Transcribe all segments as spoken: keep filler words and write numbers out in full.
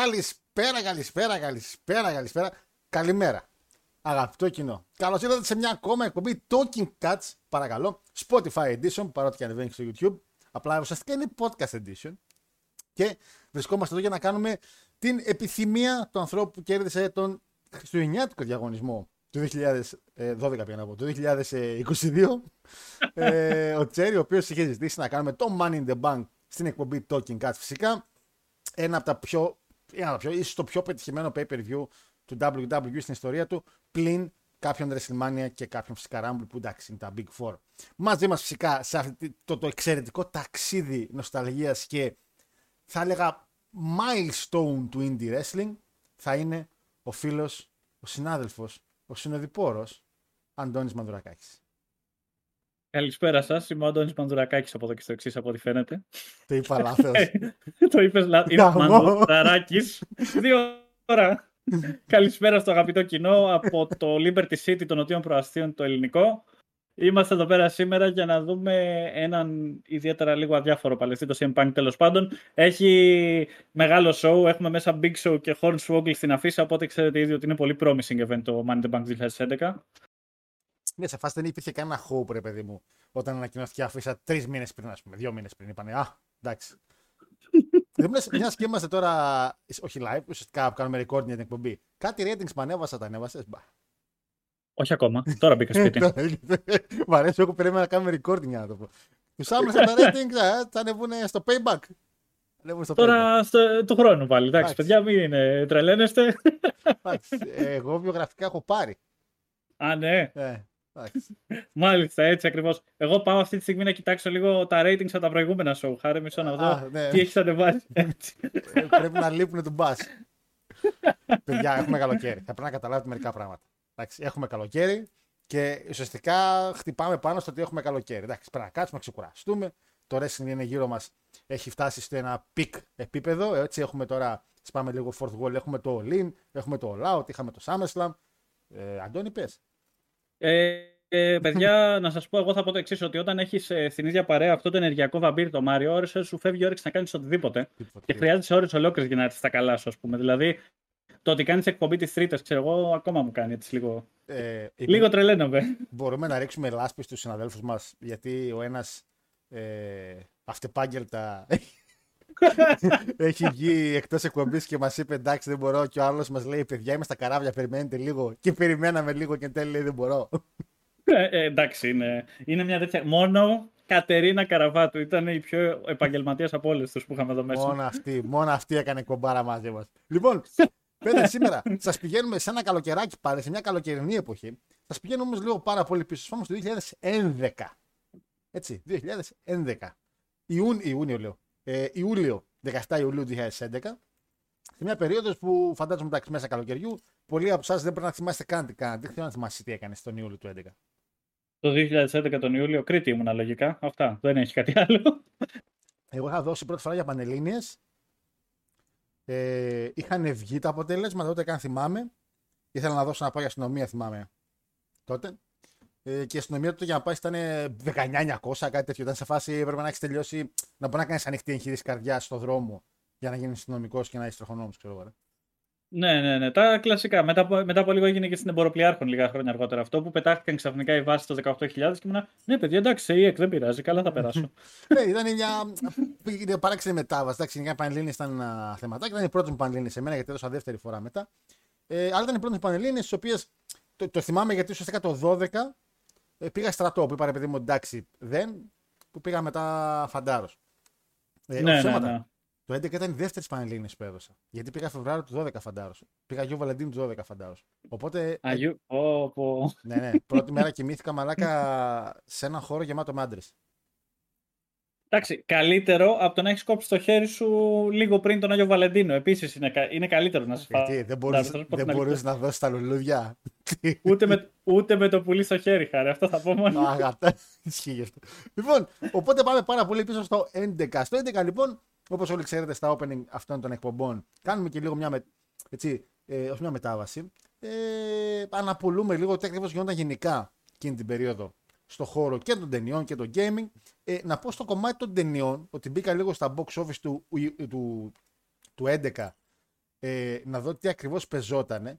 Καλησπέρα, καλησπέρα, καλησπέρα, καλησπέρα. Καλημέρα, αγαπητό κοινό. Καλώς ήρθατε σε μια ακόμα εκπομπή Talking Cats, παρακαλώ. Spotify Edition, παρότι και ανεβαίνει στο YouTube. Απλά ουσιαστικά είναι Podcast Edition. Και βρισκόμαστε εδώ για να κάνουμε την επιθυμία του ανθρώπου που κέρδισε τον χριστουγεννιάτικο διαγωνισμό του δύο χιλιάδες δώδεκα, πήγα να πω, του δύο χιλιάδες είκοσι δύο. ε, ο Τσέρι, ο οποίος είχε ζητήσει να κάνουμε το Money in the Bank στην εκπομπή Talking Cats, φυσικά. Ένα από τα πιο, ένα από τα πιο ίσως το πιο πετυχημένο pay-per-view του ντάμπλιου ντάμπλιου ι στην ιστορία του, πλην κάποιον WrestleMania και κάποιον φυσικά Rumble, που εντάξει είναι τα Big Four. Μαζί μας φυσικά σε αυτό το, το εξαιρετικό ταξίδι νοσταλγίας και θα έλεγα milestone του indie wrestling θα είναι ο φίλος, ο συνάδελφος, ο συνοδοιπόρος Αντώνης Μανδουρακάκης. Καλησπέρα σας, είμαι ο Αντώνης Μανδουρακάκης από εδώ και στο εξής, από ό,τι φαίνεται. Το είπα λάθος. Το είπες λάθος. Είναι Μανδουρακάκης. Δύο ώρα. Καλησπέρα στο αγαπητό κοινό από το Liberty City των Νοτίων Προαστίων, το ελληνικό. Είμαστε εδώ πέρα σήμερα για να δούμε έναν ιδιαίτερα λίγο αδιάφορο παλαιστή, το σι εμ Punk τέλος πάντων. Έχει μεγάλο show, έχουμε μέσα Big Show και Hornswoggle στην αφίσα, οπότε ξέρετε ήδη ότι είναι πολύ promising event το Money in the Bank δύο χιλιάδες έντεκα. Ναι, σε φάση δεν υπήρχε κανένα hope, ρε παιδί μου, όταν ανακοινώθηκε η αφίσα τρεις μήνες πριν, ας πούμε, δύο μήνες πριν. Είπανε, α, εντάξει. Μια και είμαστε τώρα, όχι live, ουσιαστικά κάνουμε recording για την εκπομπή. Κάτι ratings που ανέβασα, τα ανέβασες, μπα. Όχι ακόμα, τώρα μπήκα σπίτι. Μ' αρέσει, εγώ περίμενα να κάνουμε recording για να το πω. Τους άμεσα τα ratings θα ανεβούν στο payback. Τώρα του χρόνου πάλι, εντάξει, παιδιά, μην τρελαίνεστε. Εγώ βιογραφικά έχω πάρει. Α, ναι. Μάλιστα, έτσι ακριβώς. Εγώ πάω αυτή τη στιγμή να κοιτάξω λίγο τα ratings από τα προηγούμενα show. Χάρη μισό να δω τι έχεις ανεβάσει. Πρέπει να λείπουν του μπας. Παιδιά, έχουμε καλοκαίρι. Θα πρέπει να καταλάβετε μερικά πράγματα. Εντάξει, έχουμε καλοκαίρι και ουσιαστικά χτυπάμε πάνω στο ότι έχουμε καλοκαίρι. Εντάξει, πρέπει να κάτσουμε, να ξεκουραστούμε. Το wrestling είναι γύρω μας, έχει φτάσει στο ένα peak επίπεδο. Έτσι, έχουμε τώρα, σπάμε λίγο fourth wall, έχουμε το All In, έχουμε το All Out, είχαμε το SummerSlam. Ε, Αντώνη, πες. Ε, ε, παιδιά, να σας πω, εγώ θα πω το εξής, ότι όταν έχεις ε, στην ίδια παρέα αυτό το ενεργειακό βαμπύρ, το Μάριο, ώρες σου φεύγει η όρεξη να κάνεις οτιδήποτε. Και χρειάζεσαι ώρες ολόκληρες για να έρθεις στα καλά σου, ας πούμε. Δηλαδή, το ότι κάνεις εκπομπή τις Τρίτες, ξέρω εγώ, ακόμα μου κάνει έτσι λίγο. Ε, λίγο τρελαίνομαι. Μπορούμε να ρίξουμε λάσπη στους συναδέλφους μας, γιατί ο ένας ε, αυτεπάγγελτα έχει βγει εκτός εκπομπής και μας είπε εντάξει δεν μπορώ, και ο άλλος μας λέει παιδιά είμαι στα καράβια, περιμένετε λίγο, και περιμέναμε λίγο και εν τέλει λέει δεν μπορώ. Ε, εντάξει, είναι, είναι μια τέτοια. Μόνο Κατερίνα Καραβάτου ήταν η πιο επαγγελματίας από όλες τους που είχαμε εδώ μέσα. Μόνο αυτή, μόνο αυτή έκανε κομπάρα μαζί μας. Λοιπόν, πέντε σήμερα σας πηγαίνουμε σε ένα καλοκαιράκι πάλι, σε μια καλοκαιρινή εποχή. Σας πηγαίνουμε όμως λίγο πάρα πολύ πίσω, όμως το δύο χιλιάδες έντεκα. Έτσι, δύο χιλιάδες έντεκα. Ιούν, Ιούνιο λέω. Ε, Ιούλιο, δεκαεφτά Ιουλίου δύο χιλιάδες έντεκα, σε μια περίοδο που φαντάζομαι εντάξει μέσα καλοκαιριού, πολλοί από εσάς δεν πρέπει να θυμάστε καν τι κάνατε. Δεν θέλω να θυμάστε τι έκανε τον Ιούλιο του δύο χιλιάδες έντεκα. Το δύο χιλιάδες έντεκα τον Ιούλιο, Κρήτη ήμουνα λογικά. Αυτά. Δεν έχει κάτι άλλο. Εγώ είχα δώσει πρώτη φορά για Πανελλήνιες. Ε, είχαν βγει τα αποτελέσματα, τότε καν θυμάμαι. Ήθελα να δώσω να πάω για αστυνομία, θυμάμαι τότε. Ε, και η αστυνομία τότε για να πάει ήταν δεκαεννιά χιλιάδες εννιακόσια, κάτι τέτοιο. Ήταν σε φάση πρέπει να έχει τελειώσει, να μπορεί να κάνει ανοιχτή εγχείρηση καρδιά στον δρόμο για να γίνει αστυνομικό και να είσαι τροχονόμο, ξέρω εγώ. Ναι, ναι, ναι. Τα κλασικά. Μετά από, μετά από λίγο έγινε και στην Εμποροπλιάρχων λίγα χρόνια αργότερα αυτό, που πετάχτηκαν ξαφνικά οι βάσεις των δεκαοκτώ χιλιάδες και ήμουν. Ναι, παιδιά, εντάξει, η ΕΚ δεν πειράζει, καλά θα περάσω. Ναι, ήταν μια παράξενη μετάβαση. Εντάξει, μια Πανελλήνιες ήταν ένα θεματάκι. Ήταν η πρώτη μου Πανελλήνιες σε μένα, γιατί έδωσα δεύτερη φορά μετά. Ε, αλλά ήταν οι πρώτες Πανελλήνιες, τις οποίες το, το θυμάμαι γιατί ουσιαστικά το δώδεκα πήγα στρατό, που είπα ρε παιδί μου εντάξει δεν, που πήγα μετά φαντάρος. Ε, ναι, ναι, ναι. Το έντεκα ήταν η δεύτερη Πανελλήνιες που έδωσα. Γιατί πήγα Φεβρουάριο του δώδεκα φαντάρος. Πήγα Αγίου Βαλεντίνου του δώδεκα φαντάρος. Οπότε. Αγίου. Oh, oh. Ναι, ναι. Πρώτη μέρα κοιμήθηκα μαλάκα σε έναν χώρο γεμάτο με άντρες. Εντάξει, καλύτερο από το να έχεις κόψει το χέρι σου λίγο πριν τον Άγιο Βαλεντίνο. Επίσης είναι, κα... είναι καλύτερο να σε φάει. Δεν μπορείς να δώσεις τα λουλούδια. Ούτε, με, ούτε με το πουλί στο χέρι, χάρη. Αυτό θα πω μόνο. Αγατά. Ισχύει αυτό. Λοιπόν, οπότε πάμε πάρα πολύ πίσω στο έντεκα. Στο έντεκα, λοιπόν, όπως όλοι ξέρετε, στα opening αυτών των εκπομπών, κάνουμε και λίγο μια, με... Έτσι, ε, όχι μια μετάβαση. Ε, αναπολούμε λίγο τι ακριβώς γινόταν γενικά εκείνη την περίοδο στο χώρο και των ταινιών και των gaming. Ε, να πω στο κομμάτι των ταινιών ότι μπήκα λίγο στα box office του, του, του, του έντεκα ε, να δω τι ακριβώς πεζότανε.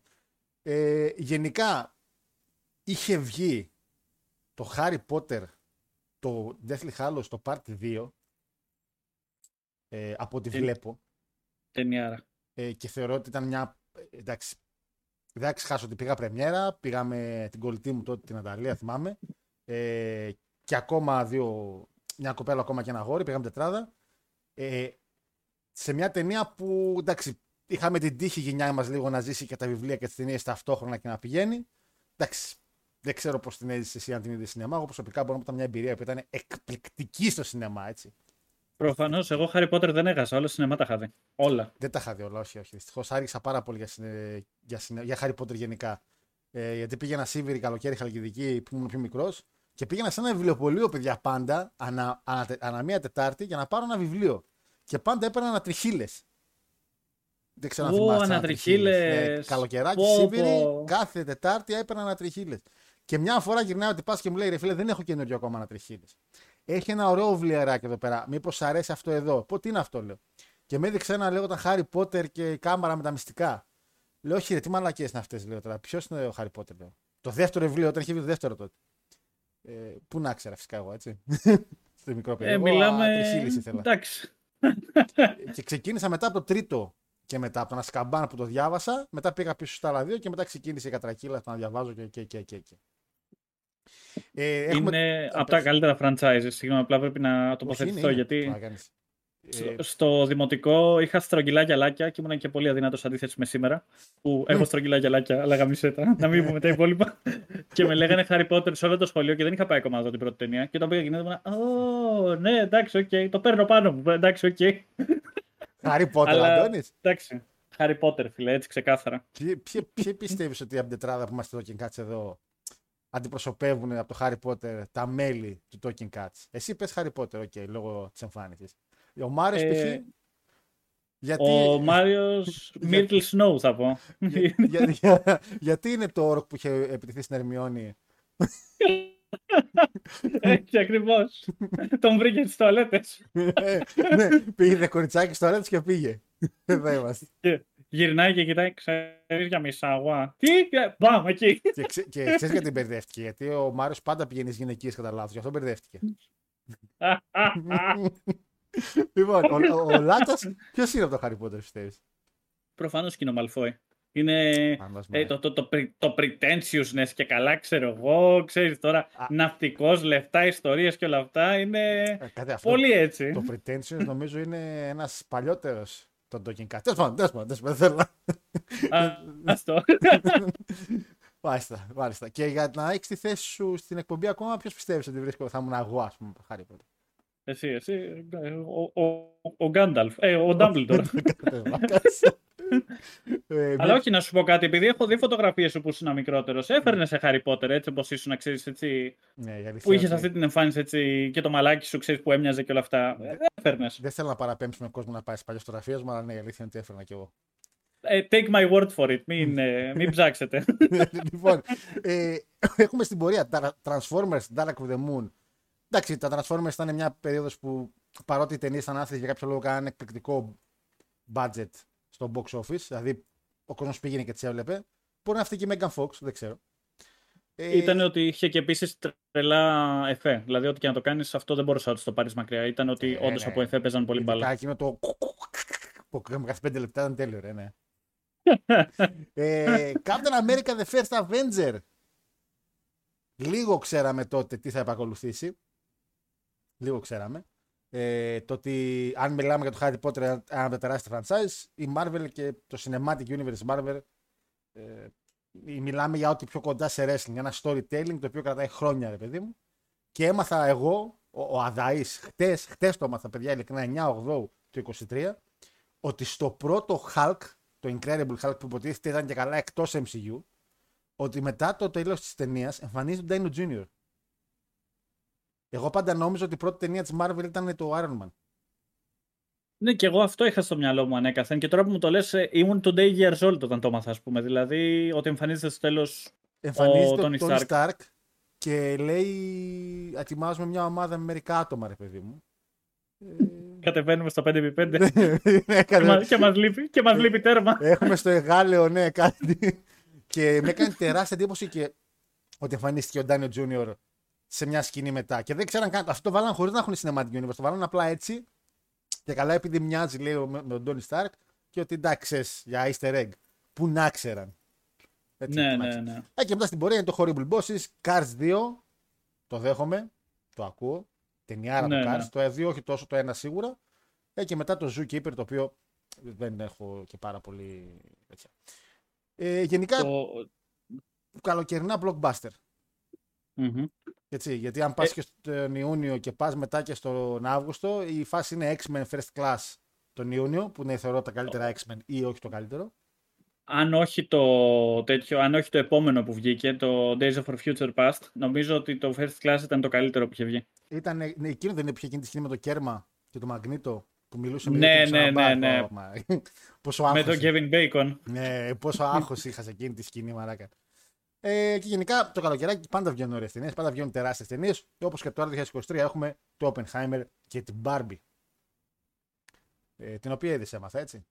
Ε, γενικά είχε βγει το Harry Potter, το Deathly Hallows, το Part two, ε, από ό,τι βλέπω. Ταινιάρα. Ε, και θεωρώ ότι ήταν μια, εντάξει, δεν ξεχάσω ότι πήγα πρεμιέρα, πήγα με την κολλητή μου τότε, την Ανταλία, θυμάμαι, ε, και ακόμα δύο, μια κοπέλα ακόμα και ένα αγόρι, πήγαμε τετράδα, ε, σε μια ταινία που, εντάξει, είχαμε την τύχη γενιά μας λίγο να ζήσει και τα βιβλία και τις ταινίες ταυτόχρονα και να πηγαίνει. Εντάξει, δεν ξέρω πώς την έζησε εσύ αν την είδε σινεμά. Εγώ προσωπικά μπορώ να πω ήταν μια εμπειρία που ήταν εκπληκτική στο σινεμά, έτσι. Προφανώς, εγώ Harry Potter δεν έχασα. Όλα σινεμά τα είχα δει. Όλα. Δεν τα είχα δει όλα, όχι, όχι. Δυστυχώς άργησα πάρα πολύ για, συνε... για, συνε... για Harry Potter γενικά. Ε, γιατί πήγαινα Σίβηρη, καλοκαίρι, Χαλκιδική που ήμουν πιο μικρός και πήγαινα σε ένα βιβλιοπωλείο, παιδιά, πάντα, ανα... ανα... ανα μία Τετάρτη για να πάρω ένα βιβλίο. Και πάντα έπαιρνα ανατριχίλες. Δεν ξέρω αν θυμάστε. Ανατριχίλες. Καλοκαιράκι, Σίβηρη, κάθε Τετάρτη έπαιρνα ανατριχίλες. Και μια φορά γυρνάει ότι πα και μου λέει: ρε φίλε, δεν έχω καινούριο ακόμα ανατριχίλες. Έχει ένα ωραίο βιβλιαράκι εδώ πέρα. Μήπως αρέσει αυτό εδώ. Πω, τι είναι αυτό, λέω. Και με έδειξε ένα, λέγοντα Χάρι Πότερ και η κάμαρα με τα μυστικά. Λέω: όχι, ρε, τι μαλακίες είναι αυτές, λέω τώρα. Ποιος είναι ο Χάρι Πότερ, λέω. Το δεύτερο βιβλίο, όταν είχε βγει το δεύτερο τότε. Ε, πού να ξέρω, φυσικά εγώ, έτσι. Στο μικρό παιδί. Ε, μιλάμε. Εντάξει. Και ξεκίνησα μετά από το τρίτο και μετά από τον Ασκαμπάν που το διάβασα. Μετά πήγα πίσω στα άλλα δύο και μετά ξεκίνησε η κατρακύλα να διαβάζω και εκεί και, και, και. Ε, έχουμε... Είναι από τα καλύτερα franchises. Συγγνώμη, απλά πρέπει να τοποθετηθώ. Όχι, είναι, είναι. Γιατί ε... στο δημοτικό είχα στρογγυλά γυαλάκια και ήμουν και πολύ αδυνατός αντίθεση με σήμερα. Που έχω στρογγυλά γυαλάκια, αλλά γαμισέτα. Να μην πούμε τα υπόλοιπα. Και με λέγανε Harry Potter σε όλο το σχολείο και δεν είχα πάει ακόμα να δω την πρώτη ταινία. Και όταν πήγα γυναίκα, ήμουν. Ω, ναι, εντάξει, οκ. Okay. Το παίρνω πάνω μου. Εντάξει, οκ. Okay. Harry Potter, Αντώνη. Εντάξει. Harry Potter, φίλε, έτσι ξεκάθαρα. Ποιοι πιστεύει ότι από την τετράδα που είμαστε εδώ και κάτσε εδώ. Αντιπροσωπεύουν από το Harry Potter τα μέλη του Talking Cats. Εσύ πες Harry Potter, okay, λόγω της εμφάνισης. Ο Μάριος ε, π.χ. Γιατί... Ο Μάριος Μίρτλ Σνόου θα πω. για, για, για, γιατί είναι το όρκ που είχε επιτεθεί στην Ερμιόνη. Έτσι ακριβώς. Τον βρήκε στις τοαλέτες. ε, ναι, πήγε κοριτσάκι στις τοαλέτες και πήγε. Εδώ είμαστε. Γυρνάει και κοιτάει, ξέρεις για μισάγουα. Τι, μπαμ, εκεί. Και, ξε, και ξέρεις γιατί μπερδεύτηκε, γιατί ο Μάριος πάντα πηγαίνει στις γυναικείες κατά λάθος, γι' αυτό μπερδεύτηκε. Λοιπόν, ο, ο, ο Λάτας, ποιος είναι από το Harry Potter, πιστεύεις? Προφανώς και είναι ο Μαλφόι. Είναι ε, το, το, το, το, το pretentiousness και καλά, ξέρω εγώ, ξέρεις τώρα, α, ναυτικός, λεφτά, ιστορίες και όλα αυτά, είναι ε, αυτό, πολύ έτσι. Το pretentiousness νομίζω είναι ένας παλιότερος. Τον Talking Cats. Τέλος πάντων, τέλος πάντων, δεν θέλω. Ας το. Μάλιστα, μάλιστα. Και για να έχεις τη θέση σου στην εκπομπή ακόμα, ποιος πιστεύεις ότι βρίσκω, θα ήμουν εγώ, ας πούμε, Harry Potter? Εσύ, εσύ, ο Γκάνταλφ, ο Ντάμπλντορ. Αλλά όχι να σου πω κάτι, επειδή έχω δει φωτογραφίες σου που ήσουν μικρότερος, έφερνε σε Harry Potter έτσι όπως ήσουν, ξέρεις έτσι. Που είχες αυτή την εμφάνιση έτσι και το μαλάκι σου, ξέρεις που έμοιαζε και όλα αυτά. Έφερνε. Δεν θέλω να παραπέμψουμε τον κόσμο να πάει σε παλιές φωτογραφίες μου, αλλά ναι, η αλήθεια είναι ότι έφερνα κι εγώ. Take my word for it, μην ψάξετε. Λοιπόν, έχουμε στην πορεία Transformers Dark of the Moon. Εντάξει, τα Transformers ήταν μια περίοδος που παρότι οι ταινίες ήταν άθλιες για κάποιο λόγο κάνανε εκπληκτικό budget στο box office, δηλαδή ο κόσμος πήγαινε και τις έβλεπε. Μπορεί να αυτή και η Megan Fox, δεν ξέρω. Ήταν ε... ότι είχε και επίσης τρελά εφέ. Δηλαδή, ό,τι και να το κάνεις, αυτό δεν μπορούσα να το πάρεις μακριά. Ήταν ότι ε, όντως ναι, από εφέ παίζαν πολύ μπάλα. Εκείνο το. που κάναμε κάθε πέντε λεπτά ήταν τέλειο, ρε, ναι. ε, Captain America The First Avenger. Λίγο ξέραμε τότε τι θα επακολουθήσει. Λίγο ξέραμε. Ε, το ότι αν μιλάμε για το Harry Potter, ένα από τα τεράστια franchise, η Marvel και το Cinematic Universe Marvel, ε, μιλάμε για ό,τι πιο κοντά σε wrestling, ένα storytelling το οποίο κρατάει χρόνια, ρε παιδί μου. Και έμαθα εγώ, ο, ο Αδαής, χτες, χτες το έμαθα, παιδιά, ειλικρινά, εννιά οκτώ του είκοσι τρία, ότι στο πρώτο Hulk, το Incredible Hulk που υποτίθεται ήταν και καλά εκτός εμ σι γιου, ότι μετά το τέλος της ταινίας εμφανίζεται ο Dino Junior Εγώ πάντα νόμιζα ότι η πρώτη ταινία της Marvel ήταν το Iron Man. Ναι, και εγώ αυτό είχα στο μυαλό μου ανέκαθεν. Και τώρα που μου το λες, ήμουν today years old όταν το έμαθα, ας πούμε. Δηλαδή, ότι εμφανίζεται στο τέλος ο Tony Stark. Stark και λέει, ετοιμάζουμε μια ομάδα με μερικά άτομα, ρε παιδί μου. κατεβαίνουμε στο πέντε επί πέντε και μας λείπει, και μας λείπει τέρμα. Έχουμε στο εγάλεο, ναι, κάτι. Και με έκανε τεράστια εντύπωση και ότι εμφανίστηκε ο Ντάνιο Τζούνιορ σε μια σκηνή μετά. Και δεν ξέραν καν. Αυτό το βάλαν χωρίς να έχουν cinematic universe. Το βάλαν απλά έτσι. Και καλά, επειδή μοιάζει, λέει, με τον Τόνι Σταρκ. Και ότι εντάξει, για easter egg. Πού να ξέραν. Έτσι, ναι, ναι, ναι. Ε, και μετά στην πορεία είναι το Horrible Bosses, Cars δύο. Το δέχομαι. Το ακούω. Ταινιάρα ναι, του Cars. Ναι. Το δύο, όχι τόσο, το ένα σίγουρα. Ε, και μετά το Zookeeper, το οποίο δεν έχω και πάρα πολύ. Ε, γενικά. Το... καλοκαιρινά blockbuster. Mm-hmm. Έτσι, γιατί αν πας ε... και στον Ιούνιο και πας μετά και στον Αύγουστο, η φάση είναι X-Men First Class τον Ιούνιο, που είναι θεωρώ τα καλύτερα X-Men ή όχι το καλύτερο. Αν όχι το, τέτοιο, αν όχι το επόμενο που βγήκε, το Days of Our Future Past, νομίζω ότι το First Class ήταν το καλύτερο που είχε βγει. Ήταν, εκείνο δεν είχε εκείνη τη σκηνή με το Κέρμα και το Μαγνήτο που μιλούσε με ναι, το ναι, ναι, ναι. Πόσο άγχος. Με τον Kevin Bacon. Ναι, πόσο άγχος είχα σε εκείνη τη σκηνή, μαράκα. Ε, και γενικά το καλοκαιράκι πάντα βγαίνουν ωραίες ταινίες, πάντα βγαίνουν τεράστιες ταινίες. Όπως και τώρα το είκοσι είκοσι τρία έχουμε το Oppenheimer και την Barbie. Ε, την οποία είδες έμαθα, έτσι.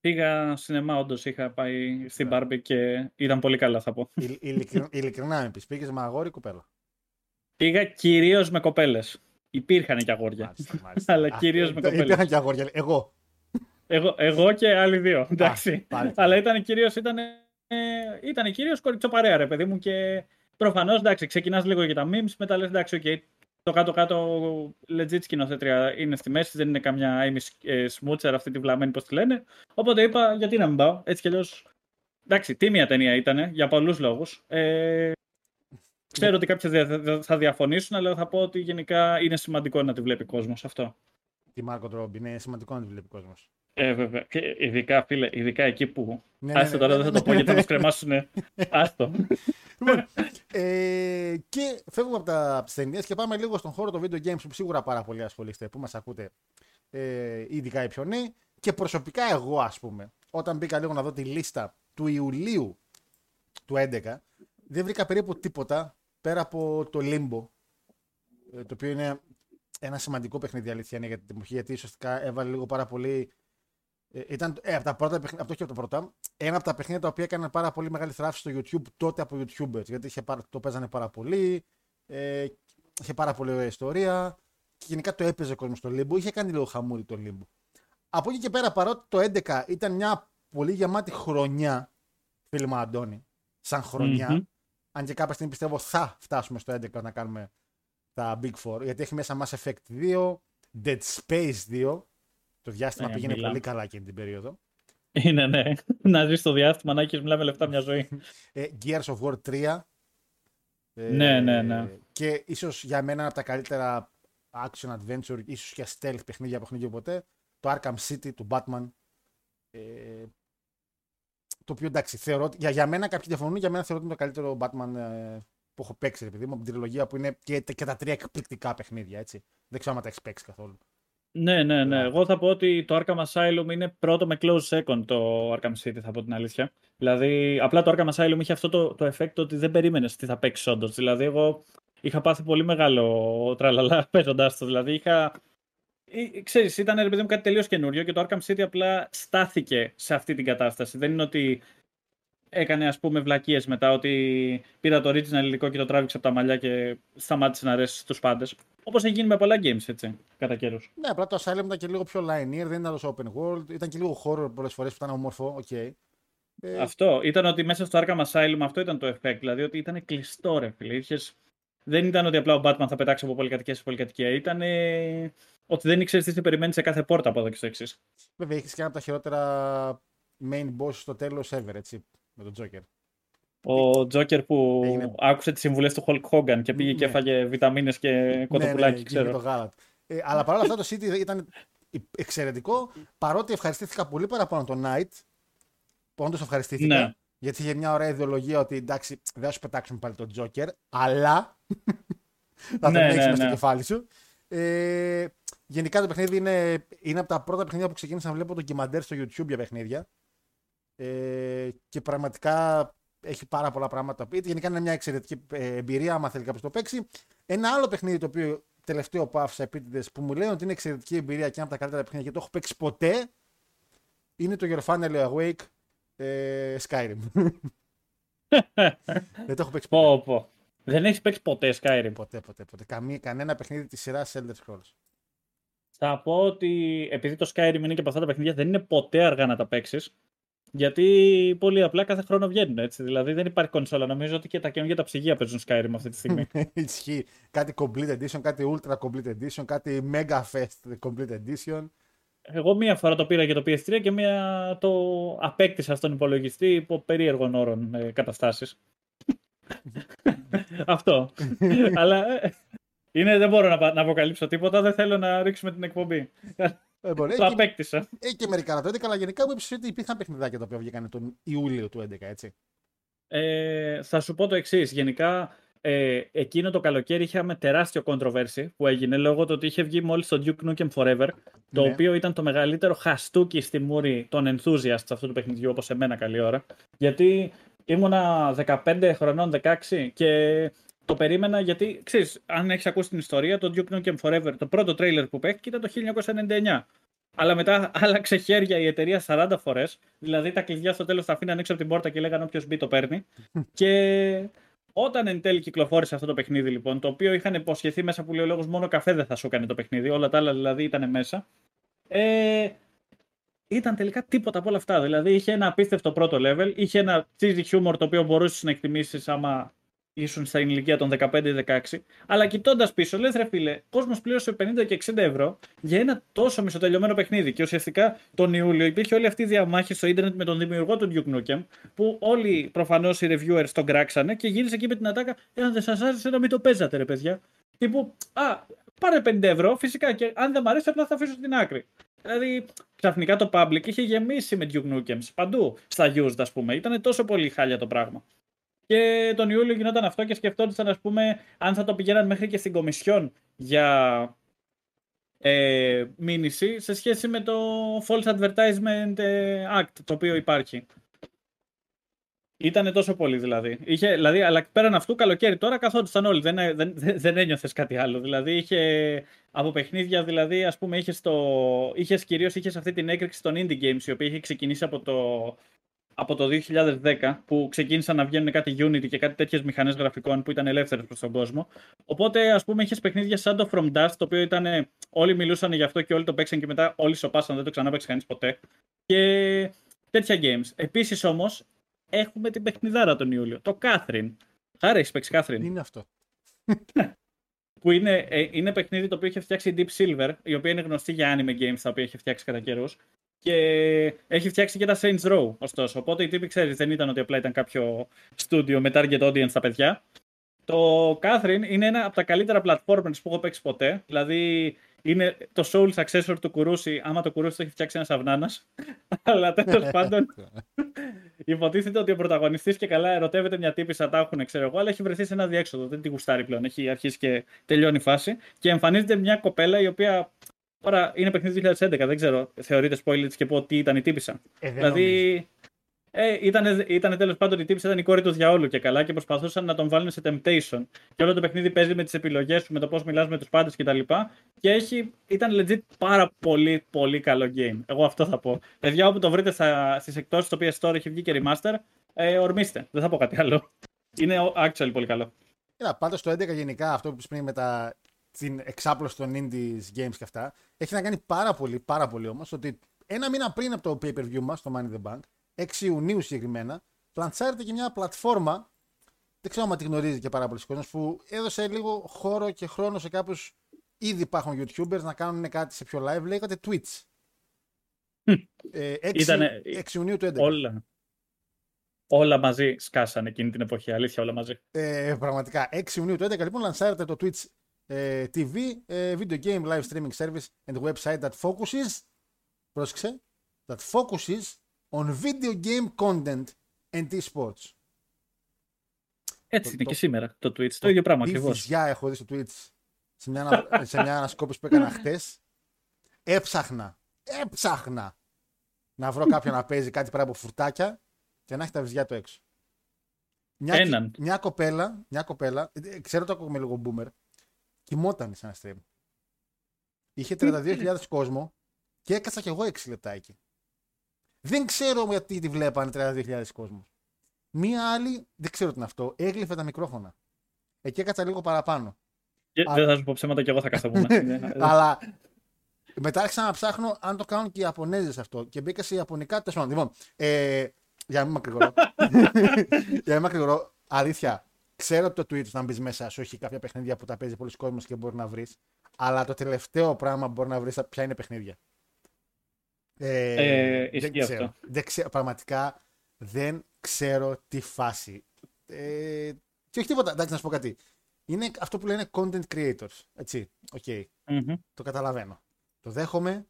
Πήγα σινεμά, όντως είχα πάει στην yeah. Barbie και ήταν πολύ καλά, θα πω. Ε, ειλικρι, ειλικρινά με πεις, πήγες με αγόρι ή κοπέλα? Πήγα κυρίως με κοπέλες. Υπήρχαν και αγόρια. Μάλιστα, μάλιστα. Αλλά κυρίως α, με κοπέλες. Υπήρχαν και αγόρια. Εγώ. Εγώ, εγώ και άλλοι δύο. Εντάξει. Α, αλλά ήταν κυρίως. Ήταν... Ε, ήταν κυρίως κοριτσοπαρέα, ρε παιδί μου, και προφανώς εντάξει, ξεκινάς λίγο για τα memes, μετά λες εντάξει, okay, το κάτω-κάτω legit σκηνοθέτρια είναι στη μέση, δεν είναι καμιά Amy Schumer αυτή τη βλαμμένη, πώς τη λένε. Οπότε είπα, γιατί να μην πάω, έτσι κι αλλιώς. Εντάξει, τίμια ταινία ήταν για πολλούς λόγους. Ε, ξέρω ότι κάποιοι θα διαφωνήσουν, αλλά θα πω ότι γενικά είναι σημαντικό να τη βλέπει ο κόσμος αυτό. Τη Μάρκο Ρόμπι, είναι σημαντικό να τη βλέπει ο κόσμος. Ε, βέβαια. Και ειδικά, φίλε, ειδικά εκεί που. Ναι, άστο τώρα, ναι, ναι, δεν θα το πω γιατί θα μας κρεμάσουνε. Άστο. Λοιπόν, ε, και φεύγουμε από, τα, από τις ταινίες και πάμε λίγο στον χώρο των video games που σίγουρα πάρα πολύ ασχολείστε, που μας ακούτε, ε, ειδικά οι πιο νέοι. Και προσωπικά εγώ, ας πούμε, όταν μπήκα λίγο να δω τη λίστα του Ιουλίου του έντεκα, δεν βρήκα περίπου τίποτα πέρα από το Limbo, το οποίο είναι ένα σημαντικό παιχνίδι, αλήθεια είναι, για την εποχή, γιατί ουσιαστικά έβαλε λίγο πάρα πολύ. Ήταν ε, από τα πρώτα, αυτό και από τα πρώτα, ένα από τα παιχνίδια τα οποία έκαναν πάρα πολύ μεγάλη θράψη στο YouTube τότε από YouTubers, γιατί είχε, το παίζανε πάρα πολύ, ε, είχε πάρα πολύ ωραία ιστορία και γενικά το έπαιζε ο κόσμος στο Limbo, είχε κάνει λίγο χαμούρι το Limbo. Από εκεί και πέρα, παρότι το έντεκα ήταν μια πολύ γεμάτη χρονιά, φίλοι μου Αντώνη, σαν χρονιά, mm-hmm. αν και κάποια στιγμή πιστεύω θα φτάσουμε στο έντεκα να κάνουμε τα Big Four, γιατί έχει μέσα Mass Effect δύο, Dead Space δύο. Το διάστημα ναι, πήγαινε μιλά. πολύ καλά εκείνη την περίοδο. Είναι, ναι. Να ζεις το διάστημα, να έχεις μιλάμε λεφτά μια ζωή. Ε, Gears of War τρία. Ε, ναι, ναι, ναι. Και ίσως για μένα από τα καλύτερα action adventure, ίσως και stealth παιχνίδια που έχουν γίνει ποτέ, το Arkham City του Batman. Ε, το οποίο εντάξει, θεωρώ ότι. Για, για μένα κάποιοι διαφωνούν, για μένα θεωρώ ότι είναι το καλύτερο Batman ε, που έχω παίξει, επειδή μου από την τριλογία που είναι και, και τα τρία εκπληκτικά παιχνίδια, έτσι. Δεν ξέρω αν τα έχεις παίξει καθόλου. Ναι, ναι, ναι. Εγώ θα πω ότι το Arkham Asylum είναι πρώτο με close second το Arkham City, θα πω την αλήθεια. Δηλαδή, απλά το Arkham Asylum είχε αυτό το, το effect ότι δεν περίμενες τι θα παίξεις όντως. Δηλαδή, εγώ είχα πάθει πολύ μεγάλο τραλαλά παίζοντάς το. Δηλαδή, είχα. Ξέρεις, ήταν ρε παιδί μου κάτι τελείως καινούριο και το Arkham City απλά στάθηκε σε αυτή την κατάσταση. Δεν είναι ότι έκανε, ας πούμε, βλακίες μετά, ότι πήρα το original υλικό και το τράβηξε από τα μαλλιά και σταμάτησε να αρέσει στους πάντες. Όπως έχει γίνει με πολλά games, έτσι, κατά καιρούς. Ναι, απλά το Asylum ήταν και λίγο πιο linear, δεν ήταν τόσο open world, ήταν και λίγο horror πολλές φορές που ήταν όμορφο, οκ. Okay. Αυτό, ήταν ότι μέσα στο Arkham Asylum αυτό ήταν το effect, δηλαδή ότι ήταν κλειστό ρε φίλε. Είχες... Δεν ήταν ότι απλά ο Batman θα πετάξει από πολυκατοικία σε πολυκατοικία, ήταν ότι δεν ήξερες τι περιμένει σε κάθε πόρτα από εδώ και στο εξής. Βέβαια, είχες και ένα από τα χειρότερα main boss στο τέλος ever, έτσι. Με τον Τζόκερ. Ο Τζόκερ που έγινε... άκουσε τις συμβουλές του Hulk Hogan και πήγε ναι. και έφαγε βιταμίνες και κοτοπουλάκι, ναι, ναι, ξέρω. Το ε, αλλά παρόλα αυτά το City ήταν εξαιρετικό, παρότι ευχαριστήθηκα πολύ παραπάνω τον Knight, που όντως ευχαριστήθηκα, ναι. γιατί είχε μια ωραία ιδεολογία ότι εντάξει, δεν θα σου πετάξουμε πάλι τον Τζόκερ, αλλά θα τον ναι, έχεις ναι, ναι. στο κεφάλι σου. Ε, γενικά το παιχνίδι είναι, είναι από τα πρώτα παιχνίδια που ξεκίνησα να βλέπω ντοκιμαντέρ στο YouTube για παιχνίδια. Ε, και πραγματικά έχει πάρα πολλά πράγματα. Γενικά είναι μια εξαιρετική εμπειρία άμα θέλει κάποιος το παίξει. Ένα άλλο παιχνίδι το οποίο τελευταίο παύσα επίτηδες που μου λένε ότι είναι εξαιρετική εμπειρία και ένα από τα καλύτερα παιχνίδια και το έχω παίξει ποτέ, είναι το Your Funnel Awake ε, Skyrim. Δεν το έχω παίξει ποτέ. Πω, πω. Δεν έχεις παίξει ποτέ Skyrim. Ποτέ, ποτέ, ποτέ. Καμία, κανένα παιχνίδι της σειράς Elder Scrolls. Θα πω ότι επειδή το Skyrim είναι και από αυτά τα παιχνίδια, δεν είναι ποτέ αργά να τα παίξεις. Γιατί πολύ απλά κάθε χρόνο βγαίνουν έτσι. Δηλαδή δεν υπάρχει κονσόλα. Νομίζω ότι και τα καινούργια τα ψυγεία παίζουν Skyrim αυτή τη στιγμή. Ισχύει. Κάτι Complete Edition, κάτι Ultra Complete Edition, κάτι Mega Fest Complete Edition. Εγώ μία φορά το πήρα για το πι ες θρι και μία το απέκτησα στον υπολογιστή υπό περίεργων όρων ε, καταστάσεις. Αυτό. Αλλά είναι, δεν μπορώ να, να αποκαλύψω τίποτα. Δεν θέλω να ρίξουμε την εκπομπή. Το απέκτησα. Έχει και μερικά από το έντεκα, αλλά γενικά μου είπε ότι υπήρχαν παιχνιδάκια τα οποία βγήκαν τον Ιούλιο του έντεκα, έτσι. Ε, θα σου πω το εξής. Γενικά, ε, εκείνο το καλοκαίρι είχαμε τεράστιο controversy που έγινε λόγω του ότι είχε βγει μόλις το Duke Nukem Forever, το ναι. οποίο ήταν το μεγαλύτερο χαστούκι στη μούρη των enthusiasts αυτού του παιχνιδιού, όπως εμένα καλή ώρα. Γιατί ήμουνα δεκαπέντε χρονών, δεκαέξι και. Το περίμενα γιατί, ξέρεις, αν έχεις ακούσει την ιστορία, το Duke Nukem Forever, το πρώτο τρέιλερ που παίχτηκε ήταν το χίλια εννιακόσια ενενήντα εννιά. Αλλά μετά άλλαξε χέρια η εταιρεία σαράντα φορές. Δηλαδή τα κλειδιά στο τέλος τα αφήναν έξω από την πόρτα και λέγανε όποιος μπει το παίρνει. Και όταν εν τέλει κυκλοφόρησε αυτό το παιχνίδι, λοιπόν, το οποίο είχαν υποσχεθεί μέσα που λέει ο λόγος, μόνο καφέ δεν θα σου έκανε το παιχνίδι, όλα τα άλλα δηλαδή ήταν μέσα. Ε, ήταν τελικά τίποτα από όλα αυτά. Δηλαδή είχε ένα απίστευτο πρώτο level, είχε ένα cheesy humor το οποίο μπορούσες να εκτιμήσεις άμα. Ήσουν στα ηλικία των δεκαπέντε δεκαέξι, αλλά κοιτώντας πίσω, λες ρε φίλε, ο κόσμος πλήρωσε πενήντα και εξήντα ευρώ για ένα τόσο μισοτελειωμένο παιχνίδι. Και ουσιαστικά τον Ιούλιο υπήρχε όλη αυτή η διαμάχη στο ίντερνετ με τον δημιουργό του Duke Nukem, που όλοι προφανώς οι reviewers τον κράξανε και γύρισε εκεί με την ατάκα: εάν δεν σας άρεσε να μην το παίζατε, ρε παιδιά. Τύπου, α, πάρε πενήντα ευρώ, φυσικά, και αν δεν μ' αρέσει, απλά θα αφήσω στην άκρη. Δηλαδή, ξαφνικά το public είχε γεμίσει με Duke Nukems παντού στα used, ας πούμε. Ήταν τόσο πολύ χάλια το πράγμα. Και τον Ιούλιο γινόταν αυτό και σκεφτόντουσαν, ας πούμε, αν θα το πηγαίναν μέχρι και στην Κομισιόν για ε, μήνυση σε σχέση με το False Advertisement Act το οποίο υπάρχει. Ήτανε τόσο πολύ δηλαδή. Είχε, δηλαδή. Αλλά πέραν αυτού, καλοκαίρι τώρα καθόντουσαν όλοι. Δεν, δεν, δεν ένιωθες κάτι άλλο. Δηλαδή είχε από παιχνίδια, δηλαδή, ας πούμε, είχες, το, είχες κυρίως είχες αυτή την έκρηξη των Indie Games, η οποία είχε ξεκινήσει από το. Από το δύο χιλιάδες δέκα που ξεκίνησαν να βγαίνουν κάτι Unity και κάτι τέτοιες μηχανές γραφικών που ήταν ελεύθερες προς τον κόσμο. Οπότε, ας πούμε, είχες παιχνίδια σαν το From Dust, το οποίο ήταν. Όλοι μιλούσαν γι' αυτό και όλοι το παίξαν και μετά όλοι σοπάσαν, δεν το ξανά παίξει κανείς ποτέ. Και τέτοια games. Επίσης όμως, έχουμε την παιχνιδάρα τον Ιούλιο. Το Catherine. Άρα, έχεις παίξει Catherine. Είναι αυτό. Που είναι, ε, είναι παιχνίδι το οποίο έχει φτιάξει η Deep Silver, η οποία είναι γνωστή για anime games τα οποία έχει φτιάξει κατά καιρούς. Και έχει φτιάξει και τα Saints Row, ωστόσο. Οπότε οι τύποι, ξέρεις, δεν ήταν ότι απλά ήταν κάποιο στούντιο με target audience τα παιδιά. Το Catherine είναι ένα από τα καλύτερα platformers που έχω παίξει ποτέ. Δηλαδή είναι το Soul Successor του Κουρούσι, άμα το Κουρούσι το έχει φτιάξει ένας αυνάνας. Αλλά τέλος πάντων, υποτίθεται ότι ο πρωταγωνιστής και καλά ερωτεύεται μια τύπισσα, τα έχουν, ξέρω εγώ, αλλά έχει βρεθεί σε ένα διέξοδο. Δεν τη γουστάρει πλέον. Έχει αρχίσει και τελειώνει η φάση. Και εμφανίζεται μια κοπέλα η οποία. Τώρα είναι παιχνίδι του δύο χιλιάδες έντεκα, δεν ξέρω, θεωρείτε spoilers και πω τι ήταν η τύπισσα. Ε, δηλαδή, ε, ήταν, ήταν τέλος πάντων η τύπισσα, ήταν η κόρη του διαόλου και καλά και προσπαθούσαν να τον βάλουν σε temptation. Και όλο το παιχνίδι παίζει με τις επιλογές σου, με το πώς μιλάς με τους πάντες κτλ. Και, και έχει, ήταν legit πάρα πολύ πολύ καλό game. Εγώ αυτό θα πω. Παιδιά, όπου το βρείτε στα, στις εκτόσεις στο πι ες Store έχει βγει και remaster, ε, ορμήστε. Δεν θα πω κάτι άλλο. Είναι actually πολύ καλό. Είδα, πάντως το έντεκα γενικά, αυτό που πριν με τα. Την εξάπλωση των Indies Games και αυτά, έχει να κάνει πάρα πολύ, πάρα πολύ όμως, ότι ένα μήνα πριν από το pay-per-view μας, το Money in the Bank, έξι Ιουνίου συγκεκριμένα, πλαντσάρεται και μια πλατφόρμα, δεν ξέρω αν τη γνωρίζει και πάρα πολλοί κόσμος, που έδωσε λίγο χώρο και χρόνο σε κάποιους ήδη υπάρχουν YouTubers να κάνουν κάτι σε πιο live, λέγατε Twitch. Ε, έξι, Ήτανε... έξι Ιουνίου του έντεκα. Όλα. Όλα μαζί σκάσανε εκείνη την εποχή, αλήθεια, όλα μαζί. Ε, πραγματικά, έξι Ιουνίου του έντεκα, λοιπόν, λανσάρεται το Twitch τι βι, video game, live streaming service and website that focuses, πρόσεξε, that focuses on video game content and e-sports. Έτσι το, είναι το, και σήμερα το Twitch, το, το ίδιο πράγμα ακριβώς. Τι φυσιά έχω δει στο Twitch σε μια, σε μια ανασκόπηση που έκανα χτες. Έψαχνα, έψαχνα να βρω κάποιον να παίζει κάτι πέρα από φουρτάκια και να έχει τα βυζιά του έξω. Μια, μια, κοπέλα, μια κοπέλα, ξέρω το ακούω με λίγο boomer, Κοιμόταν σε ένα stream. Είχε τριάντα δύο χιλιάδες κόσμο και έκασα κι εγώ έξι λεπτά εκεί. Δεν ξέρω γιατί τη βλέπανε τριάντα δύο χιλιάδες κόσμο. Μία άλλη, δεν ξέρω τι είναι αυτό, έγλυφε τα μικρόφωνα. Εκεί έκατσα λίγο παραπάνω. Και, Α... Δεν θα σου πω ψέματα, κι εγώ θα καθόμουν. Αλλά μετά άρχισα να ψάχνω αν το κάνουν και οι Ιαπωνέζες αυτό. Και μπήκα σε Ιαπωνικά τεσσόντ. Λοιπόν, ε, για να μην μακρηγορώ. για να μην μακρηγορώ, αλήθεια. Ξέρω ότι το Twitch να μπει μέσα σου έχει κάποια παιχνίδια που τα παίζει πολλοί κόσμο και μπορεί να βρει. Αλλά το τελευταίο πράγμα που μπορεί να βρει ποια είναι παιχνίδια. Ε, ε, δεν, ξέρω. Αυτό. δεν ξέρω. Πραγματικά δεν ξέρω τι φάση. Ε, και όχι τίποτα. Εντάξει, να σου πω κάτι. Είναι αυτό που λένε content creators. Έτσι. Okay. Mm-hmm. Το καταλαβαίνω. Το δέχομαι.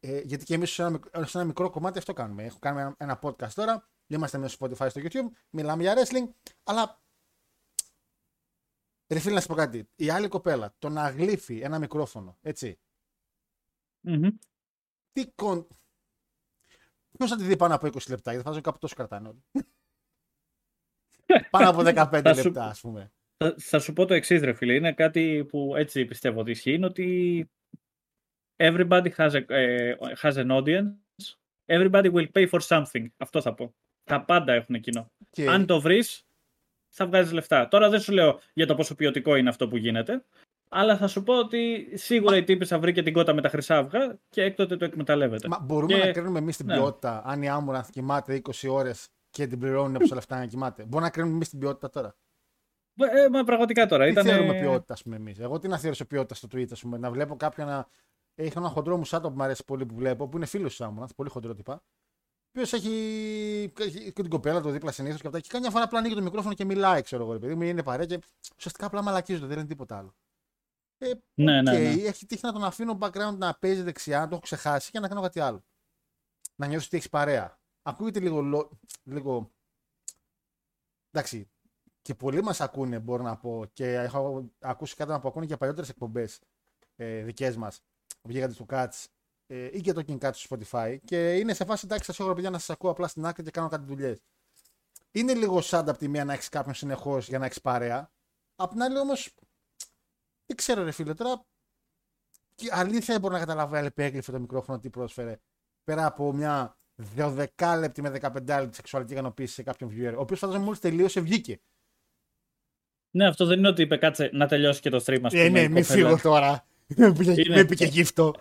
Ε, γιατί και εμείς σε ένα, σε ένα μικρό κομμάτι αυτό κάνουμε. Έχω κάνει ένα, ένα podcast τώρα. Είμαστε μέσα στο Spotify, στο YouTube. Μιλάμε για wrestling. Αλλά. Ρε φίλε, να σου πω κάτι. Η άλλη κοπέλα, το να γλύφει ένα μικρόφωνο. Έτσι. Mm-hmm. Τι κον. Ποιος θα τη δει πάνω από είκοσι λεπτά, γιατί φάζω κάπου τόσο κρατάνε όλοι. Πάνω από δεκαπέντε λεπτά, ας πούμε. Θα, θα σου πω το εξής, ρε φίλε. Είναι κάτι που έτσι πιστεύω ότι ισχύει. Είναι ότι everybody has, a, has an audience. Everybody will pay for something. Αυτό θα πω. Τα πάντα έχουν κοινό. Και... αν το βρεις, θα βγάζεις λεφτά. Τώρα δεν σου λέω για το πόσο ποιοτικό είναι αυτό που γίνεται. Αλλά θα σου πω ότι σίγουρα η τύπισσα βρήκε την κότα με τα χρυσά αυγά και έκτοτε το εκμεταλλεύεται. Μα μπορούμε και... να κρίνουμε εμείς την ποιότητα, ναι. Αν η Άμουρα κοιμάται είκοσι ώρες και την πληρώνουν πόσα λεφτά να κοιμάται. Μπορούμε να κρίνουμε εμείς την ποιότητα τώρα. Ε, μα πραγματικά τώρα. Τι ήτανε... θεωρούμε ποιότητα, ας πούμε, εμείς. Εγώ τι να θεωρήσω ποιότητα στο Twitter, ας πούμε. Να βλέπω κάποιον να. Έχει ένα χοντρό μουσάτο που μου αρέσει πολύ που βλέπω, που είναι φίλος της Άμουρας, πολύ χοντρό τυπά. Ο οποίος έχει και την κοπέλα του δίπλα συνήθως και αυτά. Και κάνει φορά απλά ανοίγει το μικρόφωνο και μιλάει, ξέρω εγώ, επειδή μου είναι παρέα και ουσιαστικά απλά μαλακίζονται, δεν είναι τίποτα άλλο. Ε, ναι, okay. ναι, ναι. Έχει τύχει να τον αφήνω background να παίζει δεξιά, να το έχω ξεχάσει και να κάνω κάτι άλλο. Να νιώσω ότι έχει παρέα. Ακούγεται λίγο, λίγο. Εντάξει. Και πολλοί μας ακούνε, μπορώ να πω. Και έχω ακούσει κάτι που ακούνε και παλιότερες εκπομπές ε, δικές μας που βγήκατε στο Cuts ε, ή και το King Cuts στο Spotify. Και είναι σε φάση εντάξει, σα έχω παιδιά να σα ακούω απλά στην άκρη και κάνω κάτι δουλειές. Είναι λίγο σαν από τη μία να έχει κάποιον συνεχώς για να έχει παρέα. Απ' την άλλη όμως. Δεν ξέρω, ρε φίλε, τώρα. Και αλήθεια δεν μπορώ να καταλάβω άλλη που έγκλειφε το μικρόφωνο τι πρόσφερε πέρα από μια δώδεκα λεπτή με δεκαπέντε λεπτή σεξουαλική ικανοποίηση σε κάποιον viewer, ο οποίος φαντάζομαι μόλις τελείωσε βγήκε. Ναι, αυτό δεν είναι ότι είπε κάτσε να τελειώσει και το stream, α πούμε. Ε, ναι, μη φύγω τώρα. Με είπε και γύφτο.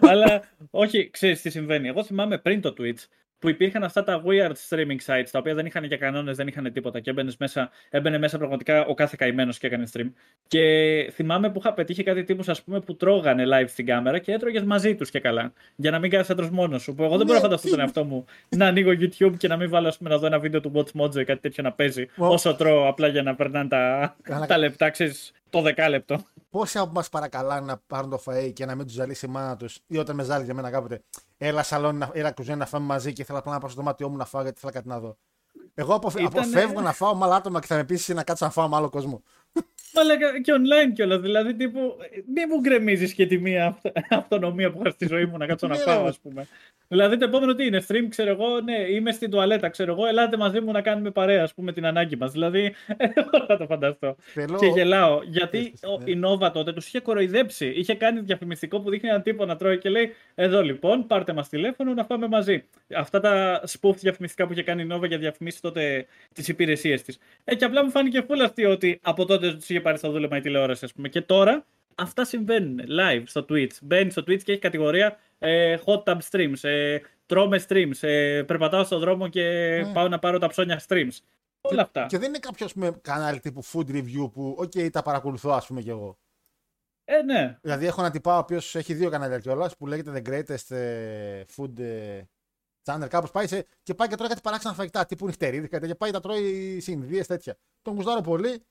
Αλλά όχι, ξέρεις τι συμβαίνει. Εγώ θυμάμαι πριν το Twitch. Που υπήρχαν αυτά τα weird streaming sites, τα οποία δεν είχαν και κανόνες, δεν είχαν τίποτα. Και έμπαινε μέσα, έμπαινε μέσα πραγματικά ο κάθε καημένος και έκανε stream. Και θυμάμαι που είχα πετύχει κάτι τύπους, ας πούμε, που τρώγανε live στην κάμερα και έτρωγες μαζί τους και καλά. Για να μην κάνεις έτρος μόνος σου. Που εγώ δεν μπορώ να φανταστώ τον εαυτό μου να ανοίγω YouTube και να μην βάλω, ας πούμε, να δω ένα βίντεο του Bots Mojo ή κάτι τέτοιο να παίζει. Wow. Όσο τρώω, απλά για να περνάνε τα, τα λεπτά, ξέρεις, το δεκάλεπτο. Πόσοι από μας παρακαλάνε να πάρουν το φαΐ και να μην τους ζαλίσει η μάνα τους, ή όταν με ζάλιζε εμένα κάποτε, έλα σαλόνι, έλα κουζένι να φάμε μαζί και ήθελα απλά να πάω στο δωμάτιό μου να φάω γιατί ήθελα κάτι να δω. Εγώ αποφε... Ήτανε... αποφεύγω να φάω με άλλα άτομα και θα με πείσει να κάτσω να φάω με άλλο κόσμο. Μα λέγα και online κιόλας, δηλαδή τύπου μη μου γκρεμίζεις και τη μία αυτονομία που είχα στη ζωή μου να κάτσω να φάω, ας πούμε. Δηλαδή το επόμενο τι είναι, stream, ξέρω εγώ, ναι, είμαι στην τουαλέτα, ξέρω εγώ, ελάτε μαζί μου να κάνουμε παρέα, ας πούμε, την ανάγκη μας. Δηλαδή, εγώ θα το φανταστώ. Φελό. Και γελάω, γιατί ο, η Nova τότε τους είχε κοροϊδέψει. Είχε κάνει διαφημιστικό που δείχνει έναν τύπο να τρώει και λέει: εδώ λοιπόν, πάρτε μας τηλέφωνο να πάμε μαζί. Αυτά τα spoof διαφημιστικά που είχε κάνει η Nova για διαφημίσει τότε τις υπηρεσίες της. Ε, και απλά μου φάνηκε φούλα αυτή ότι από τότε τους είχε πάρει στο δούλευμα η τηλεόραση, ας πούμε. Και τώρα αυτά συμβαίνουν live στο Twitch. Μπαίνει στο Twitch και έχει κατηγορία. Ε, hot tub streams, ε, τρώμε streams, ε, περπατάω στον δρόμο και mm. πάω να πάρω τα ψώνια streams. Και, όλα αυτά. Και δεν είναι κάποιο κανάλι τύπου food review που, οκ, okay, τα παρακολουθώ, ας πούμε κι εγώ. Ε, ναι. Δηλαδή, έχω ένα τυπά ο οποίο έχει δύο κανάλια κιόλας που λέγεται The Greatest Food Channel. Κάπως πάει σε, και πάει και τρώει κάτι παράξενα φαγητά τύπου νυχτερίδικα και πάει τα τρώει συνδύες τέτοια. Τον γουστάρω πολύ.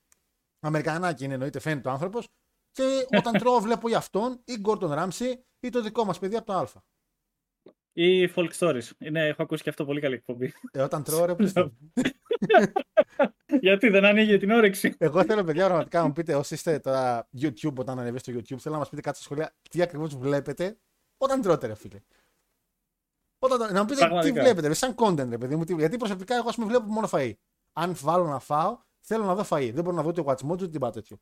Αμερικανάκι είναι, εννοείται, φαίνεται ο άνθρωπος. Και όταν τρώω, βλέπω ή αυτόν ή Gordon Ramsay ή το δικό μας παιδί από το Α. Ή Folk Stories. Είναι, έχω ακούσει και αυτό πολύ καλή εκπομπή. Ε, όταν τρώω, ρε. Γιατί δεν ανοίγει την όρεξη. Εγώ θέλω, παιδιά, πραγματικά να μου πείτε όσοι είστε τώρα YouTube, όταν ανεβεί στο YouTube, θέλω να μας πείτε κάτι στα σχολεία τι ακριβώς βλέπετε όταν τρώτε, ρε φίλε. Όταν, να μου πείτε πραγματικά. Τι βλέπετε, ρε, σαν content, ρε παιδί μου. Γιατί προσωπικά εγώ, ας πούμε, βλέπω μόνο φαΐ. Αν βάλω να φάω, θέλω να δω φαΐ. Δεν μπορώ να δω ούτε WatchMojo ούτε τίποτα τέτοιο.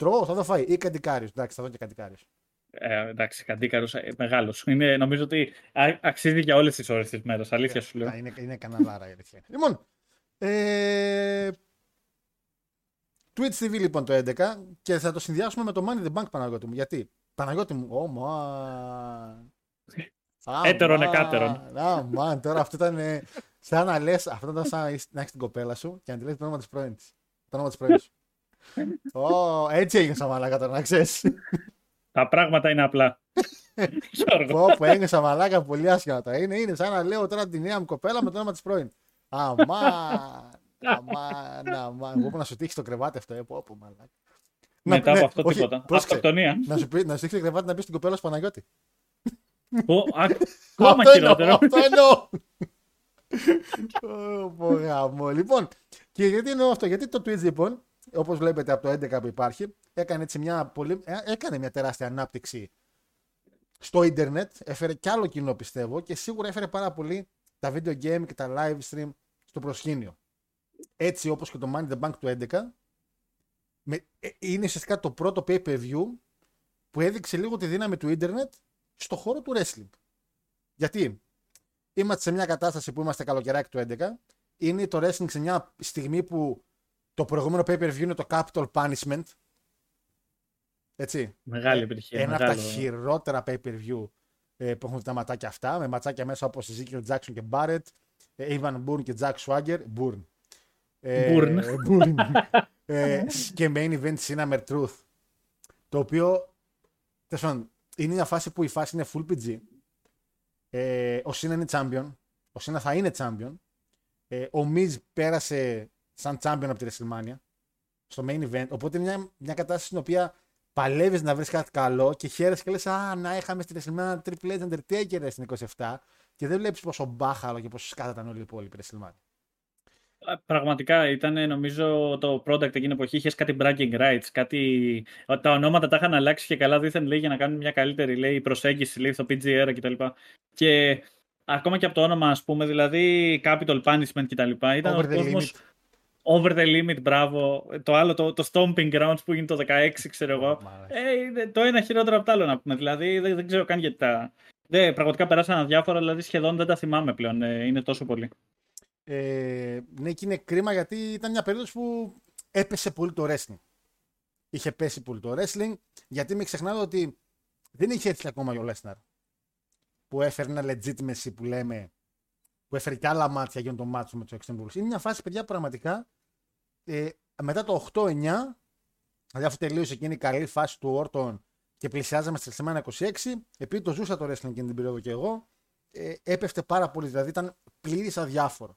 Τρώω, θα το φάει. Ή καντικάριος. Εντάξει, θα δω και καντικάριος. Ε, εντάξει, καντικάριος μεγάλος. Είναι, νομίζω ότι αξίζει για όλες τις ώρες της μέρας. Αλήθεια σου λέω. Είναι, είναι καναλάρα η αλήθεια. Λοιπόν. Ε, Twitch τι βι λοιπόν το έντεκα και θα το συνδυάσουμε με το Money in the Bank, Παναγιώτη μου. Γιατί, Παναγιώτη μου, oh man. Έτερον εκάτερον. Oh man, τώρα αυτό ήταν ε, σαν να λες, αυτό ήταν σαν να έχεις την κοπέλα σου και να τη λες το όνομα της πρώην της. Το όνομα της πρώην σου. Oh, έτσι έγιωσα μαλάκα τώρα, να ξέρεις. Τα πράγματα είναι απλά. Όπου έγιωσα μαλάκα πολύ άσχημα τώρα. Είναι, είναι σαν να λέω τώρα τη νέα μου κοπέλα με το όνομα της πρώην. Αμάν. Αμάν, αμάν. Εγώ που να σου τύχει το κρεβάτι αυτό, έπω, έπω, μαλάκα. Μετά από αυτό τίποτα. Αυτοκτονία. Να σου τύχει το κρεβάτι να μπει στην κοπέλα σου Παναγιώτη. Ακόμα χειρότερο. Αυτό εννοώ. Λοιπόν, και γιατί εννοώ αυτό, γιατί το Twitch λοιπόν, όπως βλέπετε από το έντεκα που υπάρχει, έκανε, έτσι μια, πολύ... έκανε μια τεράστια ανάπτυξη στο ίντερνετ, έφερε κι άλλο κοινό πιστεύω και σίγουρα έφερε πάρα πολύ τα video game και τα live stream στο προσκήνιο. Έτσι όπως και το Money in the Bank του έντεκα, με... είναι ουσιαστικά το πρώτο pay-per-view που έδειξε λίγο τη δύναμη του ίντερνετ στο χώρο του wrestling. Γιατί είμαστε σε μια κατάσταση που είμαστε καλοκαιράκι του έντεκα, είναι το wrestling σε μια στιγμή που το προηγούμενο pay-per-view είναι το Capital Punishment. Έτσι. Μεγάλη επιτυχία. Ένα μεγάλο, από τα χειρότερα pay-per-view ε, που έχουν τα ματάκια αυτά, με ματσάκια μέσα όπως η Ezekiel Jackson και Barrett, Evan Bourne και Jack Swagger. Bourne. Ε, Bourne. Bourne. ε, και main event Cinema Truth. Το οποίο τεσόν, είναι μια φάση που η φάση είναι full πι τζι. Ε, ο Cena είναι champion. Ο Cena θα είναι champion. Ε, ο Miz πέρασε σαν champion από τη WrestleMania στο main event. Οπότε είναι μια, μια κατάσταση στην οποία παλεύεις να βρεις κάτι καλό και χαίρεσαι και λες «Α, να είχαμε στη WrestleMania Triple H Undertaker στην είκοσι επτά» και δεν βλέπεις πόσο μπάχαλο και πόσο σκάταταν όλοι οι υπόλοιποι WrestleMania. Πραγματικά ήταν νομίζω το product εκείνη την εποχή. Είχε κάτι bragging rights, κάτι... τα ονόματα τα είχαν αλλάξει και καλά δήθεν λέει, για να κάνουν μια καλύτερη λέει, προσέγγιση λέει, στο πι τζι αρ κτλ. Και ακόμα και από το όνομα, ας πούμε, δηλαδή Capital Punishment κτλ. Ήταν over ο κόσμος. Over the limit, μπράβο. Το άλλο, το, το Stomping Grounds που γίνεται το δεκαέξι, ξέρω εγώ. Ε, το ένα χειρότερο από το άλλο να πούμε. Δηλαδή δεν, δεν ξέρω καν γιατί τα. Δε, πραγματικά περάσαν αδιάφορα, δηλαδή σχεδόν δεν τα θυμάμαι πλέον. Ε, είναι τόσο πολύ. Ε, ναι, και είναι κρίμα γιατί ήταν μια περίοδος που έπεσε πολύ το wrestling. Είχε πέσει πολύ το wrestling, γιατί μην ξεχνάτε ότι δεν είχε έρθει ακόμα ο Lesnar που έφερε ένα legitimacy που λέμε, που έφερε και άλλα μάτια για τον μάτσο με του Extreme Rules. Είναι μια φάση, παιδιά, πραγματικά ε, μετά το οκτώ εννιά, δηλαδή αφού τελείωσε εκείνη η καλή φάση του Orton και πλησιάζαμε στη WrestleMania είκοσι έξι, επειδή το ζούσα το wrestling εκείνη την περίοδο και εγώ, ε, έπεφτε πάρα πολύ, δηλαδή ήταν πλήρης αδιάφορο.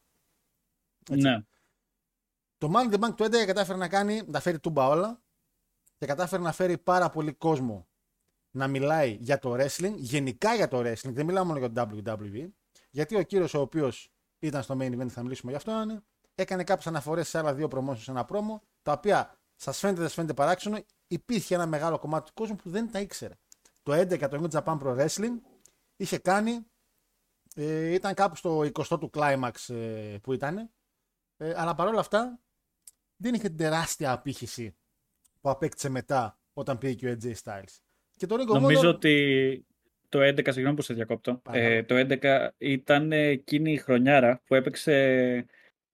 Ναι. Το Money in the Bank του έντεκα κατάφερε να κάνει, να φέρει τούμπα όλα και κατάφερε να φέρει πάρα πολύ κόσμο να μιλάει για το wrestling, γενικά για το wrestling, δεν μιλάμε μόνο για το ντάμπλιου ντάμπλιου ι, γιατί ο κύριος ο οποίος ήταν στο main event, θα μιλήσουμε γι' αυτό, έκανε κάποιες αναφορές σε άλλα δύο promotions σε ένα πρόμο, τα οποία σας φαίνεται, σας φαίνεται παράξενο, υπήρχε ένα μεγάλο κομμάτι του κόσμου που δεν τα ήξερε. Το έντεκα το New Japan Pro Wrestling είχε κάνει, ε, ήταν κάπου στο εικοστό του climax ε, που ήταν. Ε, αλλά παρόλα αυτά δεν είχε τεράστια απήχηση που απέκτησε μετά όταν πήγε και ο έι τζέι Styles. Και το Ring of Honor... ότι το έντεκα, συγγνώμη που σε διακόπτω, ε, το έντεκα ήταν εκείνη η χρονιάρα που έπαιξε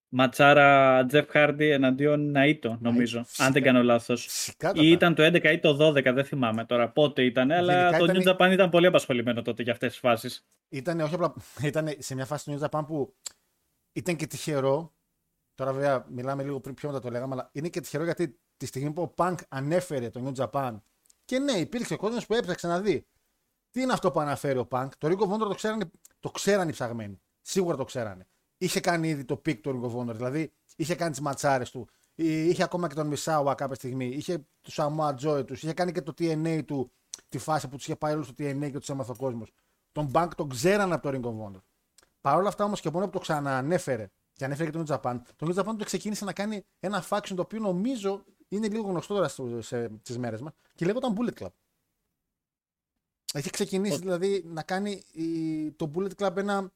ματσάρα Jeff Hardy εναντίον Naito, νομίζω, Ά, αν δεν κάνω λάθος. Ή ήταν το έντεκα ή το δώδεκα, δεν θυμάμαι τώρα πότε ήταν, αλλά το ήταν... New Japan ήταν πολύ απασχολημένο τότε για αυτές τις φάσεις. Ήτανε, όχι απλά, ήτανε σε μια φάση του New Japan που ήταν και τυχερό. Τώρα βέβαια μιλάμε λίγο πριν πιο μετά το λέγαμε, αλλά είναι και τυχερό γιατί τη στιγμή που ο Punk ανέφερε το New Japan και ναι, υπήρξε κόσμος που έψαξε να δει τι είναι αυτό που αναφέρει ο Punk. Το Ring of Honor το ξέρανε, το ξέρανε οι ψαγμένοι. Σίγουρα το ξέρανε. Είχε κάνει ήδη το peak του Ring of Honor, δηλαδή είχε κάνει τις ματσάρες του. Είχε ακόμα και τον Μισάουα κάποια στιγμή. Είχε του Samoa Joe του. Είχε κάνει και το τι εν έι του, τη φάση που του είχε πάει όλου στο τι εν έι και του έμαθε ο κόσμος. Τον Punk τον ξέρανε από το Ring of Honor. Παρ' όλα αυτά όμως και μόνο που το ξαναανέφερε. Και ανέφερε και το New Japan. Το New Japan το ξεκίνησε να κάνει ένα faction το οποίο νομίζω είναι λίγο γνωστό τώρα στις μέρες μας και λέγονταν Bullet Club. Έχει ξεκινήσει Ο... δηλαδή να κάνει η... το Bullet Club ένα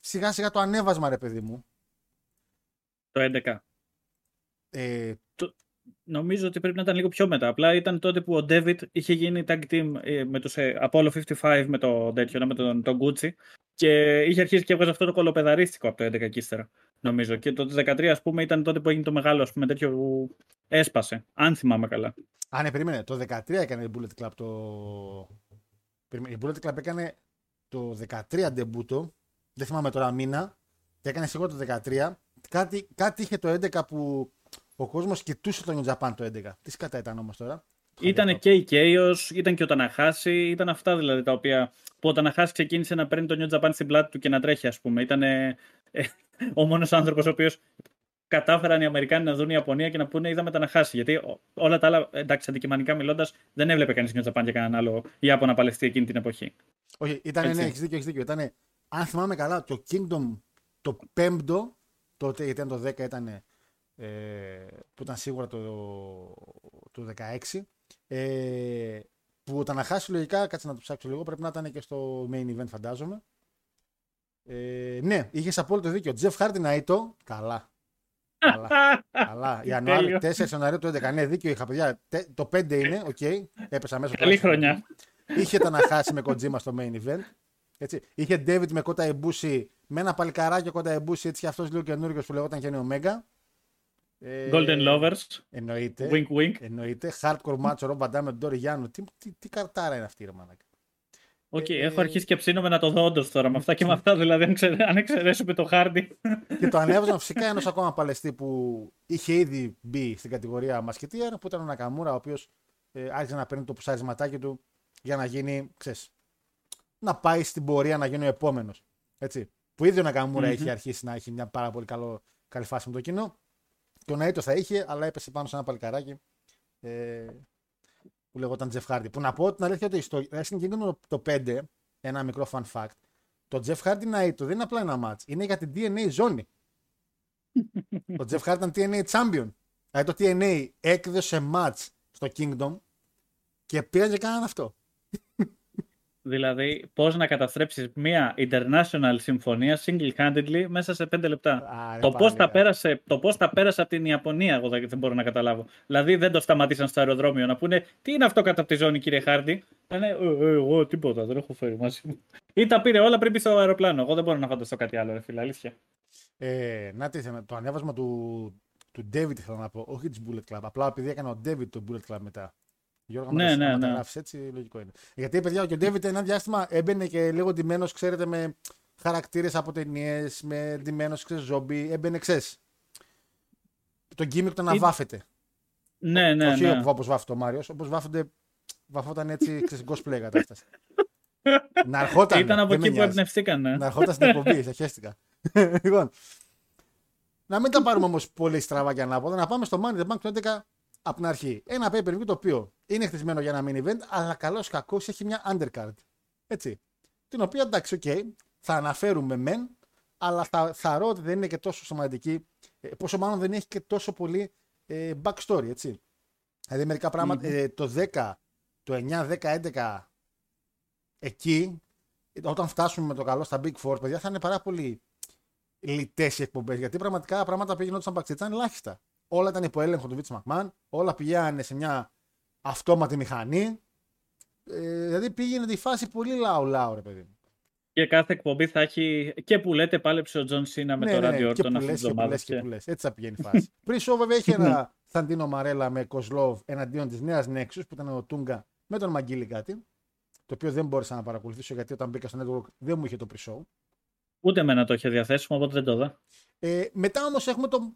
σιγά σιγά το ανέβασμα ρε παιδί μου. Το έντεκα. Ε... Το... νομίζω ότι πρέπει να ήταν λίγο πιο μετά. Απλά ήταν τότε που ο David είχε γίνει tag team με τους Apollo πενήντα πέντε με τον τέτοιο, με τον, τον Gucci. Και είχε αρχίσει και έβγαζε αυτό το κολοπεδαρίστικο από το έντεκα και ύστερα, νομίζω. Και το δεκατρία, ας πούμε, ήταν τότε που έγινε το μεγάλο, ας πούμε, τέτοιο που έσπασε. Αν θυμάμαι καλά. Α, ναι, περίμενε. Το δεκατρία έκανε η Bullet Club το. Η Bullet Club έκανε το δεκατρία ντεμπούτο. Δεν θυμάμαι τώρα μήνα. Και έκανε σίγουρα το δεκατρία. Κάτι, κάτι είχε το έντεκα που ο κόσμος κοιτούσε τον New Japan το έντεκα. Τι κατά ήταν όμως τώρα. Ήταν και η Chaos, ήταν και ο Ταναχάση, ήταν αυτά δηλαδή τα οποία. Που ο Ταναχάση ξεκίνησε να παίρνει τον New Japan στην πλάτη του και να τρέχει, ας πούμε. Ήταν ε, ε, ο μόνος άνθρωπος ο οποίος κατάφεραν οι Αμερικάνοι να δουν η Ιαπωνία και να πούνε: είδαμε Ταναχάση. Γιατί όλα τα άλλα, εντάξει, αντικειμενικά μιλώντας, δεν έβλεπε κανείς New Japan για κανέναν άλλο Ιάπωνα παλαιστή εκείνη την εποχή. Όχι, ήταν, ναι, έχεις δίκιο, έχεις δίκιο. Ήταν, αν θυμάμαι καλά, το Kingdom το πέμπτο, τότε γιατί ήταν το δέκα, ήταν, ε, που ήταν σίγουρα το, το δεκαέξι. Ε, που τα να χάσει λογικά, κάτσε να το ψάξω λίγο, πρέπει να ήταν και στο main event φαντάζομαι. Ε, ναι, είχες απόλυτο δίκιο. Jeff Hardy Naito, καλά. καλά, καλά. Ιανουάριο, τέσσερα Ιανουαρίου του έντεκα, ναι, δίκιο είχα παιδιά. Το πέντε είναι, οκ, okay. Έπεσα μέσα. Καλή χρονιά. Είχε τα να χάσει με Kojima στο main event. Έτσι. Είχε David με Kota Ibushi, με ένα παλικαράκι Kota Ibushi, έτσι, αυτός λίγο καινούργιος που λεγόταν Kenny Omega. Golden Lovers. Εννοείται. Wink wink. Εννοείται. Hardcore match, ο Rob Van Dam με τον Ντόρι Γιάννου. Τι, τι, τι καρτάρα είναι αυτή η ρεμανάκα. Οκ, okay, ε, έχω αρχίσει και ψήνομαι να το δω όντως τώρα με αυτά και με αυτά. Δηλαδή, αν, ξε, αν εξαιρέσουμε το Hardy. Και το ανέβαζαν φυσικά ενός ακόμα παλαιστή που είχε ήδη μπει στην κατηγορία Μασκετία, που ήταν ο Νακαμούρα, ο οποίος ε, άρχισε να παίρνει το πουσάρισματάκι του για να γίνει, ξέρεις, να πάει στην πορεία να γίνει ο επόμενος. Έτσι. Που ήδη ο Νακαμούρα mm-hmm. έχει αρχίσει να έχει μια πάρα πολύ καλό, καλή φάση με το κοινό. Το Naito θα είχε, αλλά έπεσε πάνω σε ένα παλικαράκι ε, που λεγόταν Jeff Hardy. Που να πω την αλήθεια ότι στο Wrestling Kingdom το πέντε, ένα μικρό fun fact, το Jeff Hardy Naito δεν είναι απλά ένα match, είναι για την ντι εν έι ζώνη. Το Jeff Hardy ήταν ντι εν έι champion. Δηλαδή το ντι εν έι έκδωσε match στο Kingdom και πήραζε κανέναν αυτό. Δηλαδή, πώς να καταστρέψεις μια international συμφωνία single-handedly μέσα σε πέντε λεπτά. Α, το πώς τα, τα πέρασε από την Ιαπωνία, εγώ δεν μπορώ να καταλάβω. Δηλαδή, δεν το σταματήσαν στο αεροδρόμιο να πούνε τι είναι αυτό κατά τη ζώνη, κύριε Χάρντι. Λένε, εγώ τίποτα, δεν έχω φέρει μαζί μου. Ή τα πήρε όλα πριν πει στο αεροπλάνο. Εγώ δεν μπορώ να φανταστώ κάτι άλλο, ρε φίλε, αλήθεια. Ε, να τι το ανέβασμα του, του David, θέλω να πω, όχι τη Bullet Club. Απλά επειδή έκανε ο David το Bullet Club μετά. Γιώργο, ναι, ναι, ναι. Γράφεις, έτσι, λογικό είναι. Γιατί, παιδιά, και ο Ντέβιτ ένα διάστημα έμπαινε και λίγο ντυμένος, ξέρετε, με χαρακτήρες από ταινίες, με ντυμένος, ξέρεις, ζόμπι, έμπαινε, ξέρεις. Το γκίμικ το να Ή... βάφεται. Ναι, ναι, όχι, ναι. Όπως βάφεται ο Μάριος, όπως βάφονται, βαφόταν έτσι, ξέρεις, cosplay κατάσταση. Να ερχόταν. Ήταν από εκεί που εμπνευστήκαν. Ναι. Να ερχόταν στην εκπομπή, σε χαίστηκα. Λοιπόν, να μην τα πάρουμε όμως πολύ στραβά και ανάποδα, να πάμε στο Money the Bank του έντεκα. Από την αρχή, ένα pay per view το οποίο είναι χτισμένο για ένα main event, αλλά καλώς κακώς έχει μια undercard. Έτσι. Την οποία εντάξει, οκ, okay, θα αναφέρουμε μεν, αλλά θα, θα ρω ότι δεν είναι και τόσο σημαντική, πόσο μάλλον δεν έχει και τόσο πολύ ε, backstory. Έτσι. Δηλαδή, μερικά πράγματα, mm-hmm. ε, το δέκα, το εννιά, δέκα, έντεκα, εκεί, όταν φτάσουμε με το καλό στα Big Four, παιδιά, θα είναι πάρα πολύ λιτές οι εκπομπές, γιατί πραγματικά πράγματα που γινόντουσαν backstage ήταν ελάχιστα. Όλα ήταν υπό έλεγχο του Vince McMahon, όλα πηγαίνανε σε μια αυτόματη μηχανή. Ε, δηλαδή πήγαινε τη φάση πολύ λαου-λαου, ρε παιδί μου. Και κάθε εκπομπή θα έχει και που λέτε πάλεψε ο Τζον Σίνα με ναι, το Radio Orton αυτή τη βδομάδα. Και που λες, έτσι θα πηγαίνει η φάση. Πριν σοβα βέβαια είχε ένα Σαντίνο Μαρέλα με Κοσλόβ εναντίον τη νέα Nexus που ήταν ο Τούγκα με τον Μαγκίλη κάτι. Το οποίο δεν μπόρεσα να παρακολουθήσω γιατί όταν μπήκα στο network δεν μου είχε το pre-show. Ούτε εμένα το είχε διαθέσιμο, οπότε δεν το είδα. Ε, μετά όμως έχουμε το.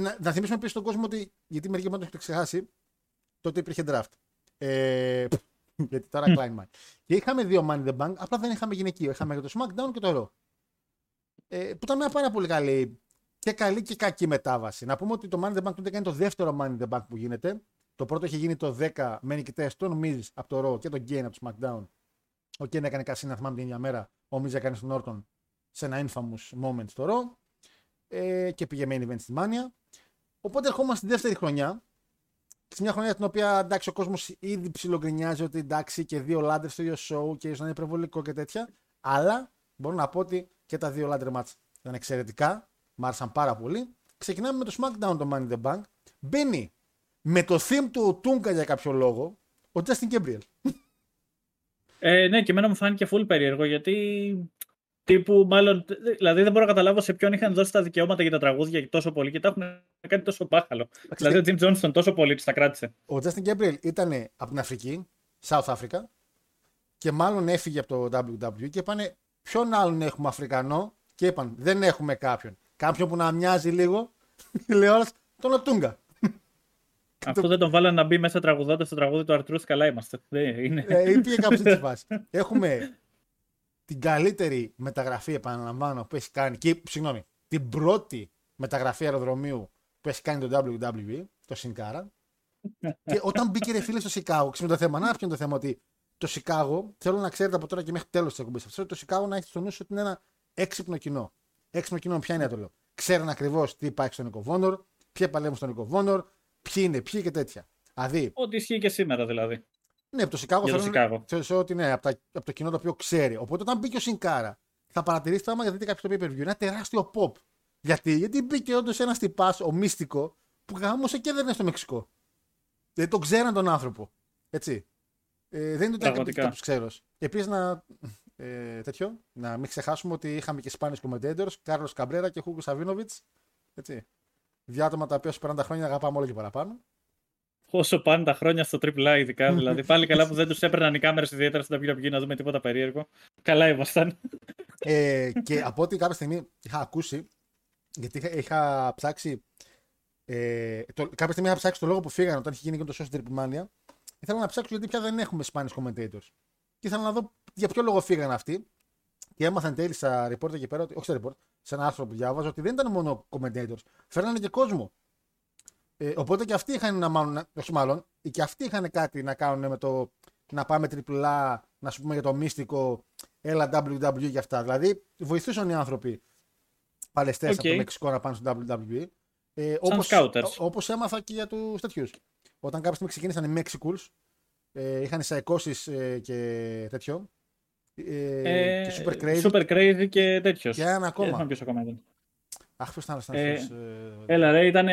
Να, να θυμίσουμε επίσης στον κόσμο ότι, γιατί μερικοί μόνο το έχετε ξεχάσει, τότε υπήρχε draft. Ε, γιατί τώρα Klein Man. Και είχαμε δύο Money the Bank, απλά δεν είχαμε γυναικείο. Είχαμε το SmackDown και το Raw. Ε, που ήταν μια πάρα πολύ καλή και καλή και κακή μετάβαση. Να πούμε ότι το Money the Bank του έντεκα είναι το δεύτερο Money the Bank που γίνεται. Το πρώτο είχε γίνει το δέκα με νικητές τον Miz από το Raw και τον Kane από το SmackDown. Ο Kane έκανε κασίνα, να θυμάμαι την ίδια μέρα. Ο Miz έκανε στον Orton σε ένα infamous moment στο Raw. Ε, και πήγε main event στη Mania. Οπότε ερχόμαστε στη δεύτερη χρονιά, σε μια χρονιά την οποία εντάξει, ο κόσμος ήδη ψιλογκρινιάζει ότι εντάξει και δύο ladder στο ίδιο show και ίσως να είναι υπερβολικό και τέτοια, αλλά μπορώ να πω ότι και τα δύο ladder match ήταν εξαιρετικά, μ' άρεσαν πάρα πολύ. Ξεκινάμε με το SmackDown, το Money in the Bank. Μπαίνει με το theme του Τούγκα για κάποιο λόγο, ο Justin Gabriel. Ε, ναι, και εμένα μου φάνηκε full περίεργο, γιατί τύπου μάλλον, δηλαδή δεν μπορώ να καταλάβω σε ποιον είχαν δώσει τα δικαιώματα για τα τραγούδια τόσο πολύ και τα έχουν κάνει τόσο μπάχαλο. Δηλαδή ο Jim Johnston τόσο πολύ τους τα κράτησε. Ο Justin Gabriel ήταν από την Αφρική, South Africa, και μάλλον έφυγε από το ντάμπλιου ντάμπλιου ι και είπανε ποιον άλλον έχουμε Αφρικανό, και είπαν δεν έχουμε κάποιον. Κάποιον που να μοιάζει λίγο, τηλεόραση, τον Οτούγκα. Αυτό δεν τον βάλανε να μπει μέσα τραγουδώντας το τραγούδι του Αρτρούς, καλά είμαστε. Είναι... Ε, πήγε κάπως έτσι φάση. Έχουμε την καλύτερη μεταγραφή, επαναλαμβάνω, που έχει κάνει, και, συγγνώμη, την πρώτη μεταγραφή αεροδρομίου που έχει κάνει το ντάμπλιου ντάμπλιου ι, το Σινκάρα. Και όταν μπήκε ρε φίλε στο Σικάγο, ξέρουμε το θέμα, να ποιο είναι το θέμα, ότι το Σικάγο, θέλω να ξέρετε από τώρα και μέχρι τέλος της εκπομπής αυτό, το Σικάγο να έχει στο νου ότι είναι ένα έξυπνο κοινό. Έξυπνο κοινό, ποια είναι το λέω. Ξέρουν ακριβώς τι υπάρχει στον Νίκο Βόνορ, ποιοι παλεύουν στον Νίκο Βόνορ, ποιοι είναι, ποιοι και τέτοια. Αδί... Ό,τι ισχύει και σήμερα δηλαδή. Ναι, από το Σικάγο θα είναι. Ότι ναι, από, τα, από το κοινό το οποίο ξέρει. Οπότε όταν μπήκε ο Σινκάρα, θα παρατηρήσετε άμα δείτε κάποιο το pay per view, ένα τεράστιο pop. Γιατί, Γιατί μπήκε όντως ένας τυπάς, ο Μύστικο, που γάμωσε και δεν είναι στο Μεξικό. Δηλαδή τον ξέραν τον άνθρωπο. Έτσι. Ε, δεν είναι ότι κάποιο ξέρω. Επίσης να. Ε, τέτοιο. Να μην ξεχάσουμε ότι είχαμε και Spanish Commentators, Κάρλος Καμπρέρα και Χούγκο Σαβίνοβιτς. Έτσι. Δύο άτομα τα οποία σου περνάνε τα χρόνια αγαπάμε όλο και παραπάνω. Όσο πάνε τα χρόνια στο Triple A, ειδικά δηλαδή. Πάλι καλά που δεν τους έπαιρναν οι κάμερες ιδιαίτερα στην ντάμπλιου ντάμπλιου ι να δούμε τίποτα περίεργο. Καλά ήμασταν. Ε, και από ό,τι κάποια στιγμή είχα ακούσει, γιατί είχα, είχα ψάξει. Ε, το, κάποια στιγμή είχα ψάξει το λόγο που φύγανε όταν είχε γίνει και το Social Trip Mania. Ήθελα να ψάξω γιατί πια δεν έχουμε Spanish Commentators. Και ήθελα να δω για ποιο λόγο φύγαν αυτοί. Και έμαθα εν τέλει στα report εκεί πέρα, όχι στα report, σε ένα άρθρο που διάβαζα, ότι δεν ήταν μόνο commentators, φέρνανε και κόσμο. Ε, οπότε και αυτοί είχαν να μάλλον, όχι μάλλον, και αυτοί είχαν κάτι να κάνουν με το να πάμε τριπλά, να σου πούμε για το μυστικό, έλα ντάμπλιου ντάμπλιου ι και αυτά. Δηλαδή βοηθούσαν οι άνθρωποι παλαιστές okay. από το Μεξικό να πάνε στο ντάμπλιου ντάμπλιου ι. Ε, όπως, όπως έμαθα και για τους τέτοιους. Όταν κάποια στιγμή ξεκίνησαν οι Mexicals, ε, είχαν σαϊκώσεις ε, και τέτοιο. Ε, και super, crazy. super Crazy και τέτοιο. Και ένα ακόμα. Και ακόμα ήταν. Αχ, ποιος ήταν αυτός. Ε, έλα ρε, ήταν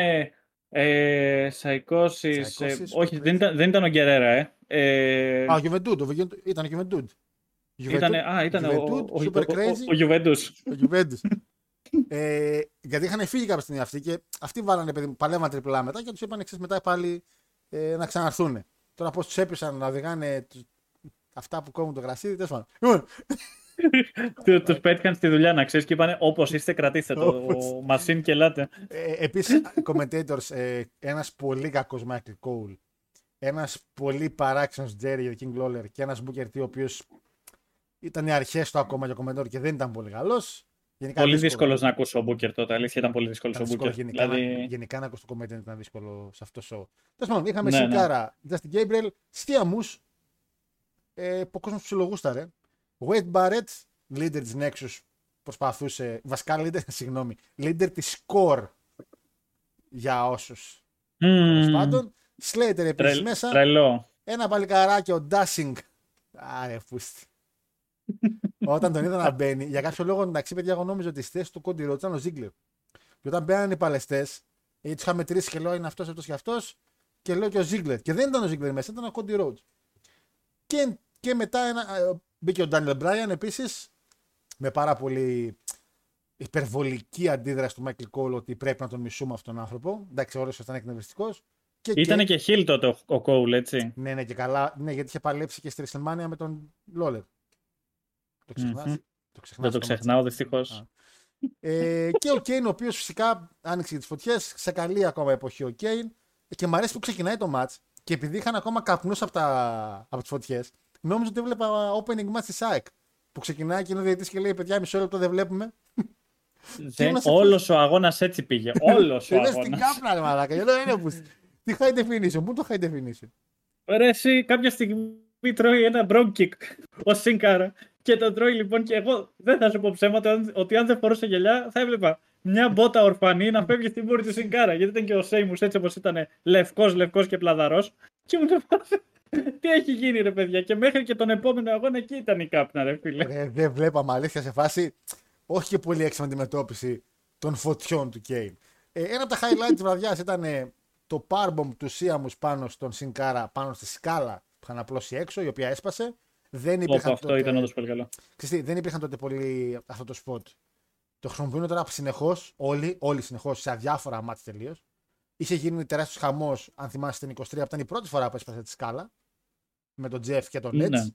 ε, σαϊκώσεις. Ε, όχι, δεν ήταν, δεν ήταν ο Γκερέρα, ε. ε α, ο Γιουβεντούντ. Ήταν ο Γιουβεντούντ. Α, ήταν ο Γιουβεντούντ. Ο Γιουβεντούντ. ε, γιατί είχαν φύγει κάποια στιγμή αυτοί και αυτοί βάλανε, παλεύαν τριπλά μετά και τους είπαν εξής μετά πάλι ε, να ξαναρθούν. Τώρα πώς τους έπιασαν να οδηγάνε αυτά που κόβουν το γρασίδι, τέλος πάντων. Τους πέτυχαν στη δουλειά να ξέρεις και είπανε όπως είστε κρατήστε το μασίν και ελάτε. Επίσης, commentators, ένας πολύ κακός Michael Cole, ένας πολύ παράξενος Jerry King Lawler και ένας Booker T ο οποίος ήταν οι αρχές του ακόμα για commentator και δεν ήταν πολύ καλός. Γενικά πολύ δύσκολο να ακούσω ο Μπούκερ τότε. Αλήθεια ήταν πολύ δύσκολο ο Μπούκερ. Γενικά, δηλαδή... γενικά να ακούσω το κομμάτι ήταν δύσκολο σε αυτό το show. Τέλος πάντων, είχαμε ναι, Σινκάρα, ναι. Justin Gabriel, Στία Μους, ε, που ο κόσμος ψιλογούσταρε. Wade Barrett, leader της Nexus, προσπαθούσε. Βασικά, leader, συγγνώμη, leader της Core για όσους. Τέλος mm. πάντων, Slater επίσης Τρελ, μέσα. Τρελό. Ένα παλικαράκι, ο Dashing. Άρε, φούστη. Όταν τον είδα να μπαίνει, για κάποιο λόγο εντάξει, παιδιά, εγώ νόμιζα ότι οι θέσεις του Κόντι Ρόντς ήταν ο Ζίγκλερ. Και όταν μπαίνανε οι παλαιστές, του είχα μετρήσει και λέω είναι αυτός, αυτός και αυτός, και λέω και ο Ζίγκλερ. Και δεν ήταν ο Ζίγκλερ μέσα, ήταν ο Κόντι Ρόντς. Και, και μετά ένα, μπήκε ο Ντάνιελ Μπράιαν επίσης, με πάρα πολύ υπερβολική αντίδραση του Μάικλ Κόλ ότι πρέπει να τον μισούμε αυτόν τον άνθρωπο. Εντάξει, όλος ήταν εκνευριστικός. Ήταν και χιλ τότε ο Κόλ, έτσι. Ναι, ναι, και καλά, ναι, γιατί είχε παλέψει και στη WrestleMania με τον Λόλερ. Το ξεχνάς, mm-hmm. το ξεχνάς, δεν το ξεχνάω δυστυχώς. Ε, και ο Κέιν, ο οποίος φυσικά άνοιξε τις φωτιές, σε καλή ακόμα εποχή ο Κέιν. Και μου αρέσει που ξεκινάει το match και επειδή είχαν ακόμα καπνούς από, τα... από τις φωτιές, νόμιζα ότι έβλεπα opening match στη ΣΑΕΚ. Που ξεκινάει και είναι ο διαιτητής και λέει: παιδιά, μισό λεπτό δεν βλέπουμε. Δεν... Όλος ο αγώνας έτσι πήγε. Όλος ο αγώνας. Στην κάπνα, μαλάκα. Τι high definition, πού το high definition. Ρε, εσύ κάποια στιγμή τρώει ένα broad kick ο Σινκάρα. Και τον τρώει λοιπόν και εγώ δεν θα σου πω ψέματα ότι αν δεν φορούσε γυαλιά θα έβλεπα μια μπότα ορφανή να φεύγει στην μούρη του Σινκάρα. Γιατί ήταν και ο Σέιμους έτσι όπως ήταν λευκός, λευκός και πλαδαρός. Και μου έφτασε. Τι έχει γίνει ρε παιδιά. Και μέχρι και τον επόμενο αγώνα εκεί ήταν η κάπνα ρε φίλε. Ρε, δεν βλέπαμε αλήθεια σε φάση. Όχι και πολύ έξυπνη αντιμετώπιση των φωτιών του Κέιν. Ε, ένα από τα highlights της βραδιάς ήταν το powerbomb του Σίαμους πάνω στον Σινκάρα, πάνω στη σκάλα που είχαν απλώσει έξω, η οποία έσπασε. Δεν υπήρχαν Όπο, αυτό τότε... ήταν όντως πολύ καλό. Ξεστή, δεν υπήρχαν τότε πολύ αυτό το spot. Το χρησιμοποιούν τώρα συνεχώς, όλοι, όλοι συνεχώς, σε αδιάφορα μάτς τελείως. Είχε γίνει τεράστιος χαμός, αν θυμάστε, την εικοσιτρία, που ήταν η πρώτη φορά που έσπασε τη σκάλα. Με τον Τζεφ και τον Νέτς. Ναι.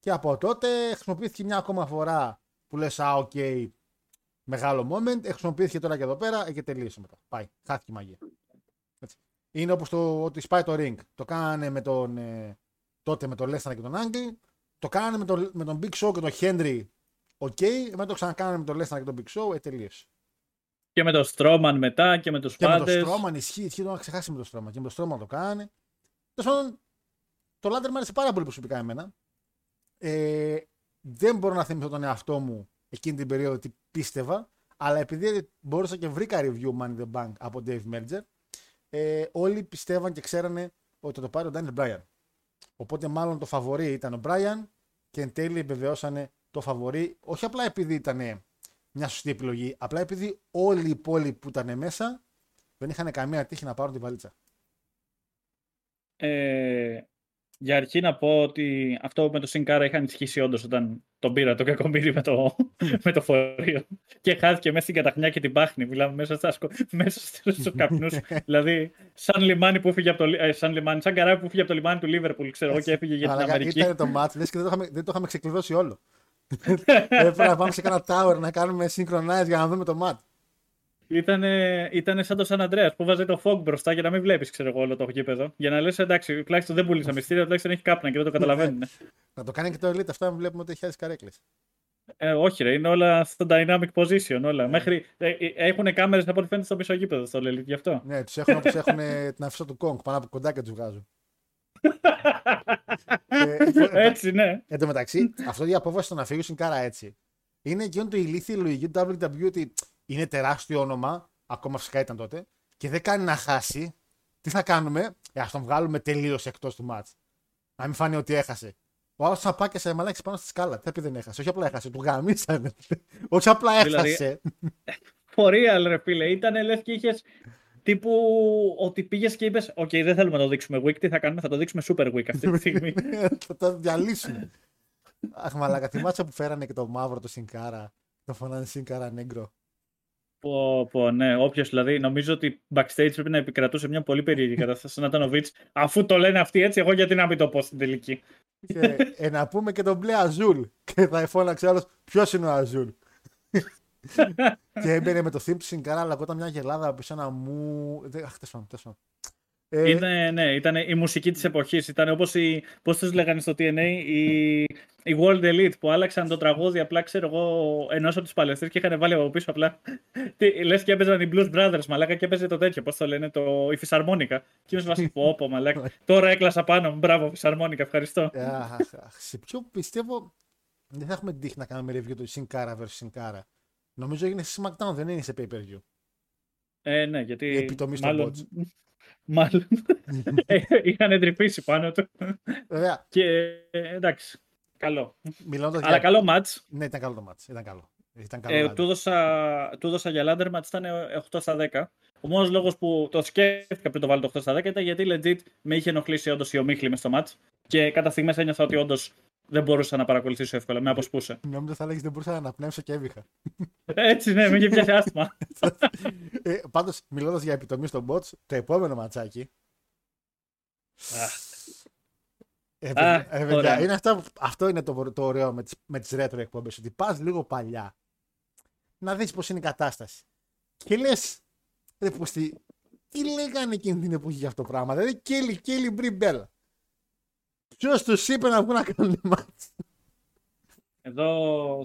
Και από τότε χρησιμοποιήθηκε μια ακόμα φορά που λες, α, οκ, okay, μεγάλο moment. Χρησιμοποιήθηκε τώρα και εδώ πέρα και τελείωσε μετά. Πάει. Χάθηκε η μαγεία. Έτσι. Είναι όπως το ότι σπάει το ring. Το κάνανε με τον, ε, τότε με τον Λέσναρ και τον Άγγλι. Το κάνανε με τον, με τον Big Show και τον Χέντρι. Οκ. Okay. Μετά το ξανακάνανε με τον Λέσναρ και τον Big Show. Ε, τελείωσε. Και με τον Στρόμαν μετά και με τους πάντες. Και με τον Στρόμαν ισχύει. Ισχύει, το είχα ξεχάσει με τον Στρόμαν. Και με τον Στρόμαν το κάνανε. Το Λάντερ μου άρεσε πάρα πολύ προσωπικά εμένα. Ε, δεν μπορώ να θυμηθώ τον εαυτό μου εκείνη την περίοδο τι πίστευα, αλλά επειδή μπορούσα και βρήκα review Money in the Bank από Dave Meltzer, ε, όλοι πιστεύαν και ξέρανε ότι θα το πάρει ο Daniel Bryan. Οπότε μάλλον το φαβορί ήταν ο Bryan και εν τέλει επιβεβαιώσανε το φαβορί, όχι απλά επειδή ήταν μια σωστή επιλογή, απλά επειδή όλοι οι υπόλοιποι που ήταν μέσα δεν είχαν καμία τύχη να πάρουν τη βαλίτσα. Ε... Για αρχή να πω ότι αυτό με το Σινκάρα είχαν ανησυχήσει όντως όταν τον πήρα το κακομοίρι με το, με το φορείο και χάθηκε μέσα στην καταχνιά και την πάχνη. Μιλάμε μέσα, σκο... μέσα στους καπνούς. Δηλαδή, σαν λιμάνι που έφυγε από το, ε, σαν λιμάνι, σαν καράβι που έφυγε από το λιμάνι του Λίβερπουλ, ξέρω εγώ, και έφυγε για την Αμερική. Ήταν το μάτς, λες και δεν το είχαμε, δεν το είχαμε ξεκλειδώσει όλο. Έπρεπε να πάμε σε κάνα tower να κάνουμε synchronize για να δούμε το μάτς. Ήτανε, ήτανε σαν το Σαν Ανδρέας που βάζει το φόγκ μπροστά για να μην βλέπεις, ξέρω εγώ, όλο το γήπεδο. Για να λες, εντάξει, τουλάχιστον δεν πουλήσαμε εισιτήρια, τουλάχιστον έχει κάπνα και δεν το καταλαβαίνουν. Να το κάνει και το Elite, αυτά μην βλέπουμε ότι έχει άλλες καρέκλες. Ε, όχι, ρε, είναι όλα στο dynamic position. Όλα. Yeah. Μέχρι, ε, έχουν κάμερες από ό,τι φαίνεται στο πίσω γήπεδο στο Elite, γι' αυτό. Ναι, τους έχουν όπως έχουν την αφήσα του Kong, πάνω από κοντά και τους βγάζουν. ε, έτσι, ναι. Εν τω μεταξύ, αυτή η απόφαση στο να φύγει Σινκάρα έτσι είναι εκείνο το ηλίθιη λογική του ντάμπλιου ντάμπλιου ι ότι. Είναι τεράστιο όνομα, ακόμα φυσικά ήταν τότε, και δεν κάνει να χάσει. Τι θα κάνουμε, ε, ας τον βγάλουμε τελείως εκτός του μάτς. Να μην φάνει ότι έχασε. Ο άλλος θα πάει και σε μαλάκι πάνω στη σκάλα. Τι θα πει δεν έχασε, όχι απλά έχασε. Του γαμίσανε. Όχι απλά έχασε. Πορεία, ρε φίλε, ήταν λες και είχες τύπου ότι πήγες και είπες, οκ, okay, δεν θέλουμε να το δείξουμε week, τι θα κάνουμε, θα το δείξουμε super week αυτή τη στιγμή. Θα το διαλύσουμε. Αχ, μαλάκα, θυμάσαι που φέρανε και το μαύρο το Σινκάρα, το φωνάνε Σινκάρα Νέγκρο. Πω, πω, ναι, όποιος δηλαδή, νομίζω ότι backstage πρέπει να επικρατούσε μια πολύ περίεργη κατάσταση. Να ήταν ο Βιτς, αφού το λένε αυτοί έτσι, εγώ γιατί να μην το πω στην τελική. Και, ε, να πούμε και τον μπλε Αζούλ. Και θα εφώναξε άλλος, ποιος είναι ο Αζούλ. Και έμπαινε με το theme του Σινκάρα, αλλά ακούγονταν μια γελάδα από σαν να μου. Αχ, τέσσερα, τέσσερα. Ε... Ήτανε, ναι, ήταν η μουσική της εποχής. Ήταν όπως οι. Πώς τους λέγανε στο τι εν έι, οι, οι World Elite που άλλαξαν το τραγούδι απλά, ξέρω εγώ, ενός από τους παλαιστές και είχαν βάλει από πίσω απλά. Τι, λες και έπαιζαν οι Blues Brothers, μαλάκα, και έπαιζε το τέτοιο. Πώς το λένε, το, η φυσαρμόνικα. Και είμαι βασικό, πω, πω, μαλάκα. Τώρα έκλασα πάνω μου. Μπράβο, φυσαρμόνικα, ευχαριστώ. Σε ποιο πιστεύω. Δεν θα έχουμε τύχει να κάνουμε review του Σινκάρα versus Σινκάρα. Νομίζω έγινε σε SmackDown, δεν είναι σε pay per view. Ε, ναι, γιατί. Επιτομή στο Μπότζ. Μάλλον. Είχαν εντρυπήσει πάνω του. Ωραία. Και εντάξει. Καλό. Μιλώντας Αλλά για... καλό μάτς. Ναι, ήταν καλό το μάτς. Ήταν καλό. Ήταν καλό ε, του, δώσα, του δώσα για Λάντερ μάτς, ήταν οκτώ στα δέκα. Ο μόνος λόγος που το σκέφτηκα πριν το βάλω το οκτώ στα δέκα ήταν γιατί legit με είχε ενοχλήσει όντως η ομίχλη μες στο μάτς. Και κατά στιγμές ένιωθα ότι όντως δεν μπορούσα να παρακολουθήσω εύκολα. Με αποσπούσε. Νόμιζα θα λέγεις δεν μπορούσα να αναπνεύσω και έβηχα. Έτσι, ναι, με είχε πιάσει άσθημα. ε, πάντως, μιλώντας για επιτομή στο bots, το επόμενο ματσάκι. ε, α, ε, παιδιά, είναι αυτά, αυτό είναι το, το ωραίο με τις, με τις retro εκπομπές. Ότι πας λίγο παλιά να δεις πώς είναι η κατάσταση. Και λες, ρε Πωστή, τι λέγανε εκείνη την εποχή για αυτό το πράγμα. Δηλαδή, Κέλλι, Κέλλι, Μπριμπέλα. Ποιος τους είπε να βγουν να κάνουν μάτς. Εδώ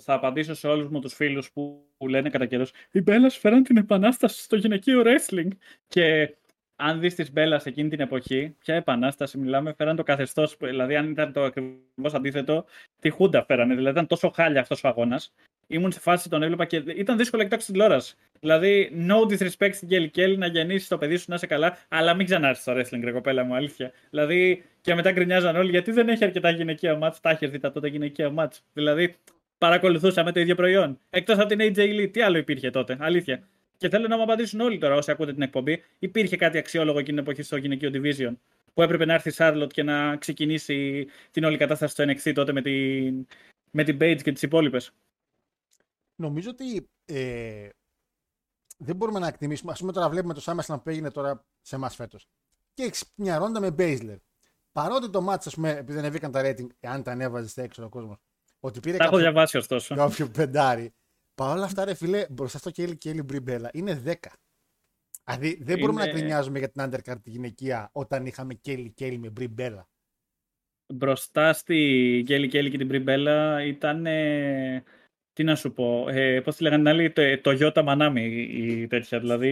θα απαντήσω σε όλους μου τους φίλους που, που λένε κατά καιρός «Οι Μπέλας φέραν την επανάσταση στο γυναικείο wrestling». Και αν δεις τις Μπέλας εκείνη την εποχή, ποια επανάσταση μιλάμε, φέραν το καθεστώς, δηλαδή αν ήταν το ακριβώς αντίθετο, τη Χούντα φέρανε. Δηλαδή ήταν τόσο χάλια αυτός ο αγώνας. Ήμουν σε φάση, τον έβλεπα και ήταν δύσκολο να κοιτάξω την τηλεόραση. Δηλαδή, no disrespect στην Κέλλη Κέλλη, να γεννήσει το παιδί σου, να είσαι καλά, αλλά μην ξανάρθει στο wrestling, ρε κοπέλα μου, αλήθεια. Δηλαδή, και μετά γκρινιάζαν όλοι, γιατί δεν έχει αρκετά γυναικεία μάτς, τα είχε δει τα τότε γυναικεία μάτς. Δηλαδή, παρακολουθούσαμε το ίδιο προϊόν. Εκτός από την έι τζέι Lee, τι άλλο υπήρχε τότε, αλήθεια. Και θέλω να μου απαντήσουν όλοι τώρα όσοι ακούτε την εκπομπή. Υπήρχε κάτι αξιόλογο εκείνη την εποχή στο γυναικείο division που έπρεπε να έρθει η Charlotte και να ξεκινήσει την όλη κατάσταση στο εν εξ τι τότε με την, με την Paige και τις υπόλοιπες? Νομίζω ότι ε, δεν μπορούμε να εκτιμήσουμε. Ας πούμε τώρα βλέπουμε το SummerSlam που έγινε τώρα σε εμάς φέτος. Και έχεις μια ρόντα με Baszler. Παρότι το μάτς, ας πούμε, επειδή δεν ανέβηκαν τα rating, αν τα ανέβαζε στα έξω ο κόσμος. Ότι πήρε τα κάποιο, έχω διαβάσει ωστόσο. Κάποιο πεντάρι. Παρ' όλα αυτά, ρε φίλε, μπροστά στο Kelly Kelly Μπριμπέλα είναι δέκα. Δηλαδή δεν είναι... μπορούμε να κρινιάζουμε για την undercard τη γυναικεία όταν είχαμε Kelly Kelly με Μπριμπέλα. Μπροστά στη Kelly Kelly και την Μπριμπέλα ήταν. Ε... Τι να σου πω, ε, πώς τη λέγανε άλλη, το Γιώτα Μανάμι η τέτοια, δηλαδή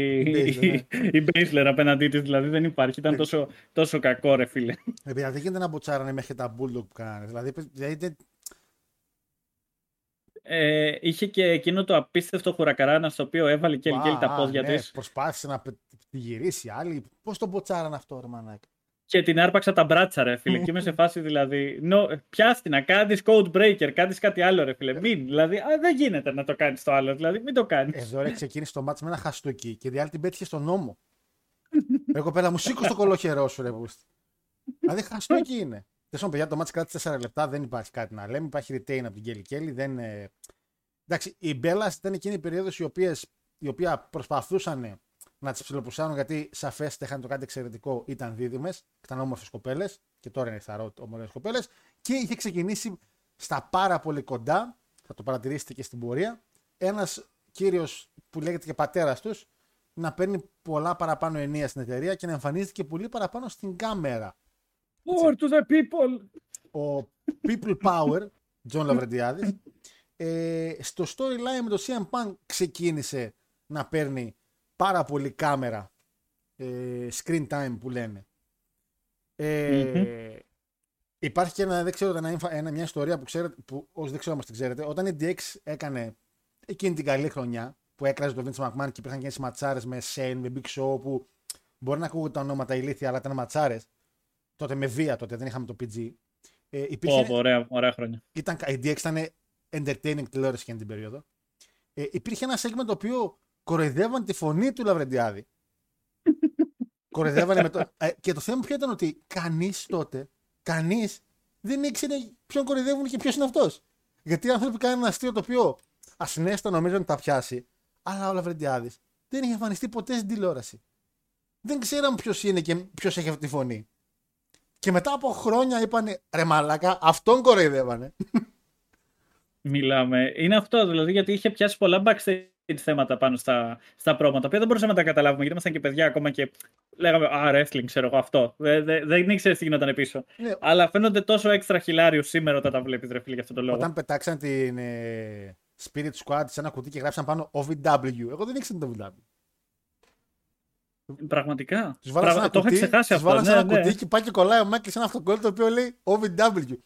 η Μπέισλερ απέναντί της, δηλαδή δεν υπάρχει, ήταν τόσο, τόσο κακό ρε φίλε. Επειδή δεν γίνεται να μποτσάρανε μέχρι τα Bulldog που κάνανε, δηλαδή... δηλαδή... Ε, είχε και εκείνο το απίστευτο χουρακαράνα στο οποίο έβαλε και Kelly Kelly τα πόδια ναι, της. Προσπάθησε να τη γυρίσει άλλη, πώς τον μποτσάρανε αυτό ρε μανάκι. Και την άρπαξα τα μπράτσα, ρε φίλε. Και είμαι σε φάση δηλαδή. No, πιάστη να κάνεις code breaker, κάνεις κάτι άλλο, ρε φίλε. Μην, δηλαδή. Α, δεν γίνεται να το κάνεις το άλλο, δηλαδή. Μην το κάνεις. Εδώ ρε ξεκίνησε το μάτς με ένα χαστούκι και διάλειμμα την πέτυχε στον νόμο. Εγώ πέρα μου σήκω στο κολοχερό σου, ρε Βούστη. Δηλαδή, χαστούκι είναι. Τέσσερα παιδιά, το μάτς κράτησε τέσσερα λεπτά, δεν υπάρχει κάτι να λέμε. Υπάρχει retain από την Kelly Kelly. Δεν... Εντάξει, η Μπέλα ήταν εκείνη η περίοδο η οποία προσπαθούσαν να τις ψιλοπουσάνουν γιατί σαφές είχαν το κάτι εξαιρετικό, ήταν δίδυμες, ήταν όμορφες κοπέλες και τώρα είναι θαρότ όμορφες κοπέλες και είχε ξεκινήσει στα πάρα πολύ κοντά, θα το παρατηρήσετε και στην πορεία, ένας κύριος που λέγεται και πατέρας τους να παίρνει πολλά παραπάνω ενία στην εταιρεία και να εμφανίζεται και πολύ παραπάνω στην κάμερα. Power to the people! Ο People Power, Τζον Λαβρεντιάδης, ε, στο storyline με το σι εμ Punk ξεκίνησε να παίρνει πάρα πολύ κάμερα, ε, screen time που λένε. Ε, mm-hmm. Υπάρχει και ένα, δεν ξέρω, ένα, ένα, μια ιστορία που, ξέρετε, που όσοι δεν ξέρω μας την ξέρετε, όταν η ντι εξ έκανε εκείνη την καλή χρονιά που έκραζε το Vince McMahon και υπήρχαν και τις ματσάρες με Shane, με Big Show που μπορεί να ακούγονται τα ονόματα ηλίθια αλλά ήταν ματσάρες, τότε με βία τότε, δεν είχαμε το πι τζι. Ε, υπήρχε, oh, ωραία, ωραία χρόνια. Ήταν, η ντι εξ ήταν entertaining τηλεόραση και την περίοδο. Ε, υπήρχε ένα segment το οποίο κοροϊδεύαν τη φωνή του Λαβρεντιάδη. Κοροϊδεύανε με το... Ε, και το θέμα ποιο ήταν ότι κανείς τότε, κανείς δεν ήξερε ποιον κοροϊδεύουν και ποιος είναι αυτός. Γιατί οι άνθρωποι κάνουν ένα αστείο το οποίο ασυνέστα νομίζω να τα πιάσει, αλλά ο Λαβρεντιάδης δεν είχε εμφανιστεί ποτέ στην τηλεόραση. Δεν ξέραμε ποιος είναι και ποιος έχει αυτή τη φωνή. Και μετά από χρόνια είπανε ρε μαλάκα, αυτόν κοροϊδεύανε. Μιλάμε. Είναι αυτό δηλαδή, γιατί είχε πιάσει πολλά backstage θέματα πάνω στα, στα πρόβατα, τα οποία δεν μπορούσαμε να τα καταλάβουμε γιατί ήμασταν και παιδιά ακόμα και λέγαμε «Α, wrestling, ξέρω εγώ αυτό». Δεν, δεν, δεν ήξερες τι γινόταν πίσω. Ναι. Αλλά φαίνονται τόσο έξτρα χιλάριους σήμερα όταν τα βλέπεις, ρε φίλε, για αυτόν τον λόγο. Όταν πετάξαν την ε, Spirit Squad σε ένα κουτί και γράψαν πάνω «ο βι ντάμπλιου». Εγώ δεν ήξερα το «ο βι ντάμπλιου». Πραγματικά. Τους βάλαν σε ένα, κουτί, τους βάλαν σε ένα ναι, κουτί ναι. Και πάει και κολλάει ο Μάικλ σε ένα αυτοκόλλητο το οποίο λέει «ο βι ντάμπλιου».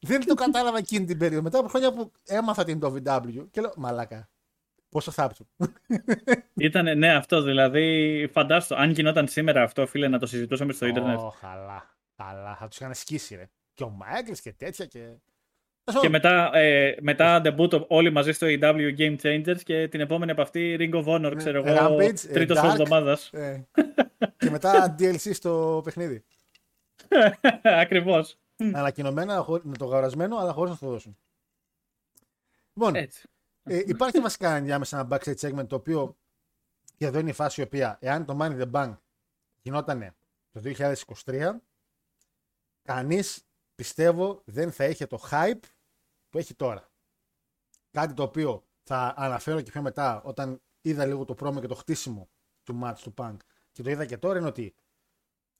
Δεν το κατάλαβα εκείνη την περίοδο. Μετά από χρόνια που έμαθα την «ο βι ντάμπλιου» και λέω «μαλάκα». Πόσο θάψω. Ήτανε, ναι, αυτό δηλαδή. Φαντάστο. Αν γινόταν σήμερα αυτό, φίλε, να το συζητούσαμε στο Ιντερνετ. Oh, χαλά. Χαλά. Θα του είχαν σκίσει, ρε. Και ο Μάικλ και τέτοια. Και, και μετά, ε, μετά debut όλοι μαζί στο έι ντάμπλιου Game Changers και την επόμενη από αυτή Ring of Honor, ξέρω εγώ. Rampage, τρίτος της εβδομάδας. Ε. Και μετά ντι ελ σι στο παιχνίδι. Ακριβώς. Ανακοινωμένα, με το γαουρασμένο, αλλά χωρίς να το δώσουν. Λοιπόν. Έτσι. Ε, υπάρχει βασικά ενδιάμεσα ένα backstage segment το οποίο και εδώ είναι η φάση η οποία εάν το Money in the Bank γινόταν το είκοσι είκοσι τρία κανείς πιστεύω δεν θα είχε το hype που έχει τώρα. Κάτι το οποίο θα αναφέρω και πιο μετά όταν είδα λίγο το πρόμο και το χτίσιμο του match του Punk και το είδα και τώρα είναι ότι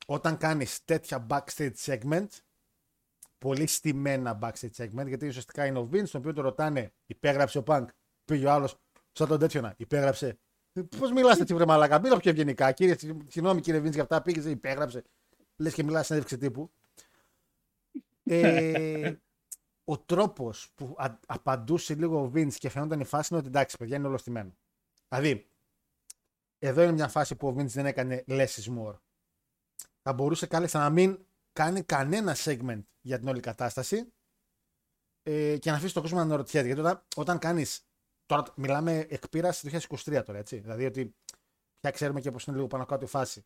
όταν κάνεις τέτοια backstage segment, πολύ στημένα backstage segment, γιατί ουσιαστικά είναι ο Vince, τον οποίο το ρωτάνε, υπέγραψε ο Punk. Πήγε ο άλλος, σαν τον τέτοιονα, υπέγραψε. Πώς μιλάς έτσι, βρε μαλάκα, μίλα πιο ευγενικά. Κύριε, συγγνώμη κύριε Vince, για αυτά πήγε, υπέγραψε. Λες και μιλάς συνέντευξη τύπου. Ε, ο τρόπος που α, απαντούσε λίγο ο Vince και φαινόταν η φάση είναι ότι εντάξει, παιδιά, είναι όλο στημένο. Δηλαδή, εδώ είναι μια φάση που ο Vince δεν έκανε less is more. Θα μπορούσε κάλλιστα να μην κάνει κανένα segment για την όλη κατάσταση ε, και να αφήσει το κόσμο να αναρωτιέται. Γιατί όταν, όταν κάνεις Τώρα μιλάμε εκπείρας το είκοσι είκοσι τρία τώρα, έτσι. Δηλαδή ότι πια ξέρουμε και πως είναι λίγο πάνω κάτω η φάση.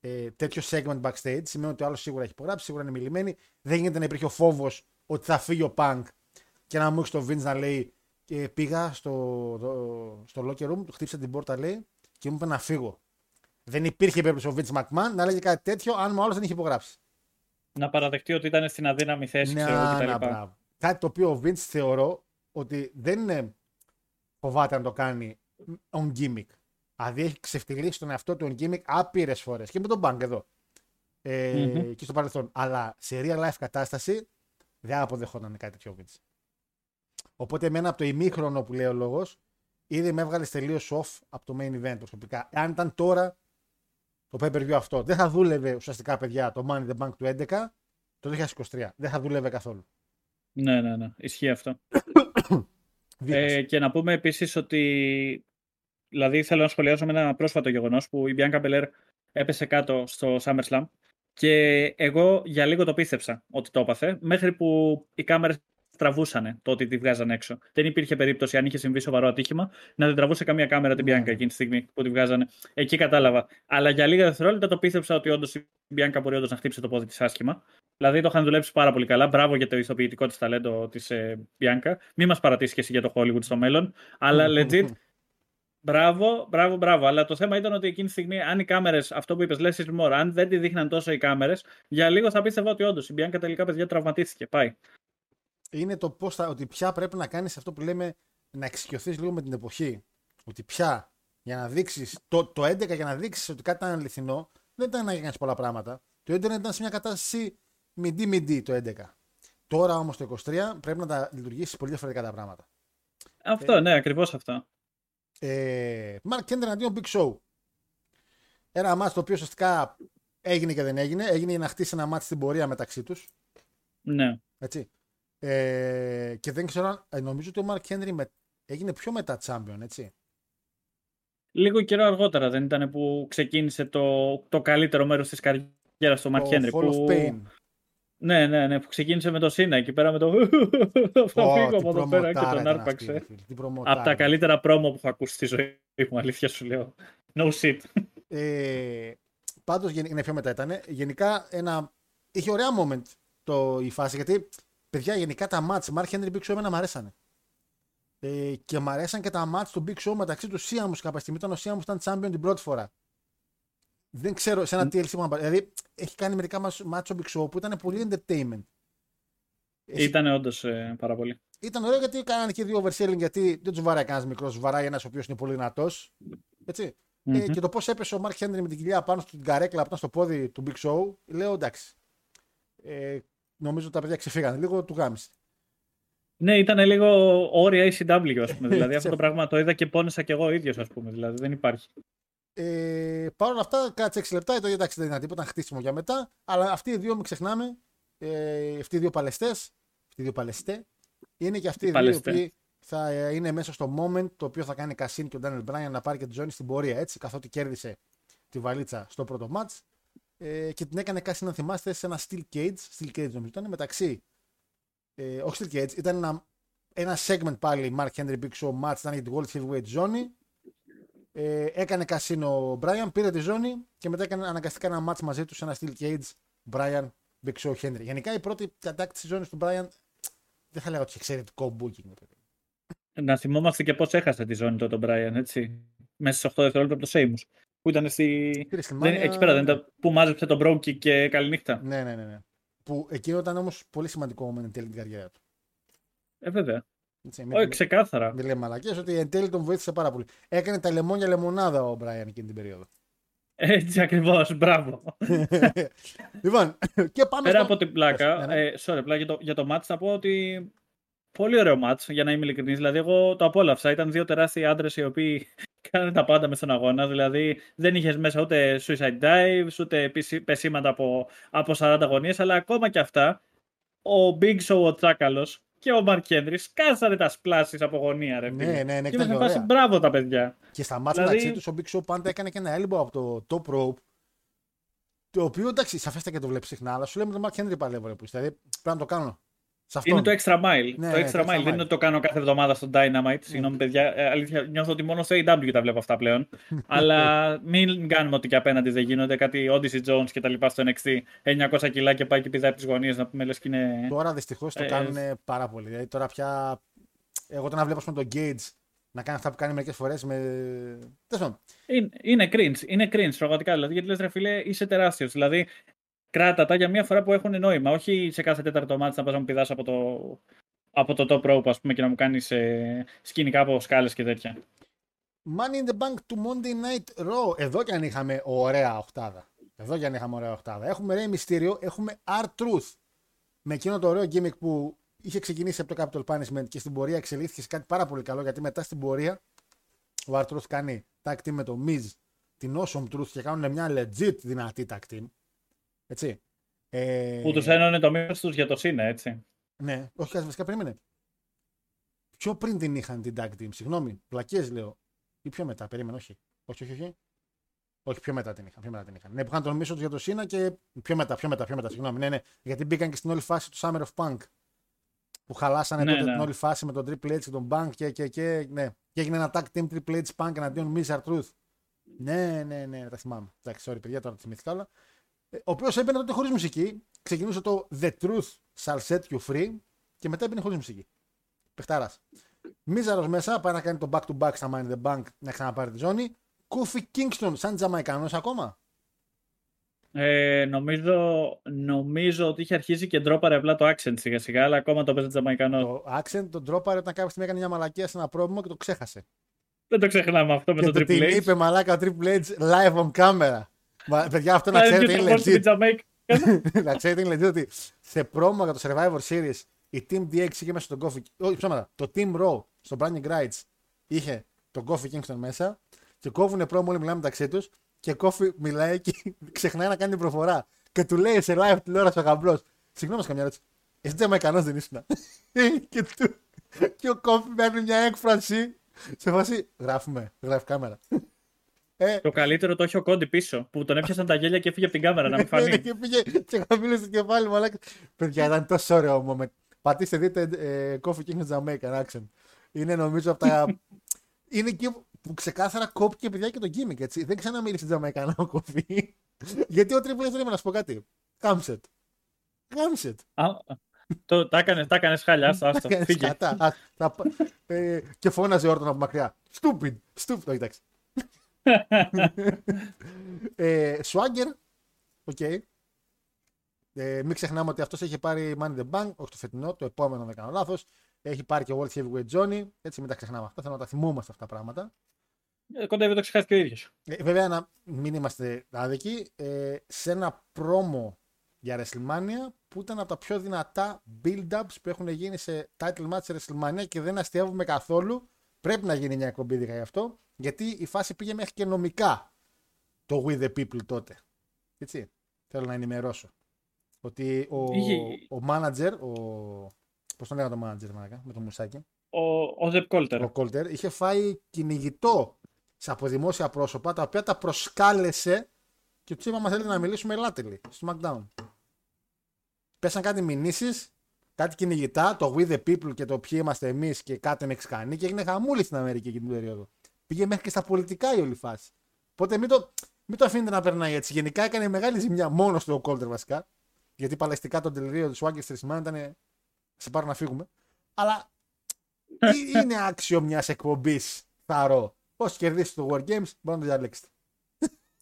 Ε, τέτοιο segment backstage σημαίνει ότι ο άλλος σίγουρα έχει υπογράψει, σίγουρα είναι μιλημένοι. Δεν γίνεται να υπήρχε ο φόβος ότι θα φύγει ο Punk και να μου έχει το Vince να λέει ε, πήγα στο, το, στο locker room, χτύπησε την πόρτα λέει και μου είπε να φύγω. Δεν υπήρχε περίπτωση ο Vince McMahon να λέγει κάτι τέτοιο αν ο άλλος δεν είχε υπογράψει. Να παραδεχτεί ότι ήταν στην αδύναμη θέση, ναι, ξέρω εγώ κτλ. Ναι, κάτι το οποίο ο Vince θεωρώ ότι δεν είναι, φοβάται να το κάνει on gimmick. Δηλαδή έχει ξεφτυλίσει τον εαυτό του on gimmick άπειρες φορές και με τον Punk εδώ. Ε, mm-hmm. Και στο παρελθόν. Αλλά σε real life κατάσταση δεν αποδεχόταν κάτι τέτοιο ο Vince. Οπότε εμένα από το ημίχρονο που λέει ο λόγος, ήδη με έβγαλε τελείως off από το main event προσωπικά. Αν ήταν τώρα το pay-per-view αυτό, δεν θα δούλευε ουσιαστικά, παιδιά, το Money in the Bank του έντεκα, το είκοσι είκοσι τρία. Δεν θα δούλευε καθόλου. Ναι, ναι, ναι. Ισχύει αυτό. ε, και να πούμε επίσης ότι, δηλαδή, θέλω να σχολιάσω με ένα πρόσφατο γεγονός που η Bianca Belair έπεσε κάτω στο SummerSlam και εγώ για λίγο το πίστεψα ότι το έπαθε, μέχρι που οι κάμερες τραβούσανε το ότι τη βγάζαν έξω. Δεν υπήρχε περίπτωση, αν είχε συμβεί σοβαρό ατύχημα, να την τραβούσε καμία κάμερα την Bianca εκείνη τη στιγμή που τη βγάζανε. Εκεί κατάλαβα. Αλλά για λίγα δευτερόλεπτα το πίστεψα ότι όντως η Bianca μπορεί όντως να χτύψει το πόδι της άσχημα. Δηλαδή το είχαν δουλέψει πάρα πολύ καλά. Μπράβο για το ηθοποιητικό της ταλέντο της ε, Bianca. Μη μας παρατήσει και εσύ για το Hollywood στο μέλλον. Αλλά legit. Μπράβο, μπράβο, μπράβο. Αλλά το θέμα ήταν ότι εκείνη τη στιγμή, αν οι κάμερες, αυτό που είπες, λες is more, αν δεν τη δείχναν τόσο οι κάμερες, για λίγο θα πίστευα ότι όντως η Bianca τελικά, παιδιά, τραυματίστηκε. Πάει. Είναι το πώς θα, ότι πια πρέπει να κάνεις αυτό που λέμε, να εξοικειωθείς λίγο με την εποχή. Ότι πια για να δείξεις το, το έντεκα, για να δείξεις ότι κάτι ήταν αληθινό, δεν ήταν να κάνεις πολλά πράγματα. Το έντεκα ήταν σε μια κατάσταση μιντί-μιντί το έντεκα. Τώρα όμως το είκοσι τρία πρέπει να τα λειτουργήσεις πολύ διαφορετικά τα πράγματα. Αυτό, ε, ναι, ακριβώς αυτό. Ε, Mark Kendrick εναντίον Big Show. Ένα μάτς το οποίο ουσιαστικά έγινε και δεν έγινε. Έγινε για να χτίσει ένα μάτς στην πορεία μεταξύ τους. Ναι. Έτσι. Ε, και δεν ξέρω αν, νομίζω ότι ο Mark Henry με, έγινε πιο μετά champion, έτσι. Λίγο καιρό αργότερα δεν ήταν που ξεκίνησε το, το καλύτερο μέρος της καριέρας του Mark Henry. Fall που... of Pain. Ναι, ναι, ναι, που ξεκίνησε με το Σίνα εκεί πέρα με το. Θα φύγω από εδώ πέρα και τον άρπαξε. Από τα καλύτερα πρόμο που έχω ακούσει στη ζωή μου, αλήθεια σου λέω. No shit. Ε, πάντως είναι πιο μετά ήταν. Γενικά ένα... είχε ωραία moment το, η φάση γιατί. Παιδιά, γενικά τα μάτς Mark Henry Big Show εμένα μ' αρέσανε. Ε, και μ' αρέσαν και τα μάτς του Big Show μεταξύ του Σίαμους. Κάποια στιγμή ήταν ο Σίαμους ήταν champion την πρώτη φορά. Δεν ξέρω, σε ένα τι ελ σι που δηλαδή έχει κάνει μερικά μάτς ο Big Show που ήταν πολύ entertainment. Ήτανε όντως ε, πάρα πολύ. Ήταν ωραίο γιατί κάνανε και δύο overselling γιατί δεν τους βαράει κανένας μικρός, τους βαράει ένας ο οποίος είναι πολύ δυνατός. Έτσι. Mm-hmm. Ε, και το πώς έπεσε ο Mark Henry με την κοιλιά πάνω στην καρέκλα που ήταν στο πόδι του Big Show, λέω εντάξει. Ε, Νομίζω τα παιδιά ξεφύγανε λίγο, του γάμισε. Ναι, ήταν λίγο όρια έι σι ντάμπλιου, ας πούμε. Δηλαδή αυτό το πράγμα το είδα και πόνεσα κι εγώ ίδιος, ας πούμε. Δηλαδή δεν υπάρχει. Ε, Παρ' όλα αυτά, κάτσε έξι λεπτά. Το εντάξει, δεν είναι τίποτα, χτίσιμο για μετά. Αλλά αυτοί οι δύο, μην ξεχνάμε, ε, αυτοί οι δύο παλαιστές, αυτοί οι δύο παλαιστέ, είναι και αυτοί οι δύο που θα είναι μέσα στο moment το οποίο θα κάνει Κασίν και ο Ντάνιελ Μπράιαν να πάρει και τη ζώνη στην πορεία. Έτσι, καθότι κέρδισε τη βαλίτσα στο πρώτο match. Ε, και την έκανε κάτι να θυμάστε σε ένα Steel Cage. Steel Cage νομίζω ήταν μεταξύ. Ε, όχι Steel Cage, ήταν ένα, ένα segment πάλι Mark Henry Big Show match. Ήταν για την World Heavyweight ζώνη. Ε, έκανε κασίνο ο Brian, πήρε τη ζώνη και μετά έκανε αναγκαστικά ένα match μαζί του σε ένα Steel Cage. Brian Big Show Henry. Γενικά η πρώτη κατάκτηση ζώνη του Brian δεν θα λέγαω ότι είχε εξαιρετικό booking. Να θυμόμαστε και πώς έχασε τη ζώνη τότε ο Brian, έτσι. Μέσα στις οκτώ δευτερόλεπτα από το Seamus. Που ήταν στη... δεν... εκεί πέρα, δεν ήταν... που μάζεψε τον Μπρόκι και καληνύχτα. Ναι, ναι, ναι, ναι. Που εκείνο ήταν όμως πολύ σημαντικό με εν τέλει την καριέρα του. Ε, βέβαια. Έτσι, μην... Όχι, ξεκάθαρα. Δεν λέμε μαλακές, ότι εν τέλει τον βοήθησε πάρα πολύ. Έκανε τα λεμόνια λεμονάδα ο Μπράιαν εκείνη την περίοδο. Έτσι ακριβώς, μπράβο. Λοιπόν, και πάμε. Πέρα στο... από την πλάκα, ε, sorry, πλάκα για το, για το μάτς θα πω ότι. Πολύ ωραίο μάτς, για να είμαι ειλικρινής. Δηλαδή, εγώ το απόλαυσα. Ήταν δύο τεράστιοι άντρες οι οποίοι κάνανε τα πάντα μες στον αγώνα. Δηλαδή, δεν είχες μέσα ούτε suicide dives, ούτε πεσήματα από, από σαράντα γωνίες. Αλλά ακόμα και αυτά, ο Big Show, ο Τσάκαλος και ο Mark Henry σκάσανε τα σπλάσεις από γωνία, ρε. Ναι, ναι, ναι. Και με φάση, μπράβο τα παιδιά. Και στα μάτς δηλαδή... μεταξύ τους, ο Big Show πάντα έκανε και ένα έλμπο από το top rope. Το οποίο εντάξει, σαφέστα και το βλέπεις συχνά, αλλά σου λέμε τον Mark Henry παλεύω, ρε, που είστε. Δηλαδή, πρέπει να το κάνω. Είναι το extra mile. Ναι, το extra, extra mile. mile. Δεν είναι ότι το κάνω κάθε εβδομάδα στο Dynamite. Συγγνώμη, παιδιά. Ε, αλήθεια, νιώθω ότι μόνο στο έι ντάμπλιου τα βλέπω αυτά πλέον. Αλλά μην κάνουμε ότι και απέναντι δεν γίνονται. Κάτι Odyssey Jones και τα λοιπά στο εν εξ τι. εννιακόσια κιλά και πάει και πηδάει από τις γωνίες. Να πούμε, λες και είναι. Τώρα δυστυχώς ε, το κάνουν ε... πάρα πολύ. Δηλαδή τώρα πια. Εγώ το να βλέπω τον Gage να κάνει αυτά που κάνει μερικές φορές. Με... Είναι, είναι cringe. Είναι cringe πραγματικά. Δηλαδή, γιατί λες, ρε φίλε, είσαι τεράστιος. Δηλαδή. Κράτα τα για μια φορά που έχουν νόημα. Όχι σε κάθε τέταρτο μάτι να πας να μου πηδάς από το, από το top rope, ας πούμε, και να μου κάνεις ε, σκηνικά από σκάλες και τέτοια. Money in the Bank του Monday Night Raw. Εδώ κι αν είχαμε ωραία οχτάδα. Εδώ κι αν είχαμε ωραία οχτάδα. Έχουμε Rey Mysterio, έχουμε R-Truth. Με εκείνο το ωραίο gimmick που είχε ξεκινήσει από το Capital Punishment και στην πορεία εξελίχθηκε σε κάτι πάρα πολύ καλό, γιατί μετά στην πορεία ο R-Truth κάνει tag team με το Miz, την Awesome Truth, και κάνουν μια legit δυνατή tag team. Έτσι. Ε... Που τους ένωνε το μήνυμα τους για το ΣΥΝΕ, έτσι. Ναι, όχι, ας βασικά περίμενε. Πιο πριν την είχαν την tag team, συγγνώμη, πλακές λέω. Ή πιο μετά, περίμενε, όχι. Όχι, όχι, όχι. Όχι, πιο μετά την είχαν. Πιο μετά την είχαν. Ναι, που είχαν το μίσο τους για το ΣΥΝΑ και. Πιο μετά, πιο μετά, πιο μετά, συγγνώμη. Ναι, ναι. Γιατί μπήκαν και στην όλη φάση του Summer of Punk. Που χαλάσανε ναι, τότε ναι. την όλη φάση με τον Triple H και τον Punk και, και, και, ναι. και έγινε ένα tag team Triple H Punk εναντίον Miz R-Truth. Ναι, ναι, ναι, τα θυμάμαι. Εντάξει, sorry, παιδιά, τώρα θυμήθηκα όλα. Ο οποίος έμπαινε τότε χωρίς μουσική, ξεκινούσε το The Truth shall set you free και μετά έμπαινε χωρίς μουσική. Πεχτάρας. Μίζαρος μέσα, πάει να κάνει το back to back στα Money in the Bank, να ξαναπάρει τη ζώνη. Κούφι Kingston, σαν Τζαμαϊκανός ακόμα. Ε, νομίζω, νομίζω ότι είχε αρχίσει και ντρόπαρε απλά το accent σιγά σιγά, αλλά ακόμα το παίζει Τζαμαϊκανός. Το accent τον ντρόπαρε όταν κάποια στιγμή έκανε μια μαλακία σε ένα πρόβλημα και το ξέχασε. Δεν το ξεχνάμε αυτό με και το Triple H. Και την είπε μαλάκα Triple H live on camera. Μα, παιδιά, αυτό να ξέρετε είναι legit. Να ξέρετε είναι legit ότι σε πρόμο για το Survivor Series η Team ντι εξ είχε μέσα στον Kofi. Όχι, ψέματα. Το Team Raw στο Branding Rights είχε τον Kofi Kingston μέσα και κόβουνε πρόμο. Όλοι μιλάμε μεταξύ του και Kofi μιλάει και ξεχνάει να κάνει την προφορά. Και του λέει σε live τηλεόραση ο γαμπρός. Συγγνώμη, καμιά ερώτηση. Εσύ Τζαμαϊκανός δεν ήσουν? και, του... και ο Kofi παίρνει μια έκφραση σε φάση. Γράφουμε, γράφει κάμερα. Ε, το καλύτερο το έχει ο Κόντι πίσω που τον έπιασαν τα γέλια και έφυγε από την κάμερα να μην φανεί. Και πήγε και χαμήλωσε το κεφάλι μου. Παιδιά, ήταν τόσο ωραίο moment. Πατήστε, δείτε ε, Kofi Kingston Jamaican accent. Είναι νομίζω από τα. Είναι εκεί που ξεκάθαρα κόπηκε παιδιά και το gimmick, έτσι. Δεν ξαναμίλησε Jamaican ο Kofi. Γιατί ο Triple H δεν είμαι να σου πω κάτι. Κάμψετ. Κάμψετ. Το, τα έκανε χάλια, άστο, άστο. Φύγε. Και φώναζε Όρτον από μακριά. Stupid, stupid, εντάξει. Swagger, οκ. Okay. Ε, μην ξεχνάμε ότι αυτός έχει πάρει Money in the Bank, όχι το φετινό, το επόμενο δεν κάνω λάθος. Έχει πάρει και World Heavyweight Johnny, έτσι μην τα ξεχνάμε αυτά, θέλω να τα θυμόμαστε αυτά τα πράγματα. Ε, κοντεύει το ξεχάσει και ο ίδιος. Ε, βέβαια, να μην είμαστε άδικοι, ε, σε ένα πρόμο για WrestleMania που ήταν από τα πιο δυνατά build-ups που έχουν γίνει σε title match σε WrestleMania και δεν αστειεύουμε καθόλου. Πρέπει να γίνει μια εκπομπή δικά γι' αυτό. Γιατί η φάση πήγε μέχρι και νομικά το We The People τότε. Έτσι, θέλω να ενημερώσω. Ότι ο, ο manager, ο, πώς τον λέγανε το manager μάρακα, με το μουσάκι. Ο Zeb Colter. Ο Colter είχε φάει κυνηγητό σε αποδημόσια πρόσωπα, τα οποία τα προσκάλεσε και του είπα, μα θέλετε να μιλήσουμε ελάτελοι στο SmackDown. Πέσαν κάτι μηνύσεις, κάτι κυνηγητά, το We The People και το ποιοι είμαστε εμείς και κάτι μεξικανοί και έγινε χαμούλη στην Αμερική εκείνη την περίοδο. Πήγε μέχρι και στα πολιτικά η όλη φάση. Οπότε μην το, μην το αφήνετε να περνάει έτσι. Γενικά έκανε μεγάλη ζημιά μόνο στο Colter βασικά. Γιατί παλαιστικά το τελείωμα του Swagger στη Σιμάνη ήταν. Σε πάρω να φύγουμε. Αλλά είναι άξιο μια εκπομπή θαρό. Όσοι κερδίσετε το War Games μπορείτε να το διαλέξετε.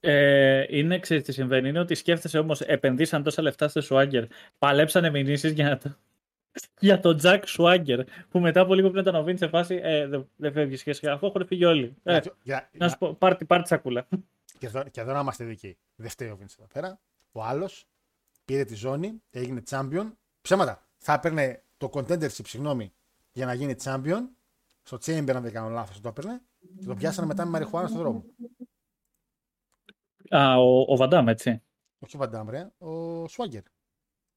Ε, είναι, ξέρεις τι συμβαίνει. Είναι ότι σκέφτεσαι όμως, επενδύσαν τόσα λεφτά στο Swagger. Παλέψανε μηνύσεις για να το. Για τον Jack Swagger που μετά από λίγο πριν ήταν ο Βίντ σε φάση ε, δεν δε φεύγει σχέση. Αφού έχουν φύγει όλοι. Ε, για, να σου πω, πάρ' τη σακούλα. Και εδώ, και εδώ να είμαστε δικοί. Δεν φταίει ο Βίντ εδώ πέρα. Ο άλλος πήρε τη ζώνη, έγινε champion. Ψέματα. Θα έπαιρνε το contendership, συγγνώμη, για να γίνει champion. Στο Chamber, αν δεν κάνω λάθος, το έπαιρνε. Και το πιάσανε μετά με μαριχουάνα στον δρόμο. Α, ο, ο Βαντάμ, έτσι. Όχι ο Βαντάμ, ρε. Ο Swagger.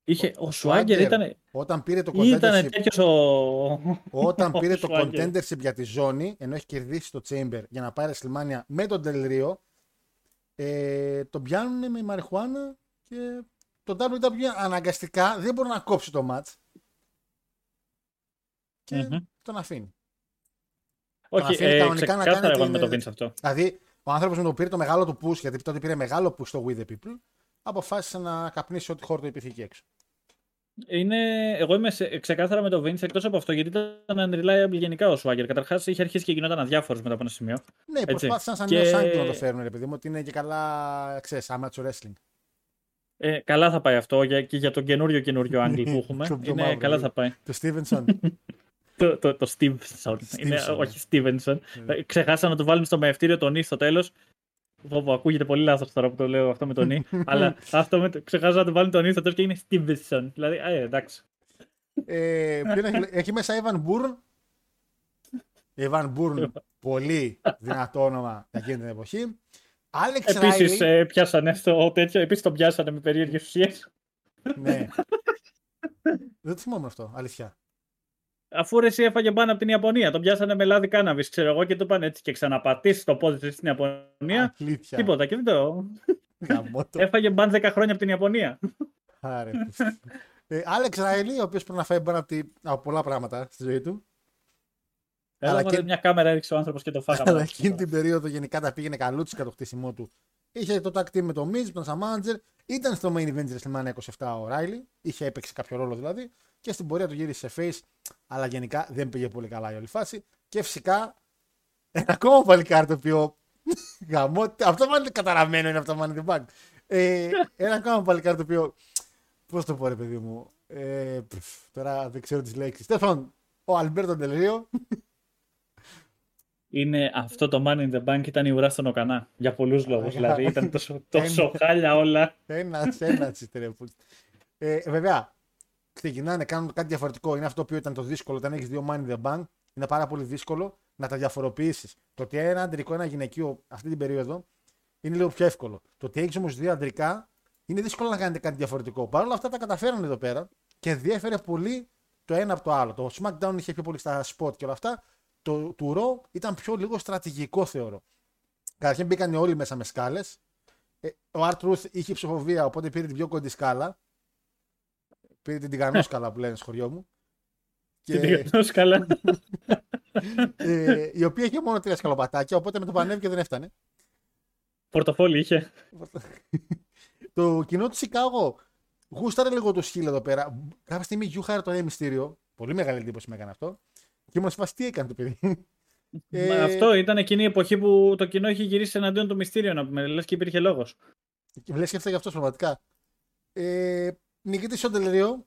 Είχε, ο, ο Swagger ήταν. Όταν πήρε το contendership, ο... όταν πήρε το contendership για τη ζώνη, ενώ έχει κερδίσει το Chamber για να πάρει WrestleMania με τον Del Rio, ε, τον πιάνουν με μαριχουάνα και το ντάμπλιου ντάμπλιου ι αναγκαστικά δεν μπορεί να κόψει το match. και mm-hmm. τον αφήνει. Όχι, τον αφήνει ε, κανονικά να κάνει. Εγώ με το Vince αυτό. Δηλαδή, ο άνθρωπος με τον πήρε το μεγάλο του push, γιατί τότε πήρε μεγάλο push στο We The People, αποφάσισε να καπνίσει ό,τι χώρο του υπήρχε έξω. Είναι... Εγώ είμαι σε... ξεκάθαρα με τον Vince εκτός από αυτό, γιατί ήταν unreliable γενικά ο Swagger. Καταρχάς είχε αρχίσει και γινόταν αδιάφορος μετά από ένα σημείο. Ναι, προσπάθησαν σαν νέο σάγκλο να το φέρουν, επειδή μου ότι είναι και καλά, ξέρεις, amateur wrestling. Ε, καλά θα πάει αυτό για, και για τον καινούριο καινούριο angle που έχουμε. Είναι, καλά θα πάει. Το Stevenson. το, το, το Stevenson. Είναι, όχι Stevenson. Ξεχάσα να το βάλουμε στο μαιευτήριο τον Νι στο τέλος. Που ακούγεται πολύ λάθος τώρα που το λέω αυτό με τον Νι. αλλά αυτό με το, ξεχάσα να το βάλουμε τον Νι στο τέλος και είναι Stevenson. Δηλαδή, α, ε, εντάξει. ε, έχει, έχει μέσα Evan Bourne. Evan Bourne. Πολύ δυνατό όνομα για εκείνη την εποχή. Επίσης ε, πιάσανε στο τέτοιο, επίσης τον πιάσανε με περίεργες ουσίες. Ναι. Δεν το θυμόμαι αυτό, αλήθεια. Αφού ρε εσύ έφαγε μπαν από την Ιαπωνία, τον πιάσανε με λάδι κάναβης, ξέρω εγώ, και το πάνε έτσι και ξαναπατήσει το πόδι στην Ιαπωνία. Αλήθεια. Τίποτα και δεν το... έφαγε μπαν δέκα χρόνια από την Ιαπωνία. Άρε. Άλεξ Ράιλι, ο οποίος πρέπει να φάει μπαν από, από πολλά πράγματα στη ζωή του. Έλα, και... μια κάμερα έριξε ο άνθρωπος και το φάγαμε. Αλλά εκείνη την περίοδο γενικά τα πήγαινε καλούτσι κατά το χτίσιμό του. Είχε το tag team με τον Miz, τον Sam Manager, ήταν στο main event της WrestleMania είκοσι επτά ο Riley, είχε έπαιξει κάποιο ρόλο δηλαδή, και στην πορεία του γύρισε σε face, αλλά γενικά δεν πήγε πολύ καλά η όλη φάση. Και φυσικά ένα ακόμα παλικάρι το οποίο. αυτό μάλλον καταραμένο είναι αυτό, μάλλον δεν ε, Ένα ακόμα παλικάρι το οποίο. Πώς το πω, ρε παιδί μου. Ε, πφ, τώρα δεν ξέρω τις λέξεις. Τέλος ο Αλμπέρτο Ντελρίο. Είναι αυτό το Money in the Bank ήταν η ουρά στον Οκανά. Για πολλούς λόγους. δηλαδή ήταν τόσο, τόσο χάλια όλα. Ένα ένα τσιτρέπουλ. Ε, βέβαια, ξεκινάνε, κάνουν κάτι διαφορετικό. Είναι αυτό που ήταν το δύσκολο. Όταν έχεις δύο Money in the Bank, είναι πάρα πολύ δύσκολο να τα διαφοροποιήσεις. Το ότι ένα αντρικό, ένα γυναικείο αυτή την περίοδο είναι λίγο πιο εύκολο. Το ότι έχεις όμως δύο αντρικά, είναι δύσκολο να κάνετε κάτι διαφορετικό. Παρ' όλα αυτά τα καταφέρουν εδώ πέρα και διέφερε πολύ το ένα από το άλλο. Το SmackDown είχε πιο πολύ στα spot και όλα αυτά. Το, του Raw ήταν πιο λίγο στρατηγικό, θεωρώ. Καταρχήν μπήκαν όλοι μέσα με σκάλες. Ε, ο R-Truth είχε ψυχοβία, οπότε πήρε την πιο κοντή σκάλα. Πήρε την τηγανόσκαλα που λένε στο χωριό μου. Την τηγανόσκαλα. ε, η οποία είχε μόνο τρία σκαλοπατάκια, οπότε με το πανέβηκε δεν έφτανε. Πορτοφόλι είχε. το κοινό του Σικάγο γούσταρε λίγο το σκύλο εδώ πέρα. Κάποια στιγμή γιούχαρε το νέο μυστήριο. Πολύ μεγάλη εντύπωση με έκανε αυτό. Και μας φας τι έκανε το παιδί. ε... Αυτό ήταν εκείνη η εποχή που το κοινό είχε γυρίσει εναντίον του μυστήριου, να πούμε. Λες και υπήρχε λόγος. Λες και αυτό για αυτός πραγματικά. Ε, νικητής ο Ντελρίο.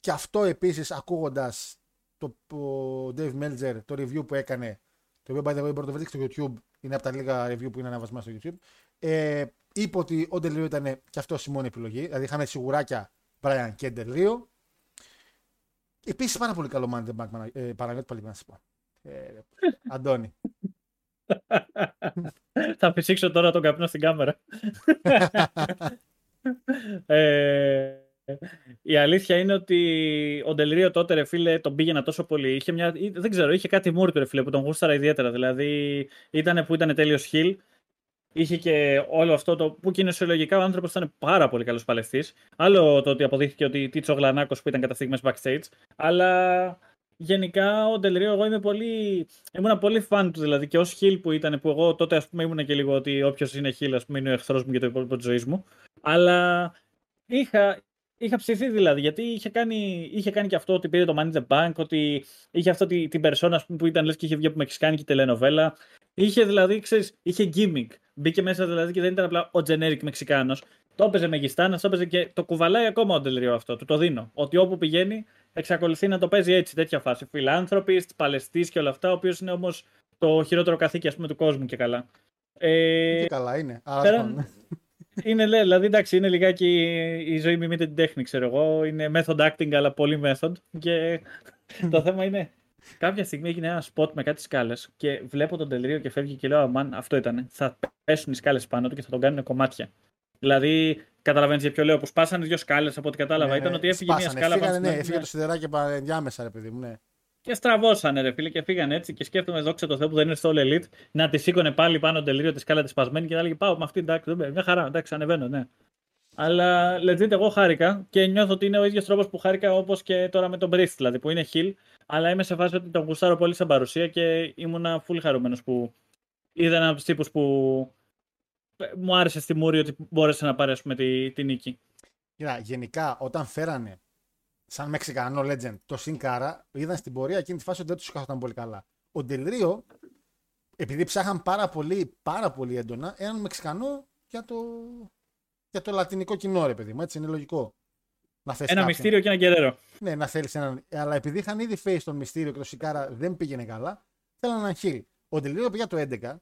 Και αυτό επίσης ακούγοντας το ο Dave Meltzer, το review που έκανε, το οποίο by the way μπορεί να το βρείτε στο YouTube, είναι από τα λίγα review που είναι αναβασμένα στο YouTube, ε, είπε ότι ο Ντελρίο ήταν και αυτός η μόνη επιλογή. Δηλαδή είχαμε σιγουράκια Brian και Ντελρίο. Επίσης πάρα πολύ καλό Money in the Bank, ε, Παναγιώτη, πάλι να σας πω. Ε, Αντώνη. Θα φυσήξω τώρα τον καπνό στην κάμερα. ε, η αλήθεια είναι ότι ο Ντελρίο τότε, ρε φίλε, τον πήγαινα τόσο πολύ. Είχε μια, δεν ξέρω, είχε κάτι μούρι του, ρε φίλε, που τον γούσταρα ιδιαίτερα. Δηλαδή ήταν που ήταν τέλειος heel. Είχε και όλο αυτό το που κινησιολογικά ο άνθρωπος ήταν πάρα πολύ καλός παλευτής. Άλλο το ότι αποδείχθηκε ότι Τίτσο Γλανάκος που ήταν κατά στιγμές backstage. Αλλά γενικά ο Ντελρίο, εγώ είμαι πολύ... ήμουν πολύ φαν του δηλαδή. Και ως heel που ήταν, που εγώ τότε ας πούμε ήμουν και λίγο ότι όποιος είναι heel ας πούμε είναι ο εχθρός μου και το υπόλοιπο της ζωής μου. Αλλά είχα... Είχα ψηθεί δηλαδή, γιατί είχε κάνει, είχε κάνει και αυτό ότι πήρε το Money in the Bank, ότι είχε αυτή τη, την περσόνα που ήταν λες και είχε βγει από μεξικάνικη τελενοβέλα. Είχε δηλαδή, ξέρεις, είχε gimmick. Μπήκε μέσα δηλαδή και δεν ήταν απλά ο generic Μεξικάνος. Το έπαιζε με γιστάνας, το έπαιζε και το κουβαλάει ακόμα ο Ντελρίο αυτό, του το δίνω. Ότι όπου πηγαίνει εξακολουθεί να το παίζει έτσι, τέτοια φάση. Φιλάνθρωπης, παλαιστής και όλα αυτά, ο οποίος είναι όμως το χειρότερο καθήκη ας πούμε του κόσμου και καλά. Ε... Και καλά είναι. Πέρα... Είναι, λέει, δηλαδή, εντάξει, είναι λιγάκι η ζωή μιμείται την τέχνη, ξέρω εγώ. Είναι method acting, αλλά πολύ method. Και το θέμα είναι, κάποια στιγμή έγινε ένα spot με κάτι σκάλες και βλέπω τον Ντελρίο και φεύγει και λέω, αμάν, αυτό ήτανε. Θα πέσουν οι σκάλες πάνω του και θα τον κάνουν κομμάτια. Δηλαδή, καταλαβαίνεις για ποιο λέω, που σπάσανε δύο σκάλες από ό,τι κατάλαβα. Ναι, ήταν ναι, ότι έφυγε σπάσανε, μια σκάλα φύγανε, πάνω. Ναι, έφυγε ναι. Το σιδεράκι ενδιάμεσα, ρε παιδί μου, ναι. Και στραβώσανε, ρε φίλε, και φύγανε έτσι. Και σκέφτομαι, δόξα τω Θεώ που δεν είναι στο All Elite, να τη σήκωνε πάλι πάνω τον Τελείω τη σκάλα τη σπασμένη και να λέγει πάω με αυτήν. Εντάξει, μια χαρά, εντάξει, ανεβαίνω, ναι. Αλλά legit, εγώ χάρηκα και νιώθω ότι είναι ο ίδιος τρόπος που χάρηκα όπως και τώρα με τον Brief, δηλαδή που είναι heel, Αλλά είμαι σε φάση ότι τον γουστάρω πολύ σαν παρουσία και ήμουνα full χαρούμενος που είδα έναν από τους τύπους που μου άρεσε στη Μούρη ότι μπόρεσε να πάρει, ας πούμε, τη, τη νίκη. Κοίτα, γενικά όταν φέρανε σαν Μεξικανό legend το Σινκάρα, είδαν στην πορεία εκείνη τη φάση ότι δεν τους καθόταν πολύ καλά. Ο Ντελρίο, επειδή ψάχαν πάρα πολύ, πάρα πολύ έντονα έναν Μεξικανό για το, για το λατινικό κοινό, ρε παιδί μου, έτσι είναι λογικό. Να θες ένα Μυστήριο και ένα Γκερέρο. Ναι, να θέλει έναν. Αλλά επειδή είχαν ήδη face τον Μυστήριο και το Σινκάρα δεν πήγαινε καλά, θέλανε έναν χείλ. Ο Ντελρίο πήγε το έντεκα.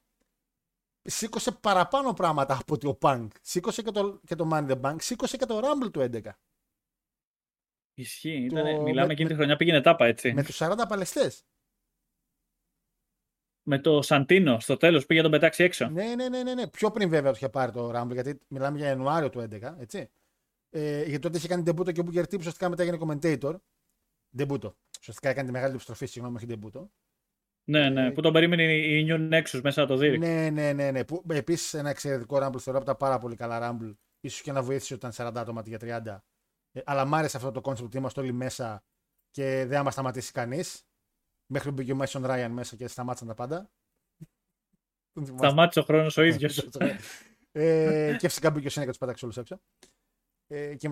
Σήκωσε παραπάνω πράγματα από ότι ο Punk. Σήκωσε και το, και το Money the Bank. Σήκωσε και το Rumble του έντεκα. Ισχύει. Το... Ήτανε, μιλάμε με, εκείνη τη χρονιά πήγαινε τάπα, έτσι. Με τους σαράντα παλαιστές. Με το Σαντίνο στο τέλος πήγε να τον πετάξει έξω. Ναι, ναι, ναι, ναι, ναι. Πιο πριν βέβαια το είχε πάρει το Rumble, γιατί μιλάμε για Ιανουάριο του έντεκα, έτσι. Ε, γιατί τότε είχε κάνει ντεμπούτο και ο Booker T, που ουσιαστικά μετά έγινε commentator. Ντεμπούτο. Ουσιαστικά έκανε τη μεγάλη επιστροφή, συγγνώμη, μέχρι ντεμπούτο. Ναι, ναι, ε, που τον περίμενε η New Nexus μέσα από το δίρι. Ναι, ναι, ναι, ναι. Που, επίσης ένα εξαιρετικό Rumble, θεωρώ από τα πάρα πολύ καλά Rumble. Ίσως και να βοήθησε όταν σαράντα άτομα και για τριάντα. Ε, αλλά μ' άρεσε αυτό το concept ότι είμαστε όλοι μέσα και δεν θα μας σταματήσει κανείς. Μέχρι που μπήκε ο Mason Ryan μέσα και σταμάτησαν τα πάντα. Σταμάτησε ο χρόνος ο ίδιος. ε, και φυσικά μπήκε ο Σένα και τους πέταξε όλους έξω. Ε, και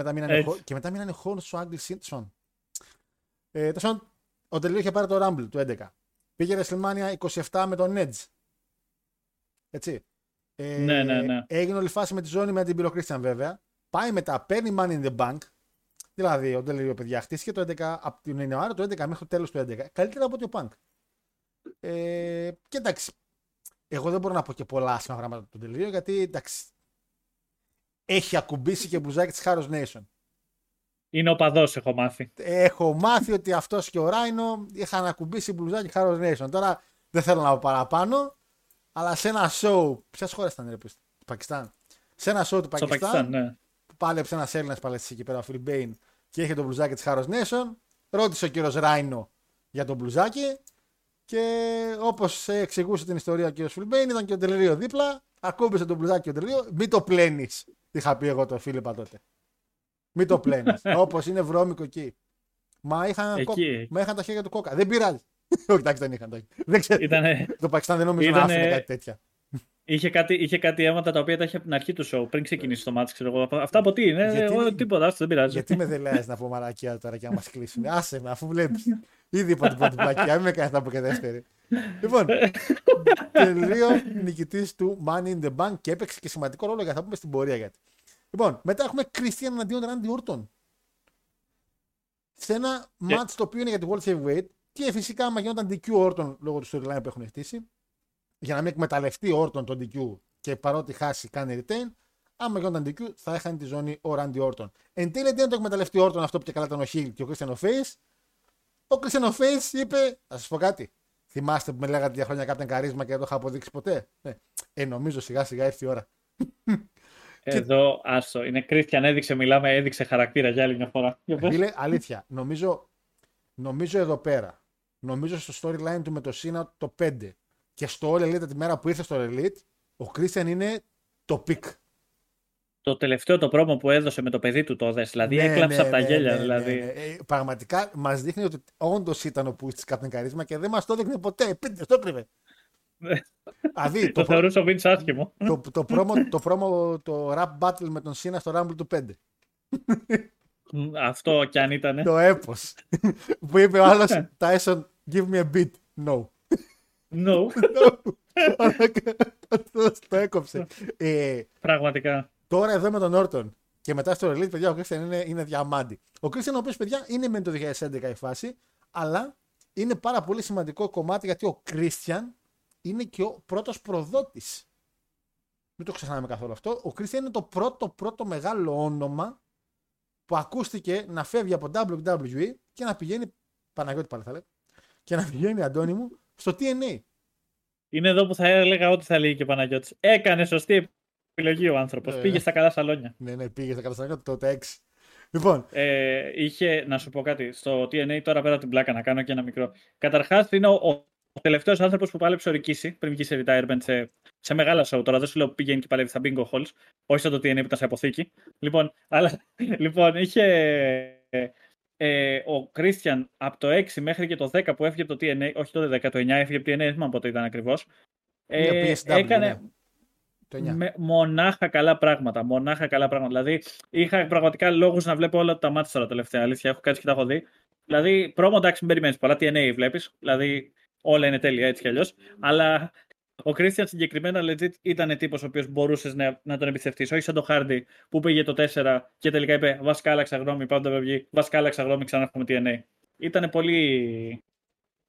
μετά μείνανε χώρος ο Άγγλ Σίντσον. Ε, τόσο, ο Τελείο είχε πάρει το Rumble του έντεκα. Πήγε WrestleMania είκοσι επτά με τον Edge. Έτσι. Ε, ναι, ναι, ναι. Έγινε όλη φάση με τη ζώνη με την Bill O'Christian βέβαια. Πάει μετά, παίρνει Money in the Bank. Δηλαδή, ο Ντελρίο, παιδιά, χτίστηκε το έντεκα, από την Ιανουάριο το έντεκα μέχρι το τέλος του έντεκα. Καλύτερα από ότι ο Punk. Ε, και εντάξει, εγώ δεν μπορώ να πω και πολλά άσχημα πράγματα από τον Ντελρίο, γιατί εντάξει, έχει ακουμπήσει και μπουζάκι της Harrow Nation. Είναι οπαδός, έχω μάθει. Έχω μάθει ότι αυτός και ο Ράινο είχαν ακουμπήσει μπουζάκι Harrow Nation. Τώρα δεν θέλω να πω παραπάνω, αλλά σε ένα show. Ποιες χώρες ήταν, ρε, πίστη, Πακιστάν. Σε ένα show του Πακιστάν. Πακιστάν, ναι. Πάλεψε ένας Έλληνας παλαιστής εκεί πέρα, ο Φιλ Μπέιν, και είχε τον μπλουζάκι της Harrow Nation. Ρώτησε ο κύριος Ράινο για τον μπλουζάκι και όπως εξηγούσε την ιστορία ο κύριος Φιλ Μπέιν, ήταν και ο Ντελρίο δίπλα. Ακούμπησε τον μπλουζάκι ο Ντελρίο. Μην το πλένεις, είχα πει εγώ τον Φίλιππα τότε. Μην το πλένεις. Όπως είναι βρώμικο εκεί. Μα είχαν, κο... Μα είχαν τα χέρια του κόκα. Δεν πειράζει. Όχι, εντάξει, δεν είχαν τα χέρια. Ήτανε... Το Πακιστάν δεν νομίζω Ήτανε... να άφηνε κάτι τέτοια. Είχε κάτι, είχε κάτι αίματα τα οποία τα είχε από την αρχή του show, πριν ξεκινήσει το μάτς, ξέρω εγώ. Αυτά από τι είναι, γιατί, εγώ τίποτα, άστο, δεν πειράζει. Γιατί με δελεάζει να πω μαρακιά τώρα και να μας κλείσουν. Άσε με, αφού βλέπεις. Ήδη είπα την πρώτη πλακιά, μην με κάνεις να πω και δεύτερη. Λοιπόν, Τελείω νικητής του Money in the Bank και έπαιξε και σημαντικό ρόλο, για θα πούμε στην πορεία γιατί. Λοιπόν, μετά έχουμε Christian εναντίον Randy Orton. Σε ένα yeah. μάτς το οποίο είναι για τη World Heavyweight και φυσικά άμα γινόταν ντι κιου Orton λόγω του storyline που έχουν χτίσει. Για να μην εκμεταλλευτεί ο Orton τον ντι κιου και παρότι χάσει κάνει retain, άμα γινόταν ντι κιου θα έχανε τη ζώνη ο Randy Orton. Εν τέλει δεν το εκμεταλλευτεί ο Orton αυτό που και καλά ήταν ο Hill και ο Christian O'Face. Ο Christian O'Face είπε, θα σας πω κάτι, θυμάστε που με λέγατε για χρόνια Captain Charisma και δεν το είχα αποδείξει ποτέ. Ναι. Ε, νομίζω σιγά σιγά ήρθε η ώρα. Εδώ, άστο, είναι Christian, έδειξε, μιλάμε, έδειξε χαρακτήρα για άλλη μια φορά. Φίλε, αλήθεια, νομίζω, νομίζω εδώ πέρα, νομίζω στο storyline του με το Cena το πέντε. Και στο All Elite, τη μέρα που ήρθε στο All Elite, ο Christian είναι το πικ. Το τελευταίο το πρόμο που έδωσε με το παιδί του το δες, δηλαδή ναι, έκλαψε ναι, από τα ναι, γέλια. Ναι, ναι, δηλαδή. Ναι, ναι. Ε, πραγματικά μας δείχνει ότι όντως ήταν ο Push της Captain Charisma και δεν μας το δείχνει ποτέ. Επίτηδες, το κρύβε. Δηλαδή, το θεωρούσε ο Vince άσχημο. Το, το, πρόμο, το πρόμο, το rap battle με τον Cena στο Rumble του πέντε. Αυτό κι αν ήτανε. Το έπος. Που είπε ο άλλος, Tyson, give me a beat. No. No. Το έκοψε. Πραγματικά. Τώρα εδώ με τον Orton και μετά στο Elite, παιδιά, ο Christian είναι διαμάντη. Ο Christian, ο οποίος, παιδιά, είναι με το δύο χιλιάδες έντεκα η φάση, αλλά είναι πάρα πολύ σημαντικό κομμάτι γιατί ο Christian είναι και ο πρώτος προδότης. Μην το ξεχνάμε καθόλου αυτό. Ο Christian είναι το πρώτο πρώτο μεγάλο όνομα που ακούστηκε να φεύγει από ντάμπλιου ντάμπλιου ι και να πηγαίνει, Παναγιώτη πάλι θα λέει, και να πηγαίνει, Αντώνη μου, στο τι εν έι. Είναι εδώ που θα έλεγα ότι θα λέει και ο Παναγιώτης. Έκανε σωστή επιλογή ο άνθρωπος. Ε, πήγε στα καλά σαλόνια. Ναι, ναι, πήγε στα καλά σαλόνια τότε έξι. Λοιπόν. Ε, είχε, να σου πω κάτι. Στο τι εν έι τώρα πέρα την πλάκα να κάνω και ένα μικρό. Καταρχάς είναι ο, ο, ο τελευταίος άνθρωπος που πάλεψε ο Ρικίση πριν βγει σε retirement σε, σε μεγάλα show. Τώρα δεν σου λέω που πηγαίνει και παλεύει στα bingo halls. Όχι σαν το τι εν έι που ήταν σε αποθήκη. Λοιπόν, αλλά, λοιπόν είχε... ε, ο Christian από το έξι μέχρι και το δέκα που έφυγε από το τι εν έι, όχι το δέκα, το εννιά έφυγε από το τι εν έι, δεν θυμάμαι πότε ήταν ακριβώς. Ε, έκανε ναι. με, μονάχα καλά πράγματα, μονάχα καλά πράγματα. Δηλαδή είχα πραγματικά λόγους να βλέπω όλα τα μάτια τώρα τελευταία, αλήθεια, έχω κάτσει και τα έχω δει. Δηλαδή πρόμο, εντάξει, μην περιμένεις πολλά, τι εν έι βλέπεις, δηλαδή όλα είναι τέλεια έτσι κι αλλιώς, αλλά... Ο Christian συγκεκριμένα legit ήταν τύπος ο οποίος μπορούσες να, να τον εμπιστευτείς. Όχι σαν το Hardy που πήγε το τέσσερα και τελικά είπε βασικά άλλαξα γνώμη, πάντα με βγει, βασικά άλλαξα γνώμη, ξανά έχουμε τι εν έι. Ήτανε πολύ...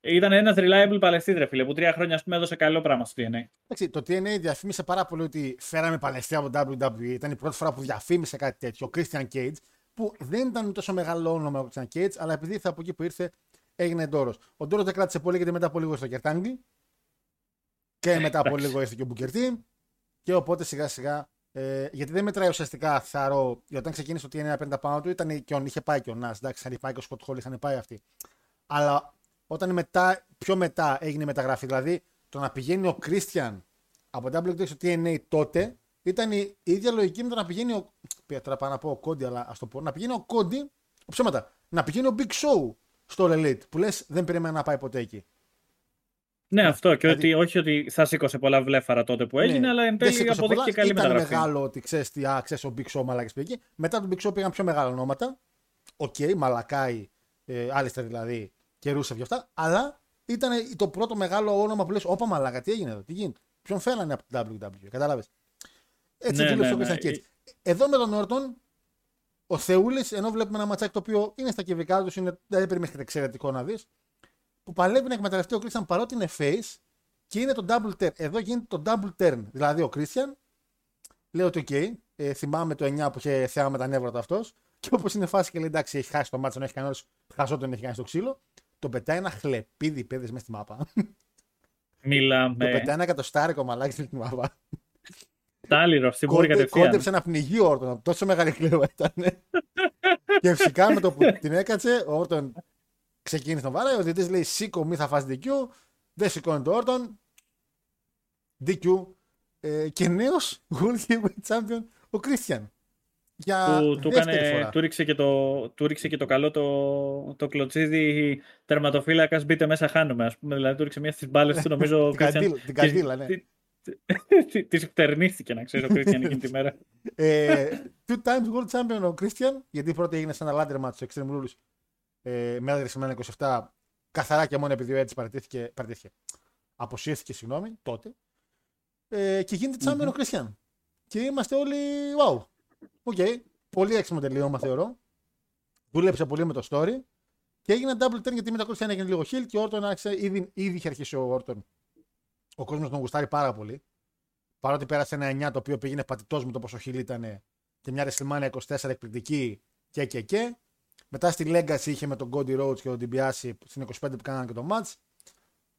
Ήτανε ένας reliable Παλαιστής, ρε φίλε, που τρία χρόνια ας πούμε έδωσε καλό πράγμα στο τι εν έι. Εντάξει, το τι εν έι διαφήμισε πάρα πολύ ότι φέραμε Παλαιστή από ντάμπλιου ντάμπλιου ι. Ήταν η πρώτη φορά που διαφήμισε κάτι τέτοιο, ο Christian Cage, που δεν ήταν τόσο μεγάλο όνομα ο Christian Cage, αλλά επειδή ήρθε από εκεί που ήρθε έγινε ντόρος. Ο ντόρος δεν κράτησε πολύ γιατί μετά από λίγο στο Κερτάνγκλ. Και μετά από λίγο ήρθε και ο Booker T. Και οπότε σιγά σιγά. Ε, γιατί δεν μετράει ουσιαστικά θαρό. Όταν ξεκίνησε το τι εν έι πέντε πάνω του, ήταν και ον, είχε πάει και ο Nas. Εντάξει, είχαν πάει και ο Σκοτ Χόλ, είχαν πάει αυτοί. Αλλά όταν μετά, πιο μετά έγινε η μεταγραφή, δηλαδή το να πηγαίνει ο Christian από ντάμπλιου ντάμπλιου ι στο τι εν έι τότε, ήταν η ίδια λογική με το να πηγαίνει ο. Πήγα τώρα πάνω να πω ο Κόντι, αλλά α το πω. Να πηγαίνει ο Κόντι. Ψέματα. Να πηγαίνει ο Big Show στο Elite. Που λε, δεν περίμενα να πάει ποτέ εκεί. Ναι, αυτό. Και δηλαδή, ότι, όχι ότι θα σήκωσε πολλά βλέφαρα τότε που έγινε, ναι, αλλά εν τέλει αποδείχθηκε καλή μεταγραφή. Ήταν μεγάλο ότι ξέρεις τι, α, ξέρεις ο Big Show μαλάκες πήγε εκεί. Μετά τον Big Show πήγαν πιο μεγάλα ονόματα. Οκ, okay, Μαλακάι, ε, Άλιστερ δηλαδή, και Ρούσεφ και αυτά. Αλλά ήταν το πρώτο μεγάλο όνομα που λες, όπα μαλάκα, τι έγινε εδώ, τι γίνεται. Ποιον φέρανε από την ντάμπλιου ντάμπλιου ι, κατάλαβες. Έτσι ναι, δούλεψε ναι, ναι, ο Christian Cage. Ε... Εδώ με τον Όρτον, ο Θεούλης, ενώ βλέπουμε ένα ματσάκι το οποίο είναι στα κυβικά του, δεν περιμένετε εξαιρετικό να δει. Που παλεύει να εκμεταλλευτεί ο Christian παρότι είναι face και είναι το double turn. Εδώ γίνεται το double turn. Δηλαδή ο Christian λέει ότι ok, ε, θυμάμαι το εννιά που είχε θεά με τα νεύρα του αυτός. Και όπως είναι φάση και λέει εντάξει, έχει χάσει το μάτσο, έχει κανένα χασό, τον έχει κάνει στο ξύλο. Τον πετάει ένα χλεπίδι πέδες μέσα στη μάπα. Μιλάμε. Τον πετάει ένα εκατοστάρικο μαλάκι στη μάπα. Τάλιρο, στην πόλη κατευθείαν. Κόντεψε να πνιγεί ο Όρτον. Τόσο μεγάλη κλέβα ήταν. Και φυσικά με το που την έκατσε, ο Όρτον. Ξεκίνησε τον βάρα, ο διαιτητής λέει σήκω, μη θα φας ντι κιου, δεν σηκώνει το Όρτον, ντι κιου ε, και νέος World Heavyweight Champion ο Christian. Για του, του, κάνε, του, ρίξε και το, του ρίξε και το καλό το, το κλωτσίδι τερματοφύλακας, μπείτε μέσα χάνουμε, ας πούμε, δηλαδή του ρίξε μια στις μπάλες του νομίζω ο Christian. Την καντήλα, ναι. Της φτερνίστηκε να ξέρει ο Christian εκείνη τη μέρα. Two times World Champion ο Christian, γιατί πρώτα έγινε σαν αλάντερμα του Extreme Rules. Ε, με έδραση είκοσι επτά καθαρά και μόνο επειδή ο Edge παρατήθηκε, παρατήθηκε. Αποσύρθηκε, συγγνώμη, τότε. Ε, και γίνεται champion mm-hmm. ο Christian. Και είμαστε όλοι. Wow! Οκ. Okay. Πολύ έξυπνο τελείωμα, θεωρώ. Δούλεψε πολύ με το story. Και έγινε double turn γιατί μετά ο Christian έγινε λίγο heel και ο Orton άρχισε. Ήδη, ήδη είχε αρχίσει ο Orton. Ο κόσμος τον γουστάρει πάρα πολύ. Παρότι πέρασε ένα εννιά το οποίο πήγαινε πατητός με το πόσο heel ήταν και μια WrestleMania είκοσι τέσσερα εκπληκτική και και και. Μετά στη Legacy είχε με τον Cody Rhodes και τον DiBiase στην είκοσι πέντε που κάνανε και το match.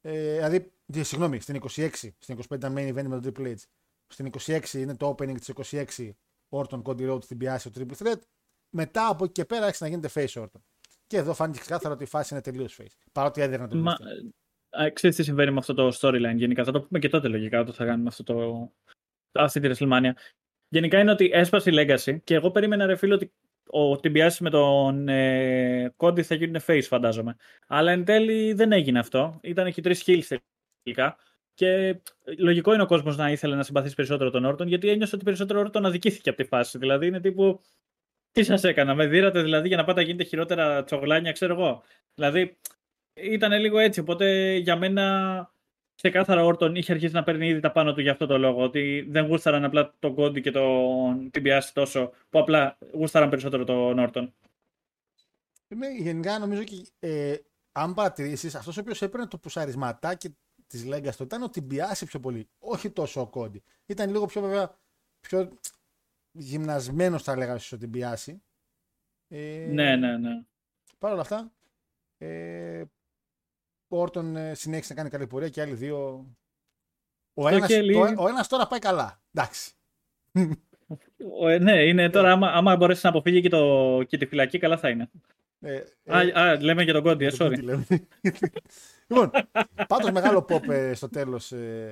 Ε, δηλαδή, συγγνώμη, στην είκοσι έξι, στην είκοσι πέντε ήταν main event με τον Triple H. Στην είκοσι έξι είναι το opening της είκοσι έξι, Orton, Cody Rhodes, DiBiase, το Triple Threat. Μετά από εκεί και πέρα άρχισε να γίνεται face Orton. Και εδώ φάνηκε ξεκάθαρα ότι η φάση είναι τελείως face. Παρότι έδειχνε το match. Ξέρεις τι συμβαίνει με αυτό το storyline γενικά. Θα το πούμε και τότε λογικά όταν θα κάνουμε αυτό το... αυτή τη WrestleMania. Γενικά είναι ότι έσπασε η Legacy και εγώ περίμενα ρε φίλο ότι. Ο DiBiase με τον ε, Κόντι θα γίνουν face, φαντάζομαι. Αλλά εν τέλει δεν έγινε αυτό. Ήταν και τρεις heels τελικά. Και λογικό είναι ο κόσμος να ήθελε να συμπαθήσει περισσότερο τον Όρτον, γιατί ένιωσε ότι περισσότερο Όρτον αδικήθηκε από τη φάση. Δηλαδή είναι τύπου. Τι σας έκανα, με δίρατε δηλαδή για να πάτε να γίνετε χειρότερα τσογλάνια, ξέρω εγώ. Δηλαδή ήταν λίγο έτσι. Οπότε για μένα ξεκάθαρα ο Όρτον είχε αρχίσει να παίρνει ήδη τα πάνω του για αυτό το λόγο. Ότι δεν γούσταραν απλά τον Κόντι και τον DiBiase τόσο, που απλά γούσταραν περισσότερο τον Όρτον. Γενικά νομίζω και ε, αν παρατηρήσεις, αυτός ο οποίος έπαιρνε το πουσαρισματάκι της Legacy ήταν ο DiBiase πιο πολύ. Όχι τόσο ο Κόντι. Ήταν λίγο πιο βέβαια πιο γυμνασμένος, θα λέγαμε, ο DiBiase. Ε, ναι, ναι, ναι. Παρ' όλα αυτά. Ε, Ο Όρτον συνέχισε να κάνει καλή πορεία και άλλοι δύο. Ο ένας, το, ο ένας τώρα πάει καλά. Εντάξει. Ε, ναι, είναι τώρα. Άμα, άμα μπορέσει να αποφύγει και, το, και τη φυλακή, καλά θα είναι. Ε, ε, α, α, λέμε για τον Κόντι, sorry. Λοιπόν, πάντως μεγάλο pop στο τέλος. Ε,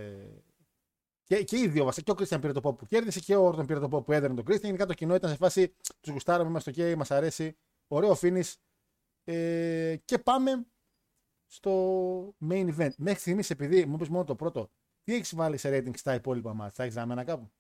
και, και οι δύο βασικά. Και ο Christian πήρε το pop που κέρδισε και ο Όρτον πήρε το pop που έδερνε τον Christian. Γενικά το κοινό ήταν σε φάση του γουστάραμε, μα το καίει, μα αρέσει. Ωραίο finish. Ε, και πάμε στο main event. Μέχρι στιγμής, επειδή μου πεις μόνο το πρώτο, τι έχεις βάλει σε rating στα υπόλοιπα μάτς, θα έχεις δαμένα κάπου?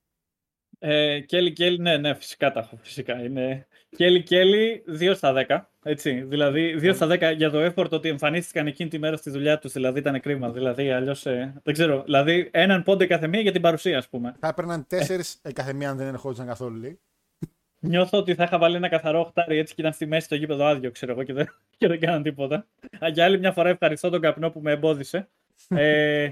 Ε, Κέλλη, Κέλλη, ναι, ναι, φυσικά τα έχω, φυσικά. Είναι... Κέλλη, Κέλλη, δύο στα δέκα, έτσι. Δηλαδή, δύο στα δέκα για το effort, ότι εμφανίστηκαν εκείνη τη μέρα στη δουλειά τους, δηλαδή ήταν κρίμα. Δηλαδή, αλλιώς, ε, δεν ξέρω, δηλαδή, έναν πόντο καθεμία για την παρουσία, ας πούμε. Θα έπαιρναν τέσσερις ε, καθεμία αν δεν ερχόντουσαν καθόλου, λέει. Νιώθω ότι θα είχα βάλει ένα καθαρό οχτάρι, έτσι, και ήταν στη μέση το γήπεδο άδειο, ξέρω εγώ, και δεν, και δεν κάναν τίποτα. Για άλλη μια φορά ευχαριστώ τον καπνό που με εμπόδισε. Ε,